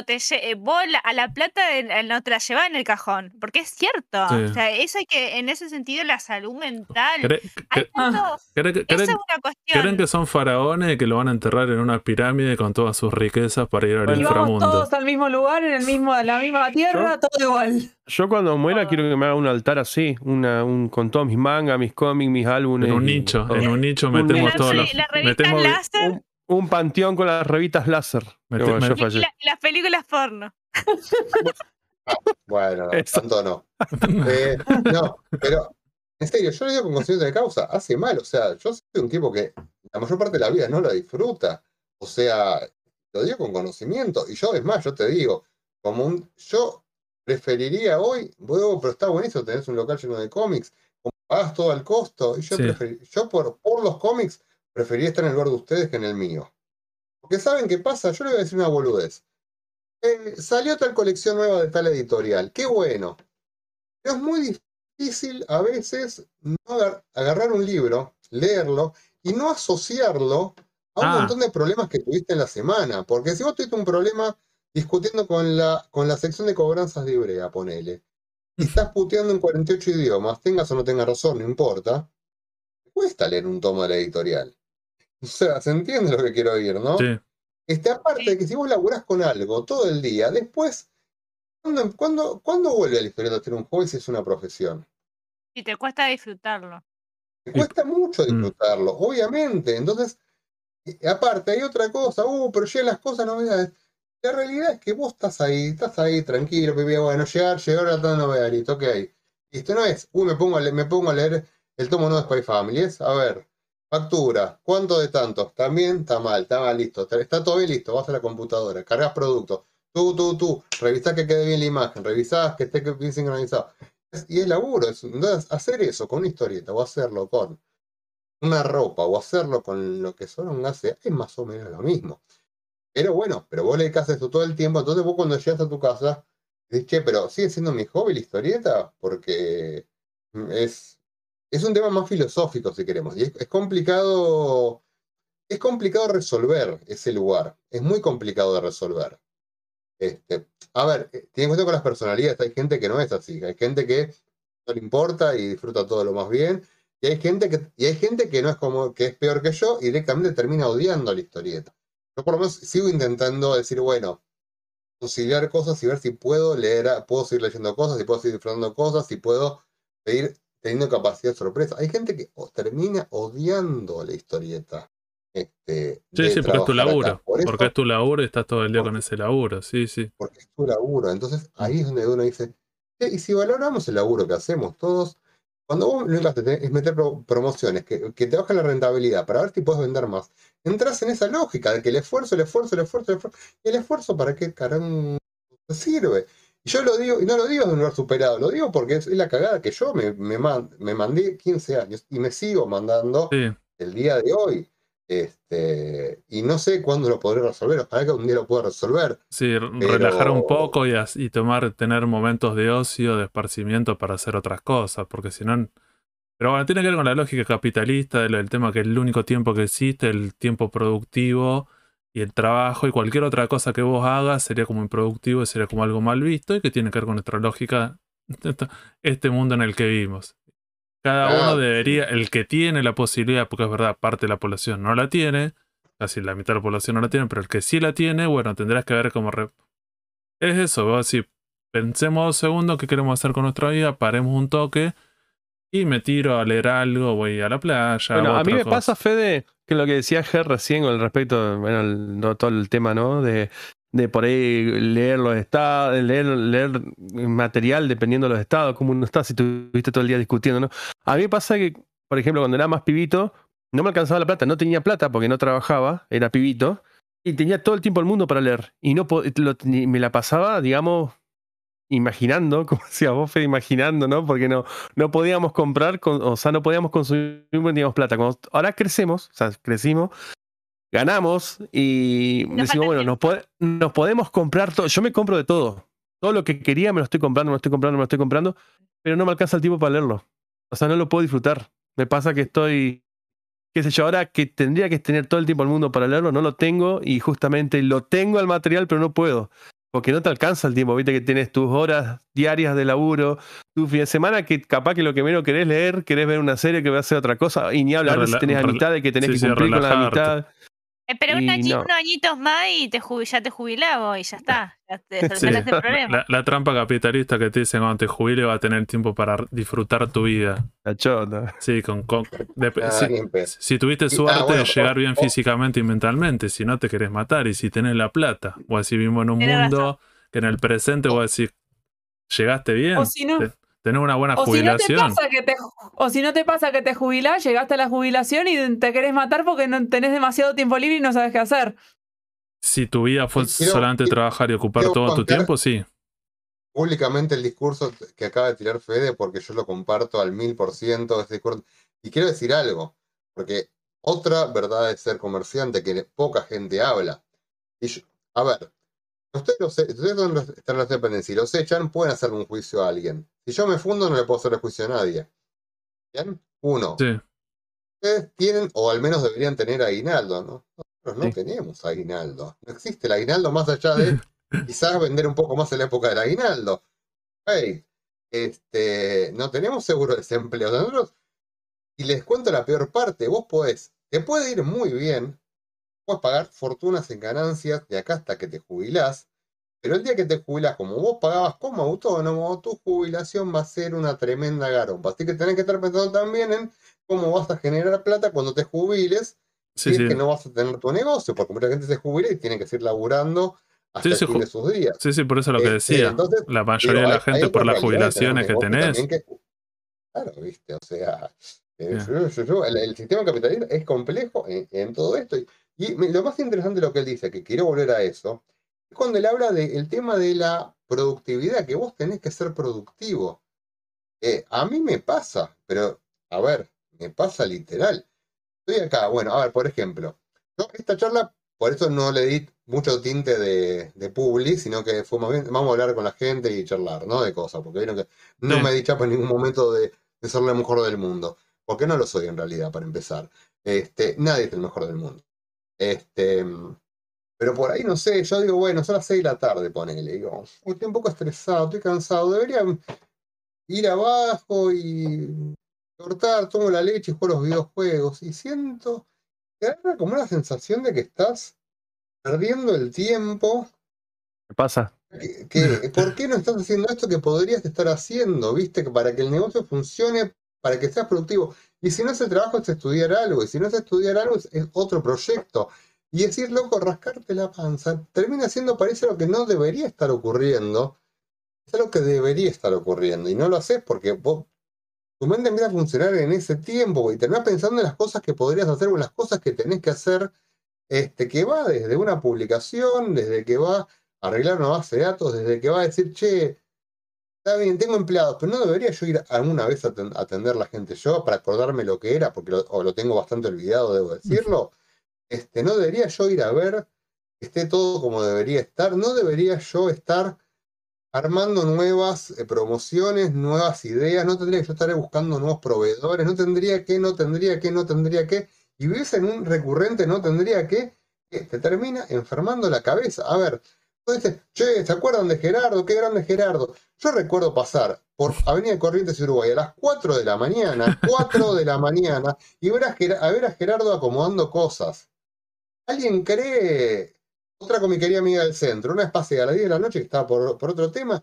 vos a la plata no te la llevas en el cajón. Porque es cierto. Sí. O sea, eso hay que... En ese sentido, la salud mental... Esa es una cuestión. ¿Creen que son faraones que lo van a enterrar en una pirámide con todas sus riquezas para ir al inframundo? Vamos todos al mismo lugar, la misma tierra, todo igual. Yo cuando muera quiero que me haga un altar así, con todos mis mangas, mis cómics, mis álbumes. En un nicho metemos todos los... Metemos láser. Un panteón con las revistas láser. Las películas porno. Bueno, eso. Tanto no. No, pero en serio, yo lo digo con conciencia de causa, hace mal. O sea, yo soy un tipo que la mayor parte de la vida no la disfruta. O sea, lo digo con conocimiento. Y yo, es más, yo te digo, yo preferiría hoy, pero está buenísimo, tenés un local lleno de cómics, pagas todo al costo, y yo por los cómics preferiría estar en el lugar de ustedes que en el mío. Porque ¿saben qué pasa? Yo le voy a decir una boludez. Salió tal colección nueva de tal editorial, qué bueno. Pero es muy difícil a veces no agarrar un libro, leerlo, y no asociarlo a un montón de problemas que tuviste en la semana. Porque si vos tuviste un problema discutiendo con la sección de cobranzas de Ibrea, ponele, y estás puteando en 48 idiomas, tengas o no tengas razón, no importa, cuesta leer un tomo de la editorial. O sea, ¿se entiende lo que quiero decir, no? Sí. Aparte de que si vos laburás con algo todo el día, después, ¿cuándo vuelve a la historia de tener un hobby si es una profesión? Y te cuesta disfrutarlo. Te cuesta mucho disfrutarlo, obviamente. Entonces, aparte, hay otra cosa, pero ya las cosas no me dan... La realidad es que vos estás ahí tranquilo, pibe, bueno, llegar a la novela, listo, ok. Esto no es, me pongo a leer el tomo nuevo de Spy Family, a ver, factura, ¿cuánto de tanto? También está mal, listo, está todo bien listo, vas a la computadora, cargas producto, tú, revisás que quede bien la imagen, revisás que esté bien sincronizado. Y es laburo, entonces hacer eso con una historieta, o hacerlo con una ropa, o hacerlo con lo que son un gase, es más o menos lo mismo. Pero bueno, pero vos le dedicás esto todo el tiempo, entonces vos cuando llegas a tu casa, dices, che, pero sigue siendo mi hobby la historieta, porque es un tema más filosófico, si queremos, y es complicado resolver ese lugar, es muy complicado de resolver. A ver, tiene cuestión con las personalidades, hay gente que no es así, hay gente que no le importa y disfruta todo lo más bien, y hay gente que no es como, que es peor que yo, y directamente termina odiando la historieta. Yo por lo menos sigo intentando decir, bueno, conciliar cosas y ver si puedo leer, puedo seguir leyendo cosas, si puedo seguir disfrutando cosas, si puedo seguir teniendo capacidad de sorpresa. Hay gente que termina odiando la historieta. Sí, pero es tu laburo. Porque es tu laburo y estás todo el día con ese laburo. Sí. Porque es tu laburo. Entonces ahí es donde uno dice, y si valoramos el laburo que hacemos todos, cuando vos lo único que haces es meter promociones que te bajan la rentabilidad para ver si puedes vender más, entras en esa lógica de que el esfuerzo. ¿Y el esfuerzo para qué caramba sirve? Y yo lo digo, y no lo digo de un lugar superado, lo digo porque es la cagada que yo me mandé 15 años y me sigo mandando el día de hoy. Y no sé cuándo lo podré resolver, ojalá que un día lo pueda resolver. Sí, pero... relajar un poco y tener momentos de ocio, de esparcimiento para hacer otras cosas, porque si no... Pero bueno, tiene que ver con la lógica capitalista del tema que es el único tiempo que existe, el tiempo productivo y el trabajo, y cualquier otra cosa que vos hagas sería como improductivo, sería como algo mal visto, y que tiene que ver con nuestra lógica, este mundo en el que vivimos. Cada uno debería, el que tiene la posibilidad, porque es verdad, parte de la población no la tiene, casi la mitad de la población no la tiene, pero el que sí la tiene, bueno, tendrás que ver cómo... Es eso, vos decís, pensemos 2 segundos qué queremos hacer con nuestra vida, paremos un toque y me tiro a leer algo, voy a la playa. Bueno, a mí me pasa, Fede, que lo que decía Ger recién con el respecto, bueno, todo el tema, ¿no? De por ahí leer los estados, leer material dependiendo de los estados, cómo uno está, si estuviste todo el día discutiendo, ¿no? A mí me pasa que por ejemplo, cuando era más pibito, no me alcanzaba la plata, no tenía plata porque no trabajaba, era pibito, y tenía todo el tiempo del mundo para leer. Y no me la pasaba, digamos, imaginando, como decía vos, Fede, imaginando, ¿no? Porque no podíamos comprar, o sea, no podíamos consumir, teníamos plata. Cuando ahora crecemos, o sea, crecimos, ganamos y decimos, bueno, nos podemos comprar todo. Yo me compro de todo. Todo lo que quería me lo estoy comprando, pero no me alcanza el tiempo para leerlo. O sea, no lo puedo disfrutar. Me pasa que estoy, qué sé yo, ahora que tendría que tener todo el tiempo del mundo para leerlo, no lo tengo, y justamente lo tengo al material, pero no puedo. Porque no te alcanza el tiempo, viste que tienes tus horas diarias de laburo, tu fin de semana, que capaz que lo que menos querés leer, querés ver una serie, que va a hacer otra cosa, y ni hablar si tenés amistad de que tenés que cumplir con la amistad. Pero unos añitos más y ya te jubilás y ya está. Ya te problema. La trampa capitalista que te dicen cuando te jubile va a tener tiempo para disfrutar tu vida. La chota. Sí, si tuviste suerte de llegar bien físicamente y mentalmente, si no te querés matar, y si tenés la plata, o así mismo en un mundo que en el presente vos decís, llegaste bien. O si no. Tener una buena jubilación. O si no te pasa que te jubilás, llegaste a la jubilación y te querés matar porque no tenés demasiado tiempo libre y no sabes qué hacer. Si tu vida fue solamente trabajar y ocupar todo tu tiempo, sí. Públicamente el discurso que acaba de tirar Fede, porque yo lo comparto al 1000% de ese discurso. Y quiero decir algo, porque otra verdad de ser comerciante que poca gente habla. Y yo, a ver, ustedes están en la dependencia. Si los echan, pueden hacer un juicio a alguien. Si yo me fundo, no le puedo hacer el juicio a nadie. ¿Bien? Uno. Sí. Ustedes tienen, o al menos deberían tener aguinaldo, ¿no? Nosotros no tenemos aguinaldo. No existe el aguinaldo más allá de quizás vender un poco más en la época del aguinaldo. Hey, no tenemos seguro de desempleo. Nosotros, y les cuento la peor parte, te puede ir muy bien, puedes pagar fortunas en ganancias de acá hasta que te jubilás. Pero el día que te jubilás, como vos pagabas como autónomo, tu jubilación va a ser una tremenda garompa. Así que tenés que estar pensando también en cómo vas a generar plata cuando te jubiles. Si es que no vas a tener tu negocio, porque mucha gente se jubila y tiene que seguir laburando hasta el fin de sus días. Sí, por eso lo que decía. Entonces, la mayoría de la gente por las jubilaciones que tenés. Claro, viste, o sea, el sistema capitalista es complejo en todo esto. Y lo más interesante de lo que él dice, que quiero volver a eso, cuando él habla del tema de la productividad, que vos tenés que ser productivo. A mí me pasa, pero, a ver, me pasa literal. Estoy acá, bueno, a ver, por ejemplo, yo esta charla, por eso no le di mucho tinte de publi, sino que fue más bien, vamos a hablar con la gente y charlar, ¿no? De cosas, porque vieron que no me di chapa en ningún momento de ser la mejor del mundo, porque no lo soy en realidad, para empezar. Nadie es el mejor del mundo. Pero por ahí, no sé, yo digo, bueno, son las 6 de la tarde, ponele. Digo, estoy un poco estresado, estoy cansado. Debería ir abajo y cortar, tomo la leche y juego los videojuegos. Y siento, te agarra como una sensación de que estás perdiendo el tiempo. ¿Qué pasa? ¿Por qué no estás haciendo esto que podrías estar haciendo? ¿Viste? Para que el negocio funcione, para que seas productivo. Y si no es el trabajo, es estudiar algo. Y si no es estudiar algo, es otro proyecto. Y decir, loco, rascarte la panza, termina siendo, parece lo que no debería estar ocurriendo, es lo que debería estar ocurriendo, y no lo haces porque vos, tu mente empieza a funcionar en ese tiempo, y terminás pensando en las cosas que podrías hacer, o en las cosas que tenés que hacer, que va desde una publicación, desde que va a arreglar una base de datos, desde que va a decir, che, está bien, tengo empleados, pero no debería yo ir alguna vez a atender a la gente yo, para acordarme lo que era, porque lo tengo bastante olvidado, debo decirlo. No debería yo ir a ver que esté todo como debería estar. No debería yo estar armando nuevas promociones, nuevas ideas. No tendría que yo estar buscando nuevos proveedores. No tendría que. Y vivís en un recurrente no tendría que te termina enfermando la cabeza. A ver, entonces, che, ¿se acuerdan de Gerardo? Qué grande Gerardo. Yo recuerdo pasar por Avenida Corrientes y Uruguay a las 4 de la mañana, y ver a Gerardo acomodando cosas. ¿Alguien cree? Otra comiquería amiga del centro, una espacio a las 10 de la noche que estaba por otro tema,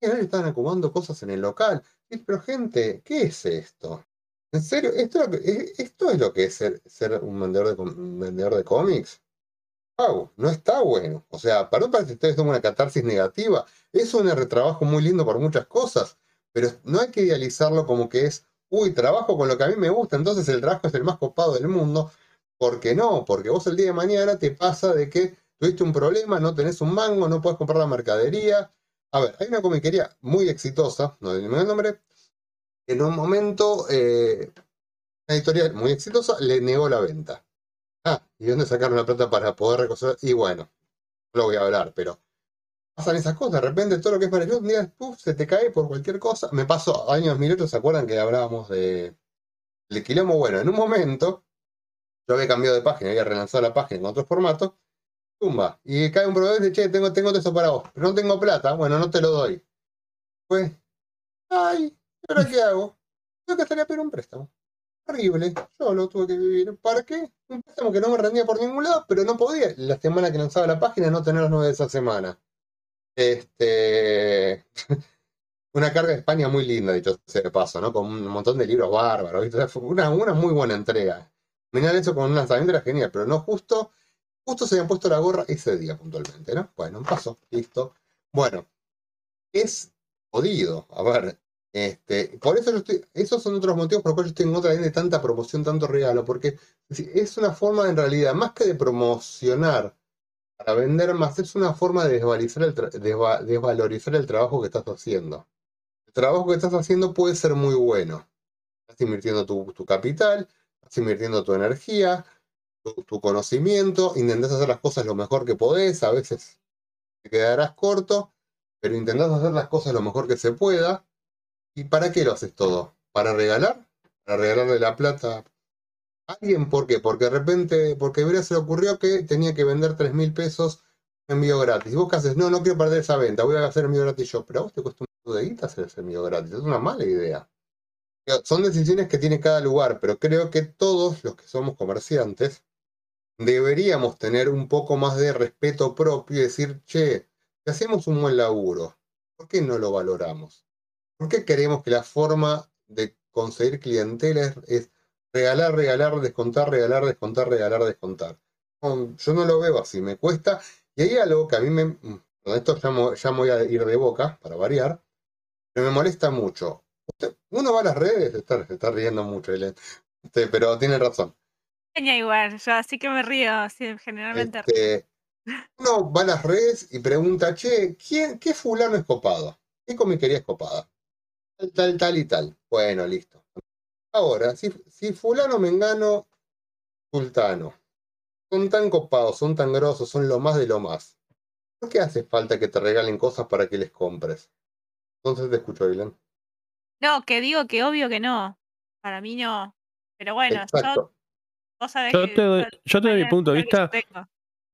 y ahora estaban acomodando cosas en el local. Pero gente, ¿qué es esto? ¿En serio? ¿Esto es lo que es ser un vendedor de cómics? Wow, no está bueno. O sea, perdón para que ustedes tomen una catarsis negativa. Es un retrabajo muy lindo por muchas cosas, pero no hay que idealizarlo como que es uy, trabajo con lo que a mí me gusta, entonces el trabajo es el más copado del mundo. ¿Por qué no? Porque vos el día de mañana te pasa de que tuviste un problema, no tenés un mango, no podés comprar la mercadería. A ver, hay una comiquería muy exitosa, no le digo el nombre, que en un momento una editorial muy exitosa le negó la venta. Ah, ¿y dónde sacaron la plata para poder recoger? Y bueno, no lo voy a hablar, pero pasan esas cosas. De repente todo lo que es maravilloso, un día puff, se te cae por cualquier cosa. Me pasó años 2008, ¿se acuerdan que hablábamos del quilombo? Bueno, en un momento yo había cambiado de página, había relanzado la página en otros formatos. Tumba. Y cae un proveedor y dice, che, tengo eso para vos, pero no tengo plata, bueno, no te lo doy. Pues, ay, ¿y ahora qué hago? Tengo que estaría a pedir un préstamo. Horrible, yo lo tuve que vivir. ¿Para qué? Un préstamo que no me rendía por ningún lado, pero no podía. La semana que lanzaba la página no tener los 9 de esa semana. Una carga de España muy linda, dicho sea de paso, ¿no? Con un montón de libros bárbaros, ¿viste? O sea, una muy buena entrega. Mirar eso con un lanzamiento era genial, pero no justo... Justo se habían puesto la gorra ese día puntualmente, ¿no? Bueno, un paso, listo. Bueno, es jodido. A ver, por eso yo estoy... Esos son otros motivos por los cuales yo estoy en contra de tanta promoción, tanto regalo, porque es una forma, en realidad, más que de promocionar para vender más, es una forma de desvalorizar el trabajo que estás haciendo. El trabajo que estás haciendo puede ser muy bueno. Estás invirtiendo tu capital, estás invirtiendo tu energía... tu conocimiento, intentás hacer las cosas lo mejor que podés, a veces te quedarás corto, pero intentás hacer las cosas lo mejor que se pueda. ¿Y para qué lo haces todo? ¿Para regalar? ¿Para regalarle la plata a alguien? ¿Por qué? Porque de repente, porque a Ibrea se le ocurrió que tenía que vender 3.000 pesos envío gratis. ¿Y vos qué haces? No, no quiero perder esa venta, voy a hacer envío gratis yo. Pero a vos te cuesta un montón de guita hacer ese envío gratis, es una mala idea. Son decisiones que tiene cada lugar, pero creo que todos los que somos comerciantes deberíamos tener un poco más de respeto propio y decir, che, si hacemos un buen laburo, ¿por qué no lo valoramos? ¿Por qué creemos que la forma de conseguir clientela es regalar, regalar, descontar, regalar, descontar, regalar, descontar? No, yo no lo veo así, me cuesta. Y hay algo que a mí me... Con esto ya me voy a ir de boca, para variar, pero me molesta mucho. Uno va a las redes, se está riendo mucho, Helen, pero tiene razón. Igual, yo así que me río, así, generalmente. Uno va a las redes y pregunta, che, ¿qué fulano es copado? ¿Qué comiquería es copada? Tal, tal, tal y tal. Bueno, listo. Ahora, si fulano, mengano, sultano, son tan copados, son tan grosos, son lo más de lo más, ¿por qué hace falta que te regalen cosas para que les compres? Entonces te escucho, Dylan. No, que digo que obvio que no. Para mí no. Pero bueno, exacto. Yo te doy mi punto de vista.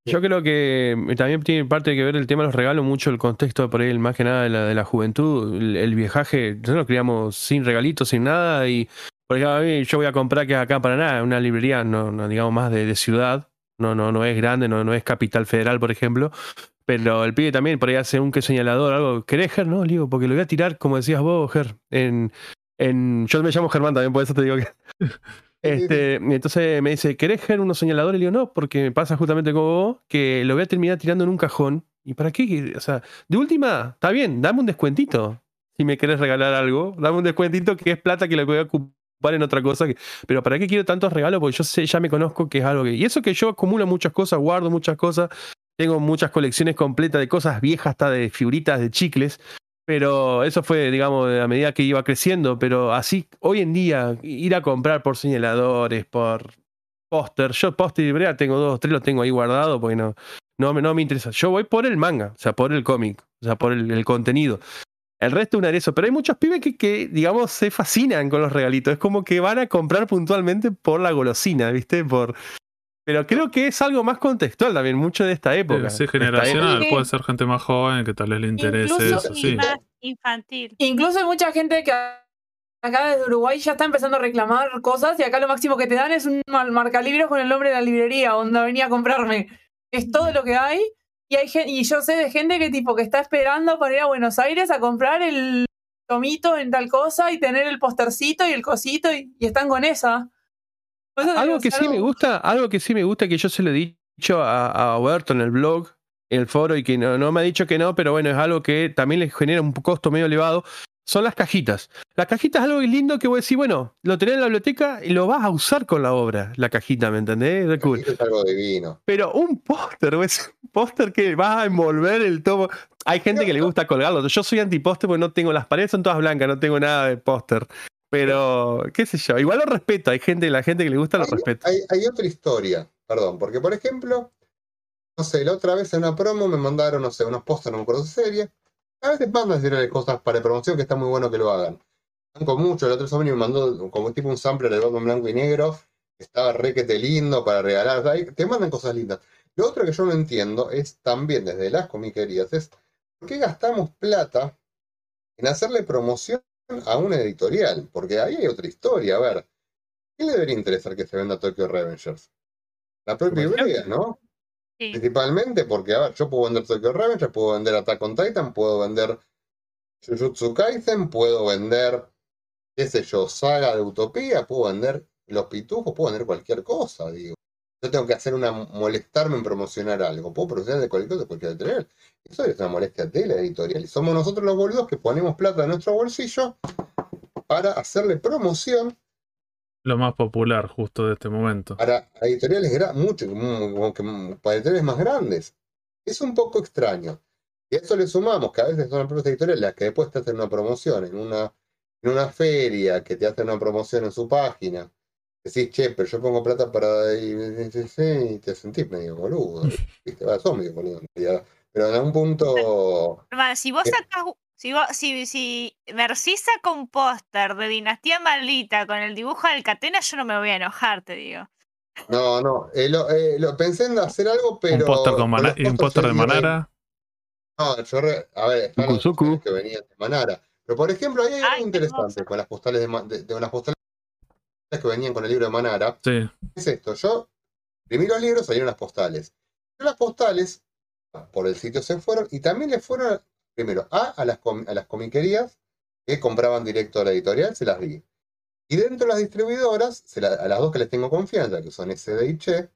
Yo creo que también tiene parte que ver el tema de los regalos, mucho el contexto por ahí, más que nada de la juventud, el viaje. Nosotros nos criamos sin regalitos, sin nada, y por ejemplo, yo voy a comprar que acá para nada, una librería, no digamos más de ciudad, no es grande, no es Capital Federal, por ejemplo. Pero el pibe también por ahí hace un que señalador, algo, ¿querés, Ger? No, le digo, porque lo voy a tirar, como decías vos, Ger, yo me llamo Germán también, por eso te digo que... Entonces me dice, ¿querés Ger unos señaladores? Le digo, no, porque me pasa justamente como vos, que lo voy a terminar tirando en un cajón. ¿Y para qué? O sea, de última, está bien, dame un descuentito. Si me querés regalar algo, dame un descuentito que es plata que lo voy a ocupar en otra cosa. Pero ¿para qué quiero tantos regalos? Porque yo sé, ya me conozco que es algo que... Y eso que yo acumulo muchas cosas, guardo muchas cosas, tengo muchas colecciones completas de cosas viejas, hasta de figuritas, de chicles. Pero eso fue, digamos, a medida que iba creciendo. Pero así, hoy en día, ir a comprar por señaladores, por póster. Yo póster de Ibrea tengo 2 o 3, los tengo ahí guardados porque no me interesa. Yo voy por el manga, o sea, por el cómic, o sea, por el contenido. El resto es un aderezo. Pero hay muchos pibes que, digamos, se fascinan con los regalitos. Es como que van a comprar puntualmente por la golosina, ¿viste? Pero creo que es algo más contextual también, mucho de esta época. Sí, generacional, puede ser gente más joven que tal vez le interese incluso eso. Sí. Más infantil. Incluso hay mucha gente que acá desde Uruguay ya está empezando a reclamar cosas y acá lo máximo que te dan es un marcalibros con el nombre de la librería donde venía a comprarme. Es todo lo que hay y yo sé de gente que tipo que está esperando para ir a Buenos Aires a comprar el tomito en tal cosa y tener el postercito y el cosito y están con esa. Algo que sí me gusta que yo se lo he dicho a Huerto en el blog, en el foro, y que no me ha dicho que no, pero bueno, es algo que también les genera un costo medio elevado, son las cajitas. Las cajitas es algo lindo que voy a decir, bueno, lo tenés en la biblioteca y lo vas a usar con la obra, la cajita, ¿me entendés? La cajita es algo divino. Pero un póster, un póster que vas a envolver el tomo. Hay gente que le gusta colgarlo. Yo soy antipóster porque no tengo, las paredes son todas blancas, no tengo nada de póster. Pero, qué sé yo, igual lo respeto. Hay gente, la gente que le gusta lo respeta. Hay otra historia, perdón, porque por ejemplo, no sé, la otra vez en una promo me mandaron, no sé, unos pósters, no me acuerdo de serie. A veces mandan de cosas para promoción que está muy bueno que lo hagan. Banco mucho, el otro sábado me mandó como tipo un sampler de Batman blanco y negro, que estaba requete lindo para regalar. Te mandan cosas lindas. Lo otro que yo no entiendo es también, desde las comiquerías, es por qué gastamos plata en hacerle promoción a una editorial, porque ahí hay otra historia. A ver, ¿qué le debería interesar que se venda Tokyo Revengers? La propia idea, ¿no? Sí. Principalmente porque, a ver, yo puedo vender Tokyo Revengers, puedo vender Attack on Titan, puedo vender Jujutsu Kaisen, puedo vender, qué sé yo, Saga de Utopía, puedo vender Los Pitujos, puedo vender cualquier cosa, digo. Yo tengo que hacer una, molestarme en promocionar algo. Puedo promocionar de cualquier cosa, cualquier editorial. Eso es una molestia de la editorial. Y somos nosotros los boludos que ponemos plata en nuestro bolsillo para hacerle promoción. Lo más popular justo de este momento. Para editoriales, para editoriales más grandes. Es un poco extraño. Y a eso le sumamos que a veces son las propias editoriales las que después te hacen una promoción en una feria, que te hacen una promoción en su página. Decís, che, pero yo pongo plata para... Y te sentís medio boludo. ¿Viste? Sos medio boludo en realidad. Pero en algún punto... Hermano, si vos sacás... Si Mercy saca un póster de Dinastía Maldita con el dibujo del Catena, yo no me voy a enojar, te digo. No. Lo pensé en hacer algo, pero... ¿Un póster de Manara? A ver, están los que venían de Manara. Pero, por ejemplo, ahí hay algo interesante con las postales de unas postales que venían con el libro de Manara. Sí. Es esto, yo imprimí los libros, salieron las postales. Pero las postales, por el sitio se fueron, y también le fueron, primero, a las comiquerías que compraban directo a la editorial, se las di. Y dentro de las distribuidoras, a las dos que les tengo confianza, que son SD y Che,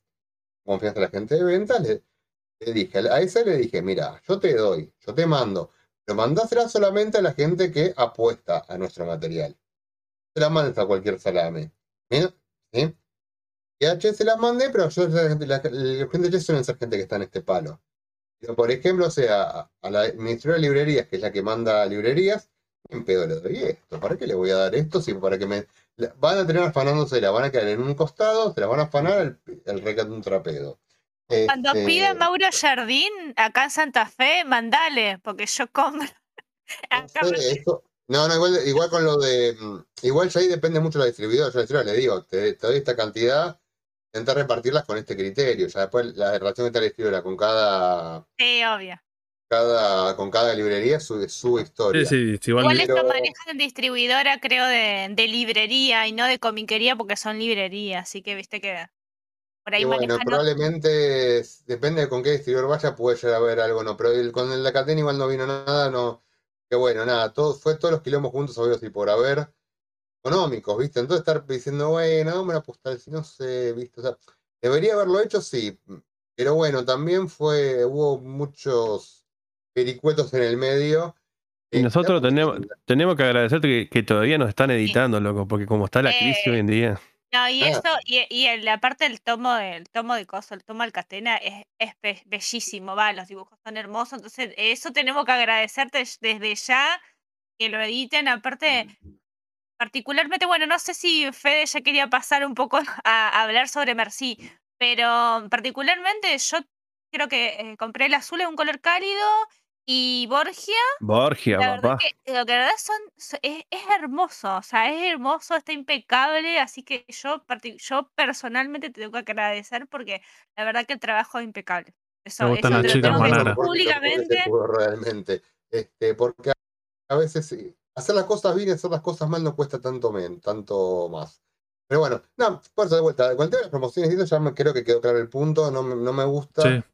confianza a la gente de ventas, le dije, mira, yo te mando, pero mandásela solamente a la gente que apuesta a nuestro material. Se la mandes a cualquier salame. ¿Sí? Y a Che se las mandé, pero la gente de Che suelen ser gente que está en este palo. Pero, por ejemplo, a la ministra de librerías, que es la que manda librerías, ¿quién pedo le doy esto? ¿Para qué le voy a dar esto? Si para que me van a tener afanándose, la van a quedar en un costado, se la van a afanar el recato de un trapedo. Cuando pida Mauro Jardín, acá en Santa Fe, mandale, porque yo compro. Igual con lo de... Igual ya ahí depende mucho de la distribuidora. Yo a la distribuidora le digo, te doy esta cantidad, intenta repartirlas con este criterio. Ya después la relación entre la distribuidora con cada... Sí, obvio. Con cada librería es su historia. Sí, igual esto manejan distribuidora, creo, de librería y no de comiquería, porque son librerías, así que viste que... Por ahí bueno, probablemente, depende de con qué distribuidor vaya, puede llegar a haber algo, ¿no? Pero con el de Catena igual no vino nada, no... Que bueno, nada, fue todos los quilombos juntos, obvios y por haber, económicos, ¿viste? Entonces estar diciendo, bueno, me la postal, si no sé, ¿viste? O sea, debería haberlo hecho, sí, pero bueno, también hubo muchos pericuetos en el medio. Y nosotros tenemos que agradecerte que todavía nos están editando, loco, porque como está la crisis hoy en día. No, y eso, la parte del tomo del Catena es bellísimo, va, los dibujos son hermosos, entonces eso tenemos que agradecerte desde ya, que lo editen, aparte, particularmente, bueno, no sé si Fede ya quería pasar un poco a hablar sobre Mercy, pero particularmente yo creo que compré el azul en un color cálido, y Borgia, la papá. Lo que la verdad es hermoso, o sea, es hermoso, está impecable, así que yo personalmente te tengo que agradecer porque la verdad que el trabajo es impecable. Eso lo tengo que decir públicamente. Realmente, porque a veces hacer las cosas bien y hacer las cosas mal no cuesta tanto más. Pero bueno, no, por eso de vuelta, con el tema de las promociones, ya creo que quedó claro el punto, no me gusta, sí.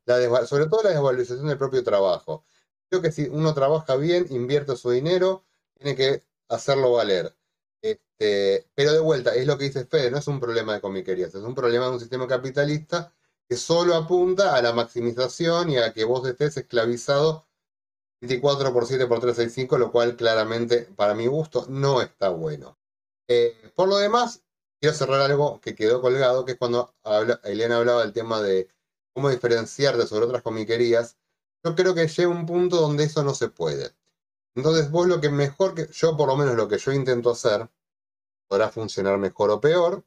Sobre todo la desvalorización del propio trabajo. Creo que si uno trabaja bien, invierte su dinero, tiene que hacerlo valer. Pero de vuelta, es lo que dice Fede, no es un problema de comiquerías, es un problema de un sistema capitalista que solo apunta a la maximización y a que vos estés esclavizado 24 por 7 por 365, lo cual claramente, para mi gusto, no está bueno. Por lo demás, quiero cerrar algo que quedó colgado, que es cuando Eliana hablaba del tema de cómo diferenciarte sobre otras comiquerías. Yo creo que llega un punto donde eso no se puede. Entonces vos lo que mejor, que yo por lo menos lo que yo intento hacer, podrá funcionar mejor o peor.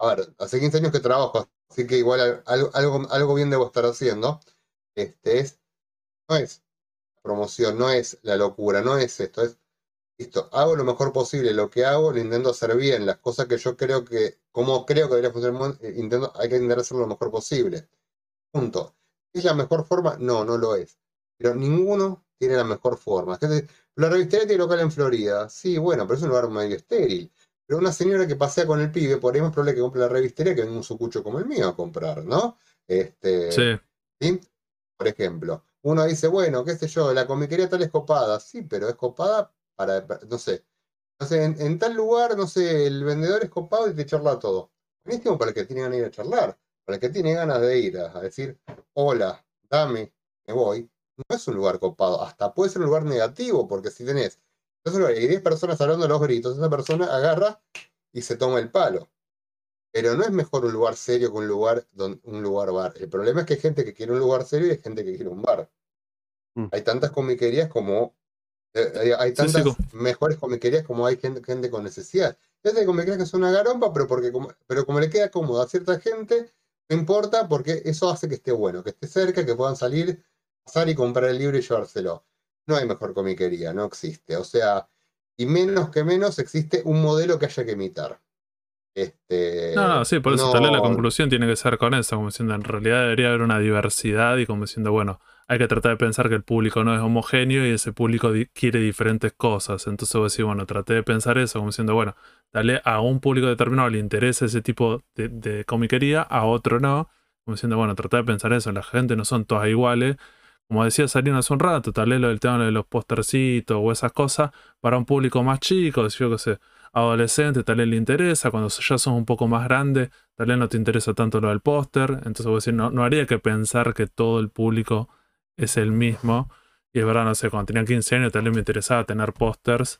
A ver, hace 15 años que trabajo, así que igual algo bien debo estar haciendo. No es promoción, no es la locura, no es esto, es listo, hago lo mejor posible, lo que hago lo intento hacer bien, las cosas que yo creo que, como creo que debería funcionar, hay que intentar hacerlo lo mejor posible. Punto. ¿Es la mejor forma? No, no lo es. Pero ninguno tiene la mejor forma. La revistería tiene local en Florida. Sí, bueno, pero es un lugar medio estéril. Pero una señora que pasea con el pibe, por ahí es más probable que compre la revistería que venga un sucucho como el mío a comprar, ¿no? Sí. ¿Sí? Por ejemplo, uno dice, bueno, qué sé yo, la comiquería tal es copada. Sí, pero es copada para no sé. En tal lugar, no sé, el vendedor es copado y te charla todo. Buenísimo para el que tiene ganas de ir a charlar. Para el que tiene ganas de ir a decir, hola, dame, me voy. No es un lugar copado. Hasta puede ser un lugar negativo, porque si tenés 10 personas hablando a los gritos, esa persona agarra y se toma el palo. Pero no es mejor un lugar serio que un lugar bar. El problema es que hay gente que quiere un lugar serio y hay gente que quiere un bar. Hay tantas comiquerías como... hay tantas mejores comiquerías como hay gente con necesidad. Hay comiquerías que son una garompa, pero como le queda cómodo a cierta gente, no importa, porque eso hace que esté bueno, que esté cerca, que puedan salir, pasar y comprar el libro y llevárselo. No hay mejor comiquería, no existe. O sea, y menos que menos existe un modelo que haya que imitar. Por eso tal vez la conclusión tiene que ser con eso, como diciendo, en realidad debería haber una diversidad y como diciendo, bueno, hay que tratar de pensar que el público no es homogéneo y ese público quiere diferentes cosas. Entonces vos decís, bueno, traté de pensar eso, como diciendo, bueno, tal vez a un público determinado le interesa ese tipo de comiquería, a otro no. Como diciendo, bueno, traté de pensar eso, la gente no son todas iguales. Como decía Sarina hace un rato, tal vez lo del tema de los postercitos o esas cosas, para un público más chico, yo qué sé, adolescente, tal vez le interesa. Cuando ya sos un poco más grande, tal vez no te interesa tanto lo del póster. Entonces voy a decir, no haría que pensar que todo el público es el mismo. Y es verdad, no sé, cuando tenía 15 años tal vez me interesaba tener pósters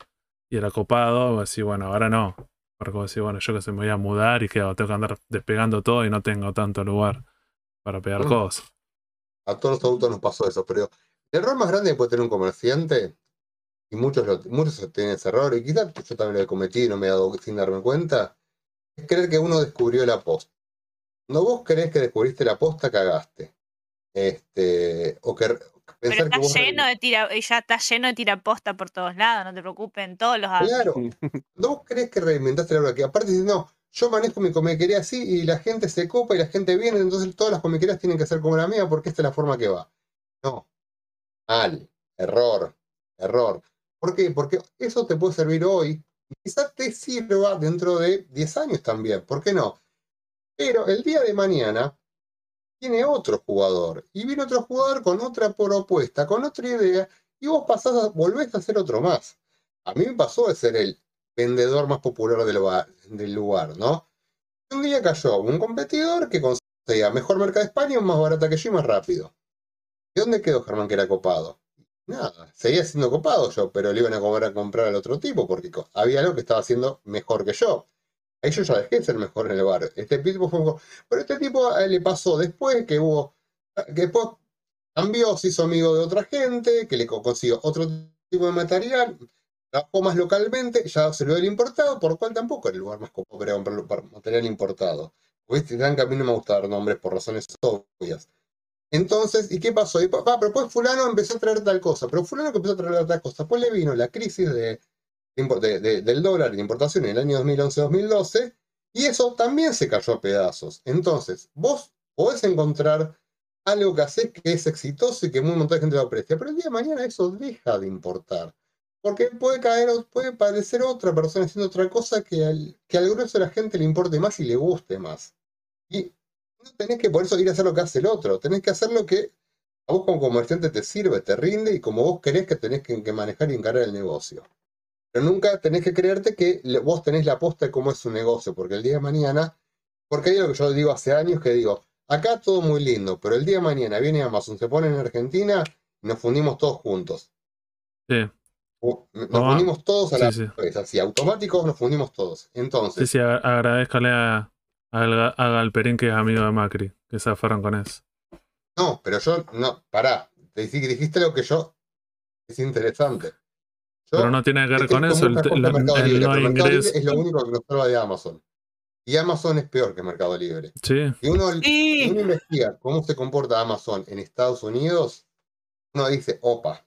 y era copado. Voy a decir, bueno, ahora no. Porque voy a decir, bueno, yo que sé, me voy a mudar y quedo, tengo que andar despegando todo y no tengo tanto lugar para pegar cosas. A todos los adultos nos pasó eso, pero el error más grande que puede tener un comerciante, y muchos tienen ese error, y quizás yo también lo he cometido y no me he dado sin darme cuenta, es creer que uno descubrió la posta. Cuando vos crees que descubriste la posta, cagaste. Pero está lleno de tiraposta por todos lados, no te preocupes, en todos los lados. Claro, cuando vos crees que reinventaste la obra, que aparte dices, no, yo manejo mi comiquería así y la gente se copa y la gente viene, entonces todas las comiquerías tienen que ser como la mía porque esta es la forma que va. No. Mal. Error. ¿Por qué? Porque eso te puede servir hoy y quizás te sirva dentro de 10 años también. ¿Por qué no? Pero el día de mañana tiene otro jugador y viene otro jugador con otra propuesta, con otra idea y vos volvés a hacer otro más. A mí me pasó de ser el vendedor más popular del lugar, ¿no? Un día cayó un competidor que conseguía mejor merca de España, más barata que yo y más rápido. ¿Y dónde quedó Germán que era copado? Nada, seguía siendo copado yo, pero le iban a comprar al otro tipo porque había algo que estaba haciendo mejor que yo. Ahí yo ya dejé de ser mejor en el bar. Este tipo fue mejor. Pero este tipo a él le pasó después que después cambió, se hizo amigo de otra gente, que le consiguió otro tipo de material. Trabajó más localmente, ya se lo del importado, por lo cual tampoco era el lugar más cómodo para comprar material importado. ¿Viste? Tan que a mí no me gusta dar nombres por razones obvias. Entonces, ¿y qué pasó? Y, pero pues fulano empezó a traer tal cosa, pero fulano que empezó a traer tal cosa. Después le vino la crisis del dólar y de importación en el año 2011-2012, y eso también se cayó a pedazos. Entonces, vos podés encontrar algo que hacés que es exitoso y que un montón de gente lo aprecia, pero el día de mañana eso deja de importar. Porque puede parecer otra persona haciendo otra cosa que al grueso de la gente le importe más y le guste más. Y no tenés que por eso ir a hacer lo que hace el otro. Tenés que hacer lo que a vos como comerciante te sirve, te rinde y como vos creés que tenés que manejar y encarar el negocio. Pero nunca tenés que creerte que vos tenés la aposta de cómo es un negocio. Porque el día de mañana, porque hay lo que yo digo hace años que digo, acá todo muy lindo, pero el día de mañana viene Amazon, se pone en Argentina... nos fundimos todos juntos. Sí. Nos fundimos todos a la vez, así automáticos nos fundimos todos. Entonces, sí, agradezcale a Galperín, que es amigo de Macri, que se afaron con eso. No, pero yo, no, pará, dijiste lo que yo, es interesante. Yo, pero no tiene que ver con eso, el mercado libre es lo único que nos salva de Amazon. Y Amazon es peor que Mercado Libre. Sí. Si uno investiga cómo se comporta Amazon en Estados Unidos, uno dice, opa,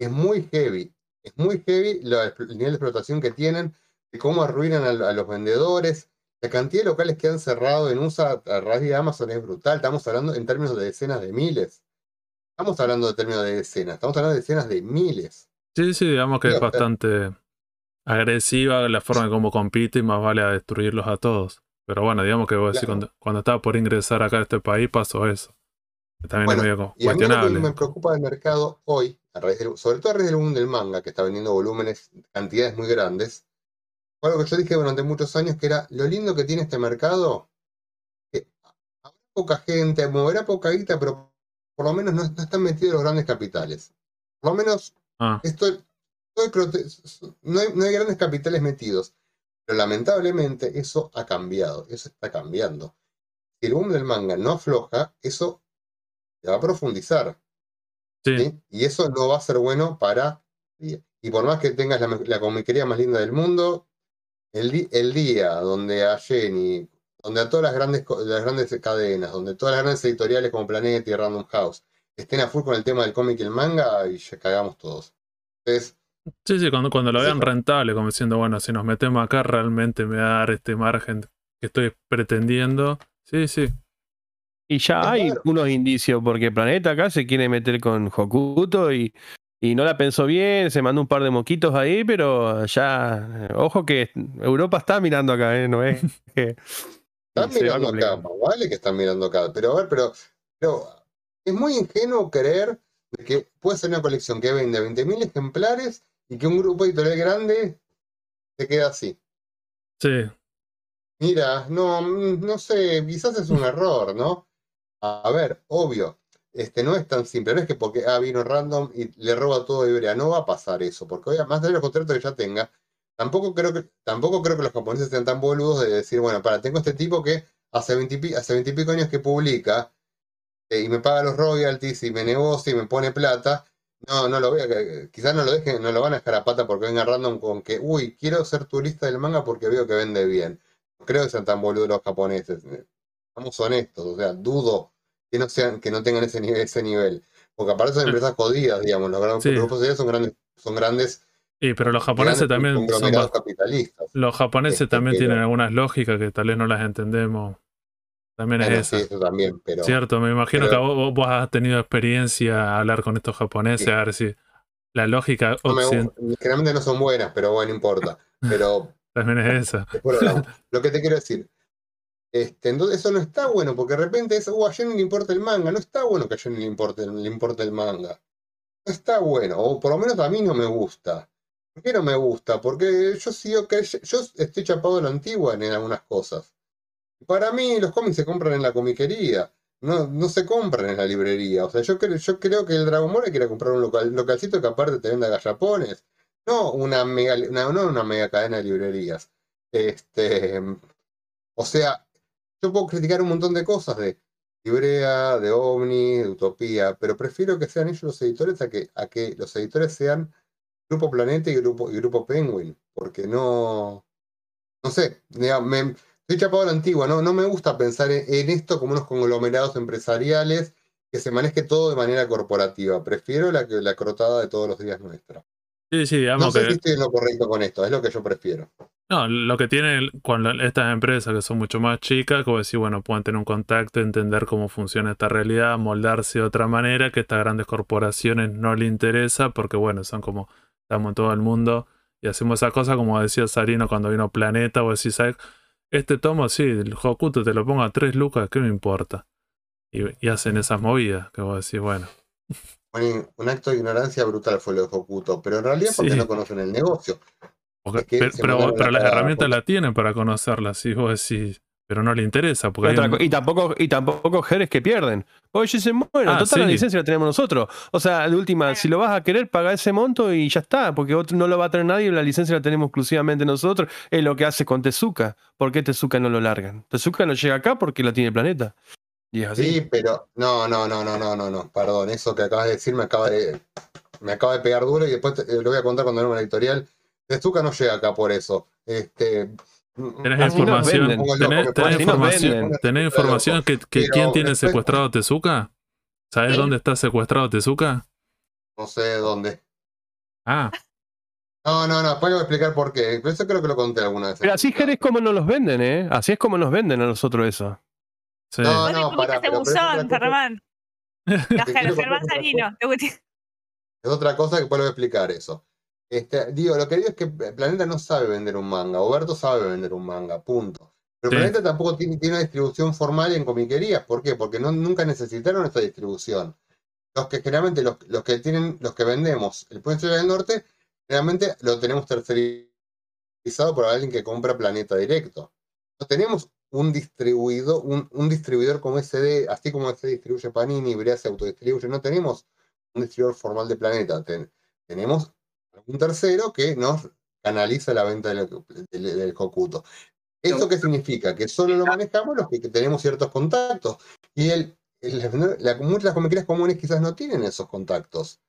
es muy heavy. Es muy heavy el nivel de explotación que tienen, de cómo arruinan a los vendedores. La cantidad de locales que han cerrado en USA a raíz de Amazon es brutal. Estamos hablando en términos de decenas de miles. Estamos hablando de decenas de miles. Sí, sí, digamos que es bastante agresiva la forma en cómo compite, y más vale a destruirlos a todos. Pero bueno, digamos que vos decís, cuando estaba por ingresar acá a este país pasó eso. También es medio cuestionable. A mí me preocupa el mercado hoy, sobre todo a raíz del boom del manga, que está vendiendo volúmenes, cantidades muy grandes. Algo que yo dije durante muchos años, que era lo lindo que tiene este mercado, que habrá poca gente, moverá poca guita, pero por lo menos no están metidos los grandes capitales. Por lo menos no hay grandes capitales metidos. Pero lamentablemente eso ha cambiado, eso está cambiando. Si el boom del manga no afloja, eso se va a profundizar. Sí. ¿Sí? Y eso no va a ser bueno para... Y por más que tengas la comiquería más linda del mundo, el día donde a Jenny, donde a todas las grandes cadenas, donde todas las grandes editoriales como Planeta y Random House estén a full con el tema del cómic y el manga, y ya cagamos todos. Entonces, sí, sí, cuando lo vean rentable, como diciendo, bueno, si nos metemos acá realmente me va a dar este margen que estoy pretendiendo. Sí, sí. Y ya hay unos indicios, porque Planeta acá se quiere meter con Hokuto y no la pensó bien, se mandó un par de moquitos ahí, pero ya, ojo que Europa está mirando acá, ¿eh? No es que... Están mirando acá, vale que están mirando acá, pero a ver, pero es muy ingenuo creer que puede ser una colección que vende 20.000 ejemplares y que un grupo editorial grande se queda así. Sí. Mira, no sé, quizás es un error, ¿no? A ver, obvio. No es tan simple, no es que porque vino Random y le roba todo a Ibrea, no va a pasar eso, porque más allá de los contratos que ya tenga, tampoco creo que los japoneses sean tan boludos de decir, bueno, tengo este tipo que hace 20 y pico años que publica, y me paga los royalties, y me negocia, y me pone plata, no lo voy a, quizás no lo dejen, no lo van a dejar a pata porque venga Random con que, uy, quiero ser turista del manga porque veo que vende bien. No creo que sean tan boludos los japoneses, vamos honestos, o sea, dudo que no tengan ese nivel. Porque aparte son empresas jodidas, digamos. Los grandes grupos son grandes. Y pero los japoneses también son capitalistas. Los japoneses también tienen algunas lógicas que tal vez no las entendemos. También es eso. Sí, eso también, pero... Cierto, me imagino que vos has tenido experiencia a hablar con estos japoneses, a ver si la lógica occidental... Generalmente no son buenas, pero bueno, no importa. Pero... también es eso. Lo que te quiero decir... entonces eso no está bueno, porque de repente es, a Jenny le importa el manga, no está bueno que a Jenny le importe el manga, no está bueno, o por lo menos a mí no me gusta. ¿Por qué no me gusta? Porque yo estoy chapado a la antigua en algunas cosas. Para mí los cómics se compran en la comiquería, no se compran en la librería. O sea, yo creo que el Dragon Ball quiere comprar un localcito que aparte te venda gallapones, no una mega cadena de librerías. O sea, yo puedo criticar un montón de cosas de Ibrea, de OVNI, de Utopía, pero prefiero que sean ellos los editores a que los editores sean Grupo Planeta y Grupo Penguin, porque no sé, estoy chapado a la antigua, no me gusta pensar en esto como unos conglomerados empresariales que se maneje todo de manera corporativa. Prefiero la crotada de todos los días nuestra. Sí, sí, digamos que... No sé si estoy en lo correcto con esto, es lo que yo prefiero. No, lo que tienen cuando estas empresas que son mucho más chicas, como decir, bueno, pueden tener un contacto, entender cómo funciona esta realidad, moldarse de otra manera, que estas grandes corporaciones no les interesa, porque bueno, son como, estamos en todo el mundo y hacemos esas cosas, como decía Sarino cuando vino Planeta, o decís, ¿sabes? Este tomo, sí, el Hokuto te lo pongo a 3 lucas, ¿qué me importa? Y hacen esas movidas, que vos decís, bueno... Un acto de ignorancia brutal fue lo de Hokuto, pero en realidad porque no conocen el negocio. Pero las herramientas la tienen para conocerlas, si vos decís, Pero no le interesa. Porque y tampoco Jerez que pierden. Oye, dicen, bueno, total sí, la licencia la tenemos nosotros. O sea, de última, si lo vas a querer, paga ese monto y ya está. Porque no lo va a tener nadie, la licencia la tenemos exclusivamente nosotros. Es lo que hace con Tezuka. ¿Por qué Tezuka no lo largan? Tezuka no llega acá porque lo tiene Planeta. Y es así. Sí, pero no. Perdón, eso que acabas de decir me acaba de pegar duro y después lo voy a contar cuando era una editorial. Tezuka no llega acá por eso. ¿Tenés información que quién tiene secuestrado a Tezuka? ¿Sabés dónde está secuestrado Tezuka? No sé dónde. Ah. No, después voy a explicar por qué. Eso creo que lo conté alguna vez. Pero así es como nos los venden, ¿eh? Así es como nos venden a nosotros eso. Sí. No, para. Te buzón, Ferramán. Ferramán Salino. Es otra cosa que después lo voy a explicar eso. Lo que digo es que Planeta no sabe vender un manga. Oberto sabe vender un manga, punto. Pero sí. Planeta tampoco tiene una distribución formal en comiquerías. ¿Por qué? Porque nunca necesitaron esta distribución. Los que generalmente, los que vendemos el Puente del Norte, generalmente lo tenemos tercerizado por alguien que compra Planeta directo. No tenemos un distribuidor como SD, así como se distribuye Panini, Brea se autodistribuye. No tenemos un distribuidor formal de Planeta. Tenemos un tercero que nos canaliza la venta del Hokuto. ¿Esto qué significa? Que solo lo manejamos los que tenemos ciertos contactos. Y muchas comiquerías comunes quizás no tienen esos contactos.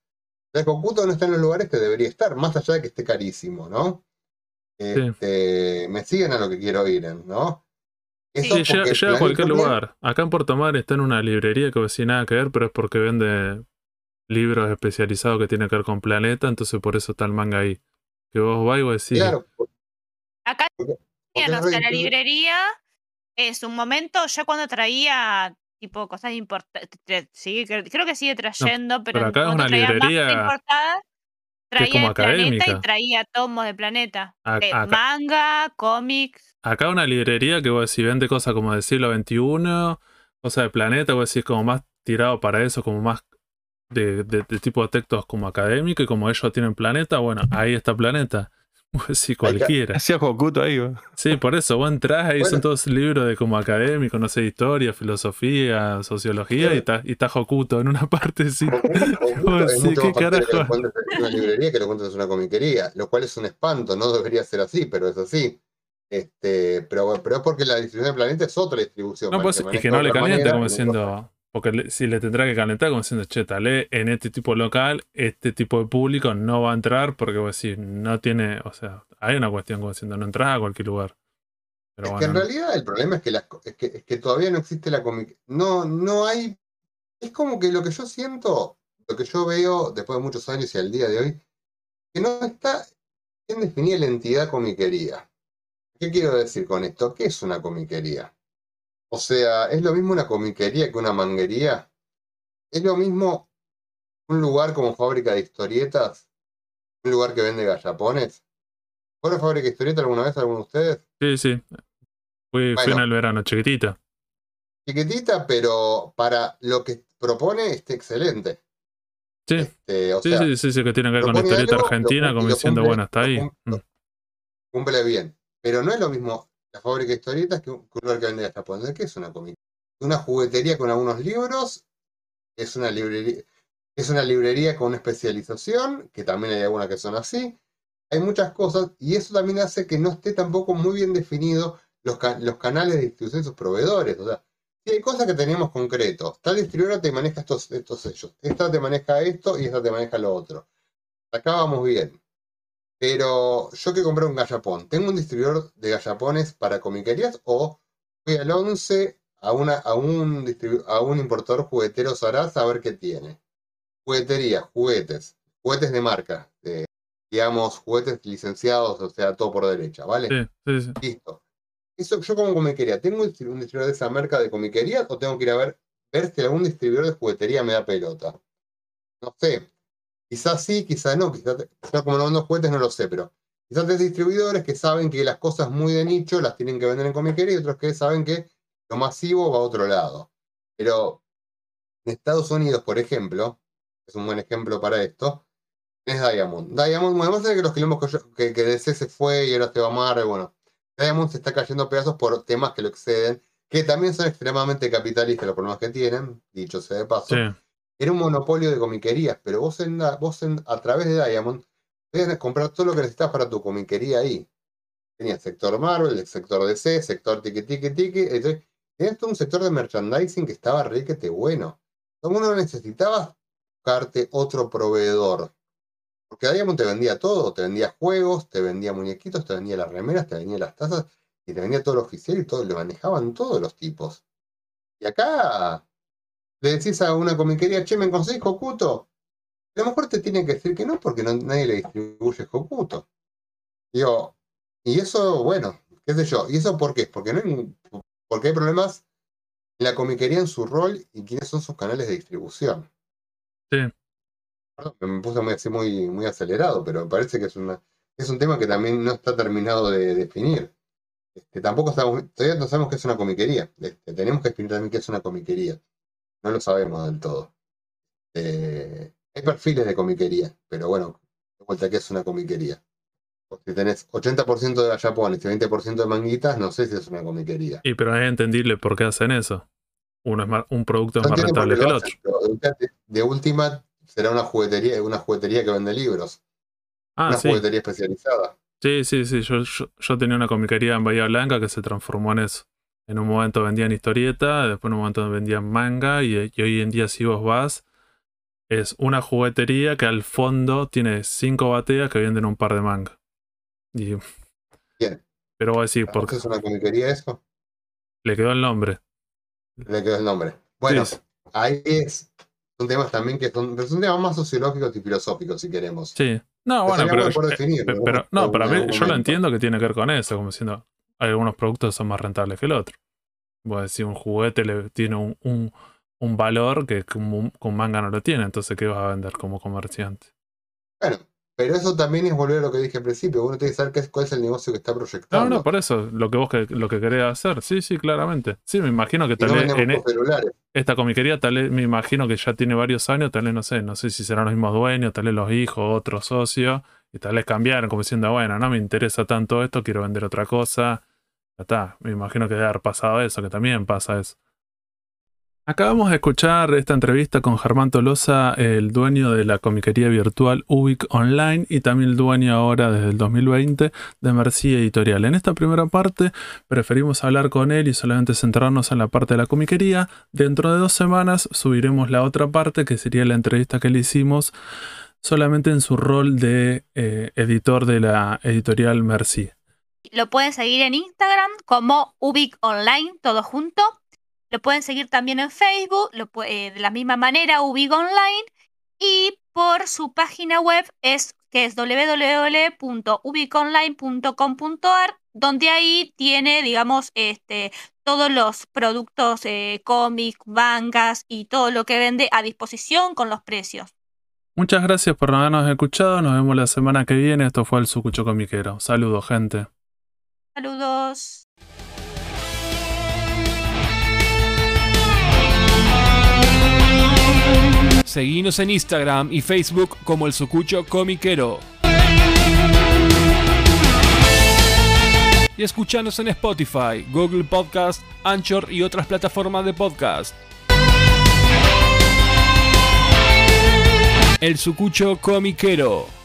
El Hokuto no está en los lugares que debería estar, más allá de que esté carísimo, ¿no? Sí. Me siguen a lo que quiero ir, ¿no? Sí, llega a cualquier lugar. Acá en Puerto Madryn está en una librería que sin nada que ver, pero es porque vende libros especializados que tienen que ver con Planeta, entonces por eso está el manga ahí. Que vos vas y vos decís. Claro. Acá, o sea, la librería es un momento, ya cuando traía tipo cosas importantes, sí, creo que sigue trayendo, no, pero acá es una librería traía Planeta y traía tomos de Planeta. Acá, manga, cómics. Acá una librería que vos decís, vende cosas como del siglo XXI, cosas de Planeta, vos decís como más tirado para eso, como más de tipo de textos como académico, y como ellos tienen Planeta, bueno, ahí está Planeta. Pues sí, cualquiera. Hacía Hokuto ahí, ¿no? Sí, por eso, vos entrás ahí, bueno, son todos libros de como académico, no sé, historia, filosofía, sociología, sí. y está Hokuto en una parte, sí. Vos decís, ¿qué carajo? Es una librería que lo cuentas es una comiquería, lo cual es un espanto, no debería ser así, pero es así. Pero es porque la distribución de Planeta es otra distribución. No, pues, y que no le calienta como diciendo. Porque si le tendrá que calentar, como diciendo, che, talé en este tipo local, este tipo de público no va a entrar porque vos decís, no tiene, o sea, hay una cuestión como diciendo, no entras a cualquier lugar. Pero bueno, que en realidad el problema es que, todavía no existe la comiquería. No hay. Es como que lo que yo siento, lo que yo veo después de muchos años y al día de hoy, que no está bien definida la entidad comiquería. ¿Qué quiero decir con esto? ¿Qué es una comiquería? O sea, ¿es lo mismo una comiquería que una manguería? ¿Es lo mismo un lugar como fábrica de historietas? ¿Un lugar que vende gallapones? ¿Fue una fábrica de historietas alguna vez, alguno de ustedes? Sí. Fui en el verano, chiquitita. Chiquitita, pero para lo que propone está excelente. Sí, o sea, que tiene que ver con la historieta argentina, como diciendo, bueno, está ahí. Cumple bien, pero no es lo mismo la fábrica de historietas que un lugar que vende gallapones. ¿Qué es una comida? Una juguetería con algunos libros, es una librería con una especialización, que también hay algunas que son así. Hay muchas cosas, y eso también hace que no esté tampoco muy bien definido los canales de distribución de sus proveedores. O sea, si hay cosas que tenemos concretos, tal distribuidora te maneja estos sellos, esta te maneja esto y esta te maneja lo otro. Acá vamos bien. Pero yo que compré un gallapón, ¿tengo un distribuidor de gallapones para comiquerías? ¿O voy al 11 a un importador juguetero Sarasa a ver qué tiene? Juguetería, juguetes de marca, digamos, juguetes licenciados, o sea, todo por derecha, ¿vale? Sí. Listo. Eso, yo como comiquería, ¿tengo un distribuidor de esa marca de comiquerías? ¿O tengo que ir a ver si algún distribuidor de juguetería me da pelota? No sé. Quizás sí, quizás no, yo como no vendo juguetes no lo sé, pero quizás hay distribuidores que saben que las cosas muy de nicho las tienen que vender en comiquería y otros que saben que lo masivo va a otro lado. Pero en Estados Unidos, por ejemplo, es un buen ejemplo para esto, es Diamond. Además de que los quilombos que DC se fue y ahora se va a Marvel, bueno, Diamond se está cayendo a pedazos por temas que lo exceden, que también son extremadamente capitalistas los problemas que tienen, dicho sea de paso. Sí. Era un monopolio de comiquerías, pero vos a través de Diamond podías comprar todo lo que necesitas para tu comiquería ahí. Tenías sector Marvel, el sector DC, sector tiki. Entonces, tenías todo un sector de merchandising que estaba requete bueno. Entonces, uno necesitaba buscarte otro proveedor. Porque Diamond te vendía todo, te vendía juegos, te vendía muñequitos, te vendía las remeras, te vendía las tazas, y te vendía todo lo oficial y todo, lo manejaban todos los tipos. Y acá le decís a una comiquería, che, ¿me conseguís Hokuto? A lo mejor te tienen que decir que no, porque no, nadie le distribuye Hokuto. Digo, y eso, bueno, qué sé yo, ¿y eso por qué? Porque, no hay, porque hay problemas en la comiquería, en su rol y quiénes son sus canales de distribución. Sí. Me puse muy acelerado, pero me parece que es un tema que también no está terminado de definir. Tampoco estamos, todavía no sabemos qué es una comiquería. Tenemos que definir también qué es una comiquería. No lo sabemos del todo. Hay perfiles de comiquería, pero bueno, de vuelta, ¿qué es una comiquería? Porque si tenés 80% de gallapones y 20% de manguitas, no sé si es una comiquería. Y pero es entendible por qué hacen eso. Un producto es más rentable que el otro. De última, será una juguetería que vende libros. Ah, una juguetería especializada. Sí. Yo tenía una comiquería en Bahía Blanca que se transformó en eso. En un momento vendían historieta, después en un momento vendían manga, y hoy en día, si vos vas, es una juguetería que al fondo tiene 5 bateas que venden un par de manga. Y... bien. Pero voy a decir, ¿por qué es una comiquería eso? Le quedó el nombre. Bueno, sí. Ahí es. Son temas también que son temas más sociológicos y filosóficos, si queremos. Sí. No, bueno, para mí, yo lo entiendo que tiene que ver con eso, como diciendo, algunos productos son más rentables que el otro. Voy a decir, un juguete tiene un valor que con manga no lo tiene, entonces, ¿qué vas a vender como comerciante? Bueno, pero eso también es volver a lo que dije al principio, uno tiene que saber cuál es el negocio que está proyectando. No, por eso, lo que querés hacer, sí, claramente. Sí, me imagino que tal vez en esta comiquería, tal vez, me imagino que ya tiene varios años, tal vez no sé si serán los mismos dueños, tal vez los hijos, otros socios, y tal vez cambiaron como diciendo, bueno, no me interesa tanto esto, quiero vender otra cosa. Ya está, me imagino que debe haber pasado eso, que también pasa eso. Acabamos de escuchar esta entrevista con Germán Tolosa, el dueño de la comiquería virtual Ubic Online y también el dueño ahora desde el 2020 de Merci Editorial. En esta primera parte preferimos hablar con él y solamente centrarnos en la parte de la comiquería. Dentro de 2 semanas subiremos la otra parte, que sería la entrevista que le hicimos solamente en su rol de editor de la editorial Merci. Lo pueden seguir en Instagram como Ubic Online, todo junto. Lo pueden seguir también en Facebook, de la misma manera, Ubic Online. Y por su página web, que es www.ubiconline.com.ar, donde ahí tiene, digamos, todos los productos, cómics, mangas y todo lo que vende a disposición con los precios. Muchas gracias por habernos escuchado. Nos vemos la semana que viene. Esto fue el Sucucho Comiquero. Saludos, gente. Saludos. Seguinos en Instagram y Facebook como El Sucucho Comiquero. Y escuchanos en Spotify, Google Podcast, Anchor y otras plataformas de podcast. El Sucucho Comiquero.